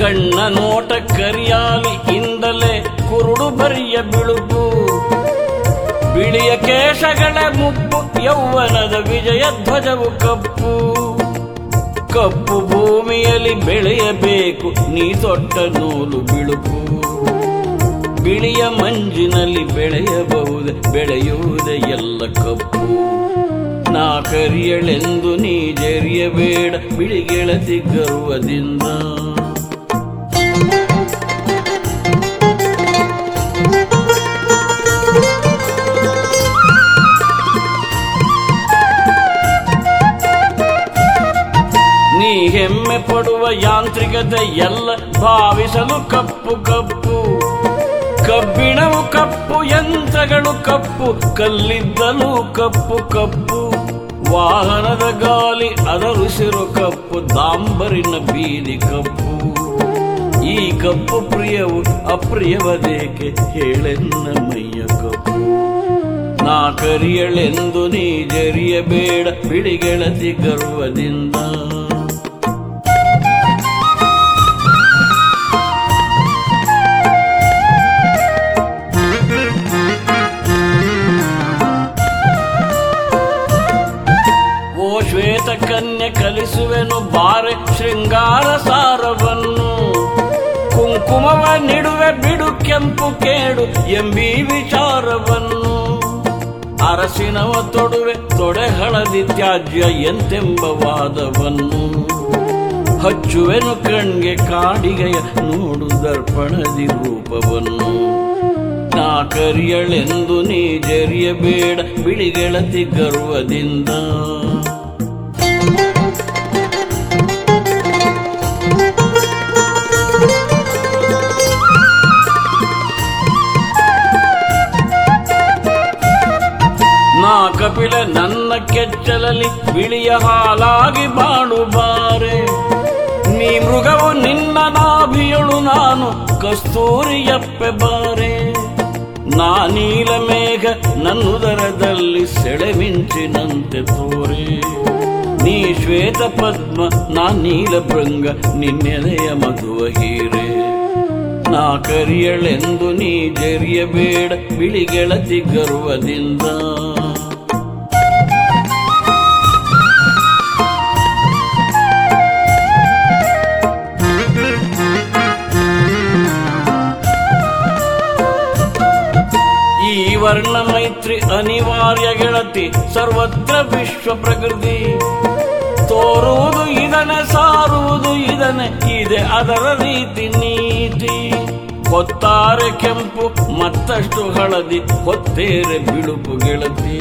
ಕಣ್ಣ ನೋಟ ಕರಿಯಾಲಿ ಇಂದಲೇ ಕುರುಡು ಬರಿಯ ಬಿಳುಪು, ಬಿಳಿಯ ಕೇಶಗಳ ಮುಪ್ಪು ಯೌವನದ ವಿಜಯ ಧ್ವಜವು ಕಪ್ಪು. ಕಪ್ಪು ಭೂಮಿಯಲ್ಲಿ ಬೆಳೆಯಬೇಕು ನೀ ತೊಟ್ಟ ನೂಲು ಬಿಳುಪು, ಬಿಳಿಯ ಮಂಜಿನಲ್ಲಿ ಬೆಳೆಯಬಹುದು ಬೆಳೆಯುವುದೇ ಎಲ್ಲ ಕಪ್ಪು. ನಾ ಕರಿಯಳೆಂದು ನೀ ಜರಿಯಬೇಡ ಬಿಳಿಗೆಳತಿ ಗರ್ವದಿಂದ. ನೀ ಹೆಮ್ಮೆ ಪಡುವ ಯಾಂತ್ರಿಕತೆ ಎಲ್ಲ ಭಾವಿಸಲು ಕಪ್ಪು ಕಪ್ಪು, ಕಬ್ಬಿಣವು ಕಪ್ಪು ಯಂತ್ರಗಳು ಕಪ್ಪು ಕಲ್ಲಿದ್ದಲು ಕಪ್ಪು ಕಪ್ಪು. ವಾಹನದ ಗಾಲಿ ಅದರುಸಿರು ಕಪ್ಪು, ದಾಂಬರಿನ ಬೀದಿ ಕಪ್ಪು. ಈ ಕಪ್ಪು ಪ್ರಿಯವು ಅಪ್ರಿಯವದೇಕೆ ಹೇಳೆನ್ನ ಮೈಯ ಕಪ್ಪು. ನಾ ಕರಿಯಳೆಂದು ನೀ ಜರಿಯಬೇಡ ಬಿಳಿಗೆಳತಿ ಗರ್ವದಿಂದ. ಕನ್ಯೆ ಕಲಿ ಧರಿಸುವೆನು ಬಾರೆ ಶೃಂಗಾರ ಸಾರವನ್ನು, ಕುಂಕುಮವ ನಿಡುವೆ ಬಿಡು ಕೆಂಪು ಕೇಡು ಎಂಬಿ ವಿಚಾರವನ್ನು. ಅರಸಿನವ ತೊಡುವೆ ತೊಡೆ ಹಳದಿ ತ್ಯಾಜ್ಯ ಎಂತೆಂಬ ವಾದವನ್ನು, ಹಚ್ಚುವೆನು ಕಣ್ಗೆ ಕಾಡಿಗೆಯ ನೋಡು ದರ್ಪಣದಿ ರೂಪವನ್ನು. ನಾ ಕರಿಯಳೆಂದು ನೀ ಜರಿಯಬೇಡ ಬಿಳಿಗೆಳತಿ ಗರ್ವದಿಂದ. ನಾ ಕಪಿಲ ನನ್ನ ಕೆಚ್ಚಲಲ್ಲಿ ಬಿಳಿಯ ಹಾಲಾಗಿ ಬಾಳುಬಾರೆ, ನೀ ಮೃಗವು ನಿನ್ನ ನಾಭಿಯಳು ನಾನು ಕಸ್ತೂರಿಯಪ್ಪೆ ಬಾರೆ. ನಾ ನೀಲ ಮೇಘ ನನ್ನುದರದಲ್ಲಿ ಸೆಳೆಮಿಂಚಿನಂತೆ ತೋರೆ, ನೀ ಶ್ವೇತ ಪದ್ಮ ನಾ ನೀಲ ಭೃಂಗ ನಿನ್ನೆಲೆಯ ಮಧುವ ಹೀರೆ. ನಾ ಕರಿಯಳೆಂದು ನೀ ಜರಿಯಬೇಡ ಬಿಳಿಗೆಳತಿ ಗರ್ವದಿಂದ. ವರ್ಣ ಮೈತ್ರಿ ಅನಿವಾರ್ಯ ಗೆಳತಿ ಸರ್ವತ್ರ ವಿಶ್ವ ಪ್ರಕೃತಿ, ತೋರುವುದು ಇದನೆ ಸಾರುವುದು ಇದನೆ ಇದೆ ಅದರ ರೀತಿ ನೀತಿ. ಹೊತ್ತಾರೆ ಕೆಂಪು ಮತ್ತಷ್ಟು ಹಳದಿ ಹೊತ್ತೇರೆ ಬಿಳುಪು ಗೆಳತಿ,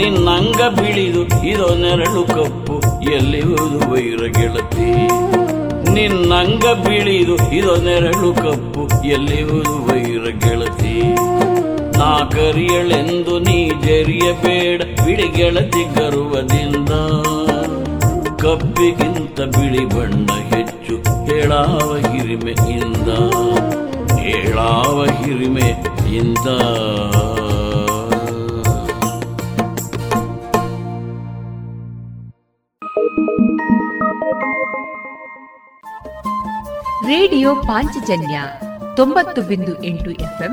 ನಿನ್ನಂಗ ಬಿಳಿದು ಇದೋ ನೆರಳು ಕಪ್ಪು ಎಲ್ಲಿರುವುದು ವೈರ ಗೆಳತಿ, ನಿನ್ನಂಗ ಬಿಳಿದು ಇದೋ ನೆರಳು ಕಪ್ಪು ಎಲ್ಲಿರುವುದು ವೈರ ಗೆಳತಿ. ನಾ ಕರಿಯಳೆಂದು ನೀ ಜರಿಯಬೇಡ ಬಿಳಿಗೆಳತಿ ಗರ್ವದಿಂದ. ಕಬ್ಬಿಗಿಂತ ಬಿಳಿ ಬಣ್ಣ ಹೆಚ್ಚು ಹೇಳಾವ ಹಿರಿಮೆಯಿಂದ, ಹೇಳಾವ ಹಿರಿಮೆಯಿಂದ. ರೇಡಿಯೋ ಪಾಂಚಜನ್ಯ 90.8 FM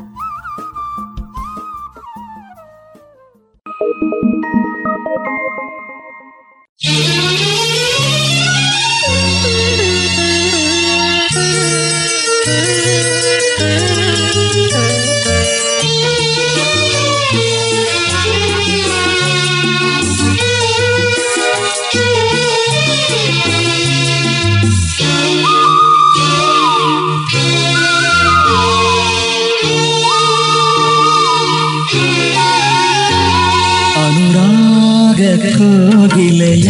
ಕೋಗಿಲೆಯಾಗಿ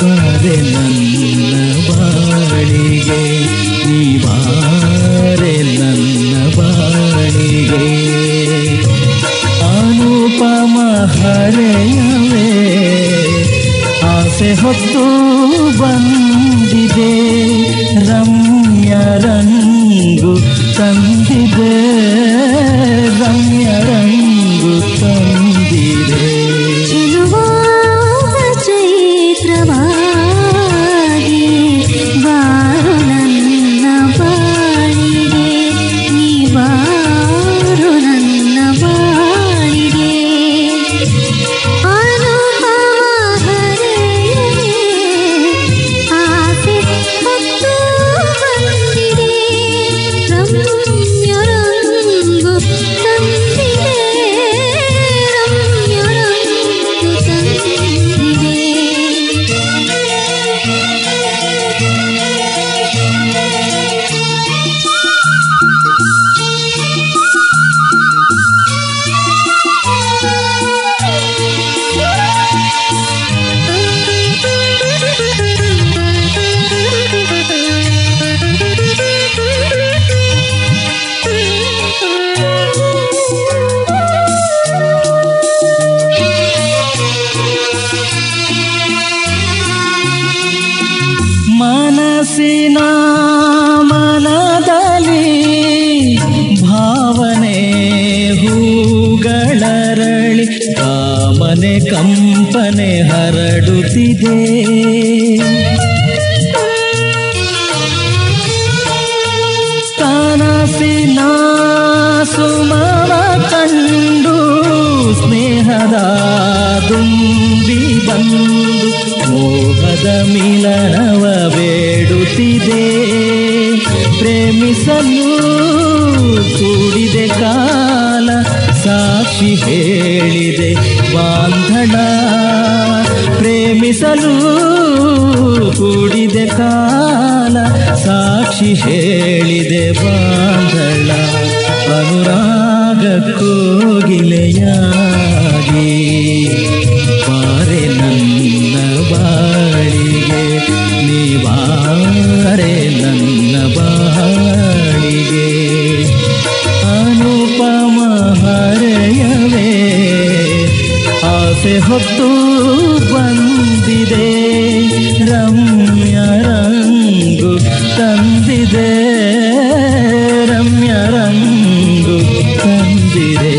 ಬಾರೆ ನನ್ನ ಬಾಳಿಗೆ, ನೀ ಬಾರೆ ನನ್ನ ಬಾಳಿಗೆ. ಅನುಪಮ ಹರೆಯವೇ ಆಸೆ ಹೊತ್ತು ಬಂದಿದೆ, ರಮ್ಯ ರಂಗು ತಂದಿದೆ, ರಮ್ಯ ರಂಗು ತಂದಿದೆ. ಕಂಪನೆ ಹರಡುತ್ತಿದೆ, ತಾನಸಿನ ಸುಮ ಸದಾ ತುಂಬಿ ಬಂದು ಮೋಹದ ಮಿಲನವ ಬೇಡುತ್ತಿದೆ. ಪ್ರೇಮಿಸಲು ಕೂಡಿದೆ ಕಾಲ, ಸಾಕ್ಷಿ ಹೇಳಿದೆ ಬಾಂಧಣ. ಪ್ರೇಮಿಸಲು ಕೂಡಿದೆ ಕಾಲ, ಸಾಕ್ಷಿ ಹೇಳಿದೆ ಬಾಂಧಣ. ಅನುರಾಗ ಕೋಗಿಲೆಯಾಗಿ ಬಾರೆ ನನ್ನ ಬಾಳಿಗೆ, ನೀ ಬಾರೆ ನನ್ನ ಬಾಳಿಗೆ. ಅನುಪಮ ಹರೆಯವೇ ಆಸೆ ಹೊತ್ತು ಬಂದಿದೆ, ರಮ್ಯ ರಂಗು ತಂದಿದೆ, ರಮ್ಯ ರಂಗು ತಂದಿದೆ.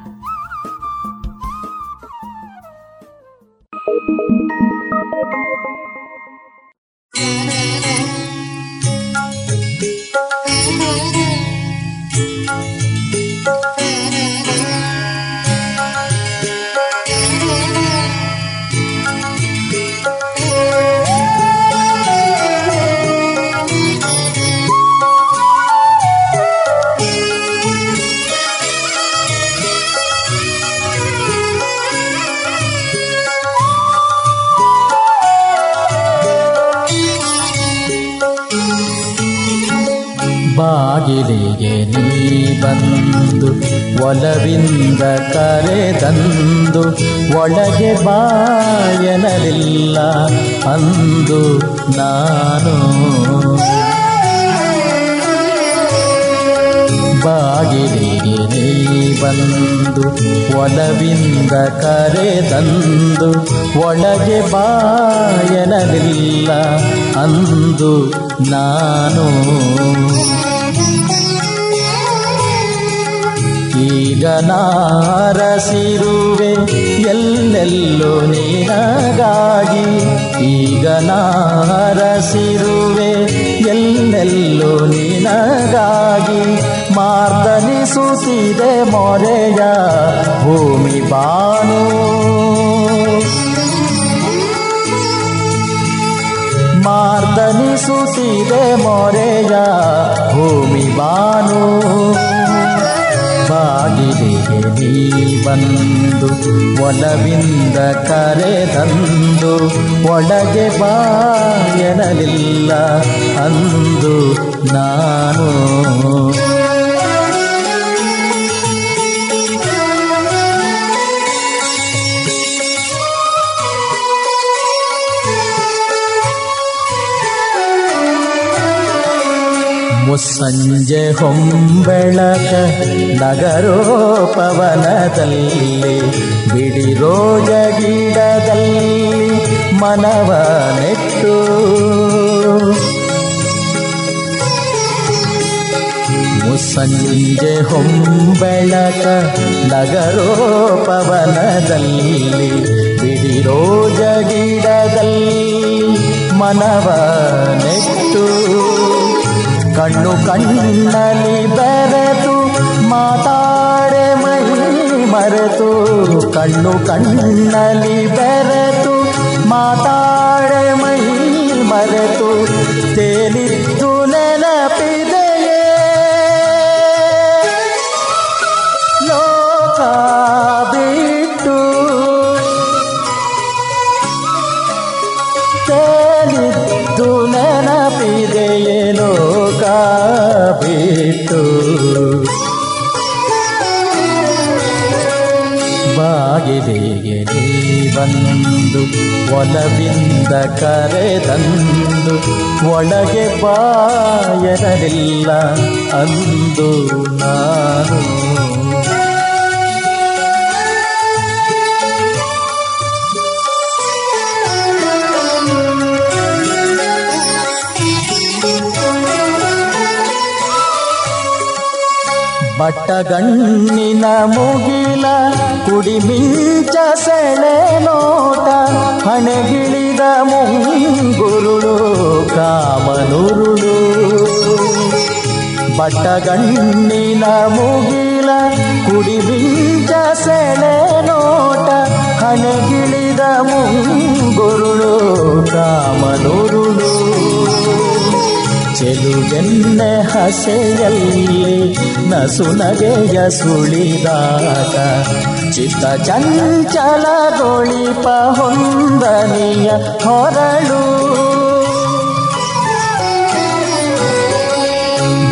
ಬಾಗಿಲಿಗೆ ನೀ ಬಂದು ಒಲವಿಂದ ಕರೆದಂದು ಒಳಗೆ ಬಾಯನಲಿಲ್ಲ ಅಂದು ನಾನು. ಬಾಗಿಲಿಗೆ ನೀ ಬಂದು ಒಲವಿಂದ ಕರೆದಂದು ಒಳಗೆ ಬಾಯನಲಿಲ್ಲ ಅಂದು ನಾನು. ಈ ಈಗನಾರಸಿರುವೆ ಎಲ್ಲೆಲ್ಲೋ ನಿನಗಾಗಿ, ಈಗನಾರಸಿರುವೆ ಎಲ್ಲೆಲ್ಲೋ ನಿನಗಾಗಿ, ಮಾರ್ತನಿಸುತ್ತಿದೆ ಮೊರೆಯ ಭೂಮಿ ಬಾನು, ಮಾರ್ತನಿಸುತ್ತಿದೆ ಮೊರೆಯ ಭೂಮಿ ಬಾನು. ಬಾಗಿಲಿಗೆ ನೀ ಬಂದು ಒಲವಿಂದ ಕರೆದಂದು, ಒಳಗೆ ಬಾ ಎನ್ನಲಿಲ್ಲ ಅಂದು ನಾನು. ಮುಸ್ಸಂಜೆ ಹೊಂಬೆಳಕ ನಗರೋ ಪವನದಲ್ಲಿ, ಬಿಡಿರೋ ಜಗಿಡದಲ್ಲಿ ಮನವ ನೆಟ್ಟು, ಮುಸ್ಸಂಜೆ ಹೊಂಬೆಳಕ ನಗರೋ ಪವನದಲ್ಲಿ, ಬಿಡಿರೋ ಜಗಿಡದಲ್ಲಿ ಮನವ ನೆಟ್ಟು, ಕಣ್ಣು ಕಣ್ಣಲ್ಲಿ ಬೆರೆತು ಮಾತಾಡೆ ಮೈ ಮರೆತು, ಕಣ್ಣು ಕಣ್ಣಲ್ಲಿ ಬೆರೆತು ಮಾತಾಡೆ ಮೈ ಮರೆತು, ತೇಲಿದ್ದು ನೆನಪಿದೆಯೇ ಲೋಕ ಬಿಟ್ಟು, ತೇಲಿದ್ದು ನೆನಪಿದೆಯೇ ಲೋಕ ಬಿಟ್ಟು. ಬಾಗಿಲಿಗೆ ನೀ ಬಂದು ಒಲವಿಂದ ಕರೆದಂದು, ಒಳಗೆ ಬಾ ಎನ್ನಲಿಲ್ಲ ಅಂದು ನಾನು. ಬಟ್ಟಗಣ್ಣಿನ ಮುಗಿಲ ಕುಡಿಮಿಂಚ ಸೆಳೆ ನೋಟ, ಹಣಗಿಳಿದ ಮುಂಗುರುಳು ಕಾಮನುರುಳು, ಬಟ್ಟಗಣ್ಣಿನ ಮುಗಿಲ ಕುಡಿಮಿಂಚ ಸೆಳೆ ನೋಟ, ಹಣಗಿಳಿದ ಮುಂಗುರುಳು ಕಾಮನುರುಳು, ಚೆಲುವೆನ್ನೆ ಹಸೆಯಲ್ಲಿ ನಸುನಗೆಯ ಸುಳಿದಾಗ, ಚಿತ್ತ ಚಂಚಲಗೊಳಿಪ ಹೊಂದನೆಯ ಹೊರಳು.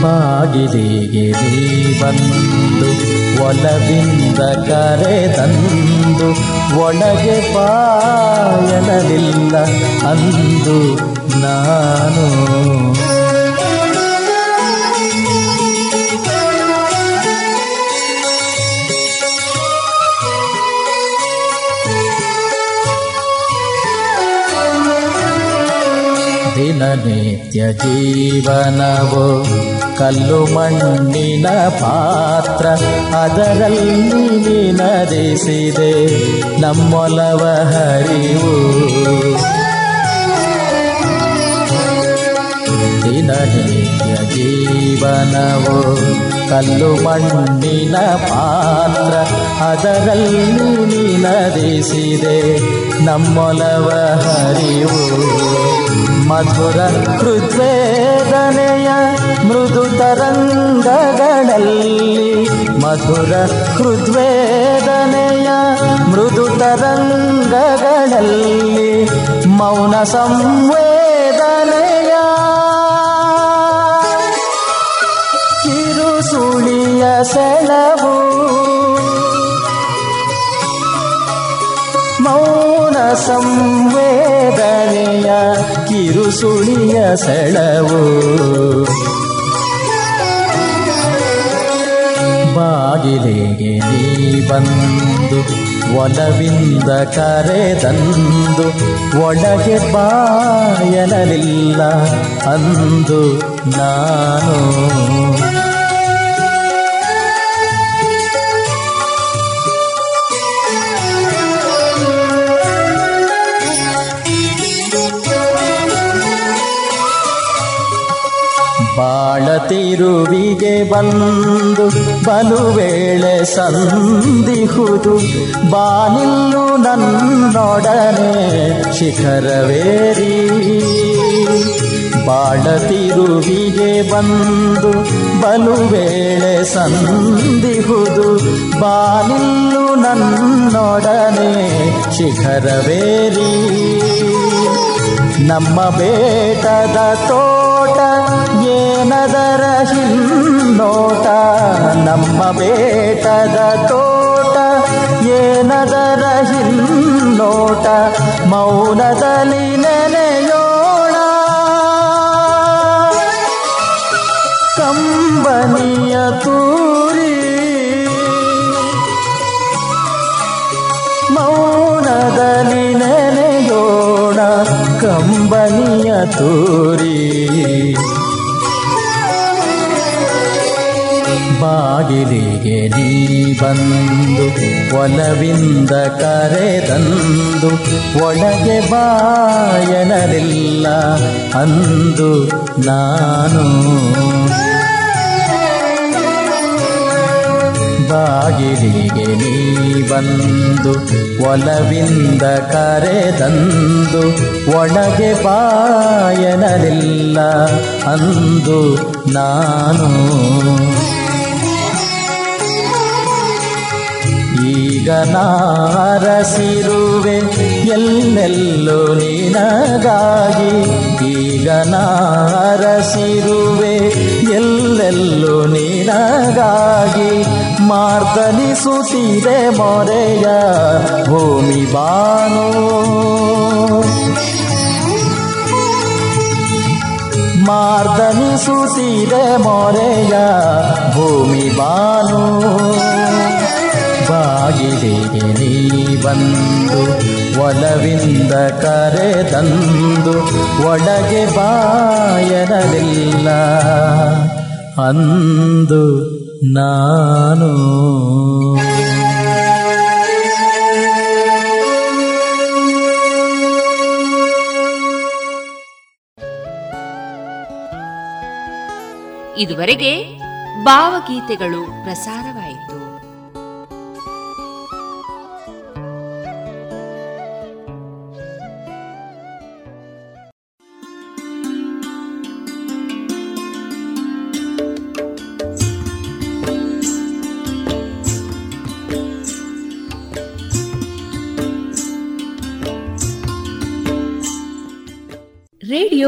ಬಾಗಿಲಿಗೆ ನೀ ಬಂದು ಒಲವಿಂದ ಕರೆದಂದು, ಒಳಗೆ ಬಾ ಎನ್ನಲಿಲ್ಲ ಅಂದು ನಾನು. ದಿನನಿತ್ಯ ಜೀವನವು ಕಲ್ಲು ಮಣ್ಣಿನ ಪಾತ್ರ, ಅದರಲ್ಲಿ ನಿನದಿಸಿದೆ ನಮ್ಮೊಲವ ಹರಿವು. ದಿನನಿತ್ಯ ಜೀವನವು ಕಲ್ಲು ಮಣ್ಣಿನ ಪಾತ್ರ, ಅದರಲ್ಲಿ ನಿನದಿಸಿದೆ ನಮ್ಮೊಲವ ಹರಿವು. ಮಧುರ ಹೃದ್ವೇದನೆಯ ಮೃದು ತರಂಗಗಳಲ್ಲಿ, ಮಧುರ ಹೃದ್ವೇದನೆಯ ಮೃದು ತರಂಗಗಳಲ್ಲಿ, ಮೌನ ಸಂವೇದನೆಯ ಕಿರುಸುಳಿಯ ಸೆಳವು, ಮೌನ ಸಂವೇದನೆಯ ಕಿರುಸುಳಿಯ ಸೆಳವು. ಬಾಗಿಲಿಗೆ ನೀ ಬಂದು ಒಲವಿಂದ ಕರೆದಂದು, ಒಳಗೆ ಬಾ ಎನ್ನಲಿಲ್ಲ ಅಂದು ನಾನು. ತಿರುವಿಗೆ ಬಂದು ಬಲುವೇಳೆ ಸಂದಿಹುದು ಬಾನಿಲ್ಲು ನನ್ನೊಡನೆ ಶಿಖರವೇರಿ. ಬಾಳತಿರುವಿಗೆ ಬಂದು ಬಲುವೇಳೆ ಸಂದಿಹುದು ಬಾನಿಲ್ಲು ನನ್ನೊಡನೆ ಶಿಖರವೇರಿ. ನಮ್ಮ ಬೇಟದ ತೋಟ ಏನದರ ಹಿನ್ನೋಟ, ನಮ್ಮ ಬೇಟದ ತೋಟ ಏನದರ ಹಿನ್ನೋಟ, ಮೌನದಲ್ಲಿ ನೆನೆಯೋಣ. ಕಂಬನಿಯ ತೂರಿ ಮೌನದಲ್ಲಿ ನೆನೆಯೋಣ, ಕಂಬನಿಯ ತೂರಿ. ಬಾಗಿಲಿಗೆ ನೀ ಬಂದು ಒಲವಿಂದ ಕರೆದಂದು ಒಳಗೆ ಬಾಯನಲಿಲ್ಲ ಅಂದು ನಾನು. ಬಾಗಿಲಿಗೆ ನೀ ಬಂದು ಒಲವಿಂದ ಕರೆದಂದು ಒಳಗೆ ಬಾಯನಲಿಲ್ಲ ಅಂದು ನಾನು. ಈಗ ನಾರಸಿರುವೆ ಎಲ್ಲೆಲ್ಲೂ ನಿನಗಾಗಿ, ಈಗ ನಾರಸಿರುವೆ ಎಲ್ಲೆಲ್ಲೂ ನಿನಗಾಗಿ, ಮಾರ್ದನಿಸುತ್ತಿದೆ ಮೊರೆಯ ಭೂಮಿ ಬಾನು. ಮಾರ್ದನಿಸುತ್ತಿದೆ ಮೊರೆಯ ಭೂಮಿ ಬಾನು. ಬಾಗಿಲಿಗೆ ನೀ ಬಂದು ಒಲವಿಂದ ಕರೆದಂದು ಒಳಗೆ ಬಾಯರಲಿಲ್ಲ ಅಂದು ನಾನು. ಇದುವರೆಗೆ ಭಾವಗೀತೆಗಳು ಪ್ರಸಾರವಾಯಿತು. ರೇಡಿಯೋ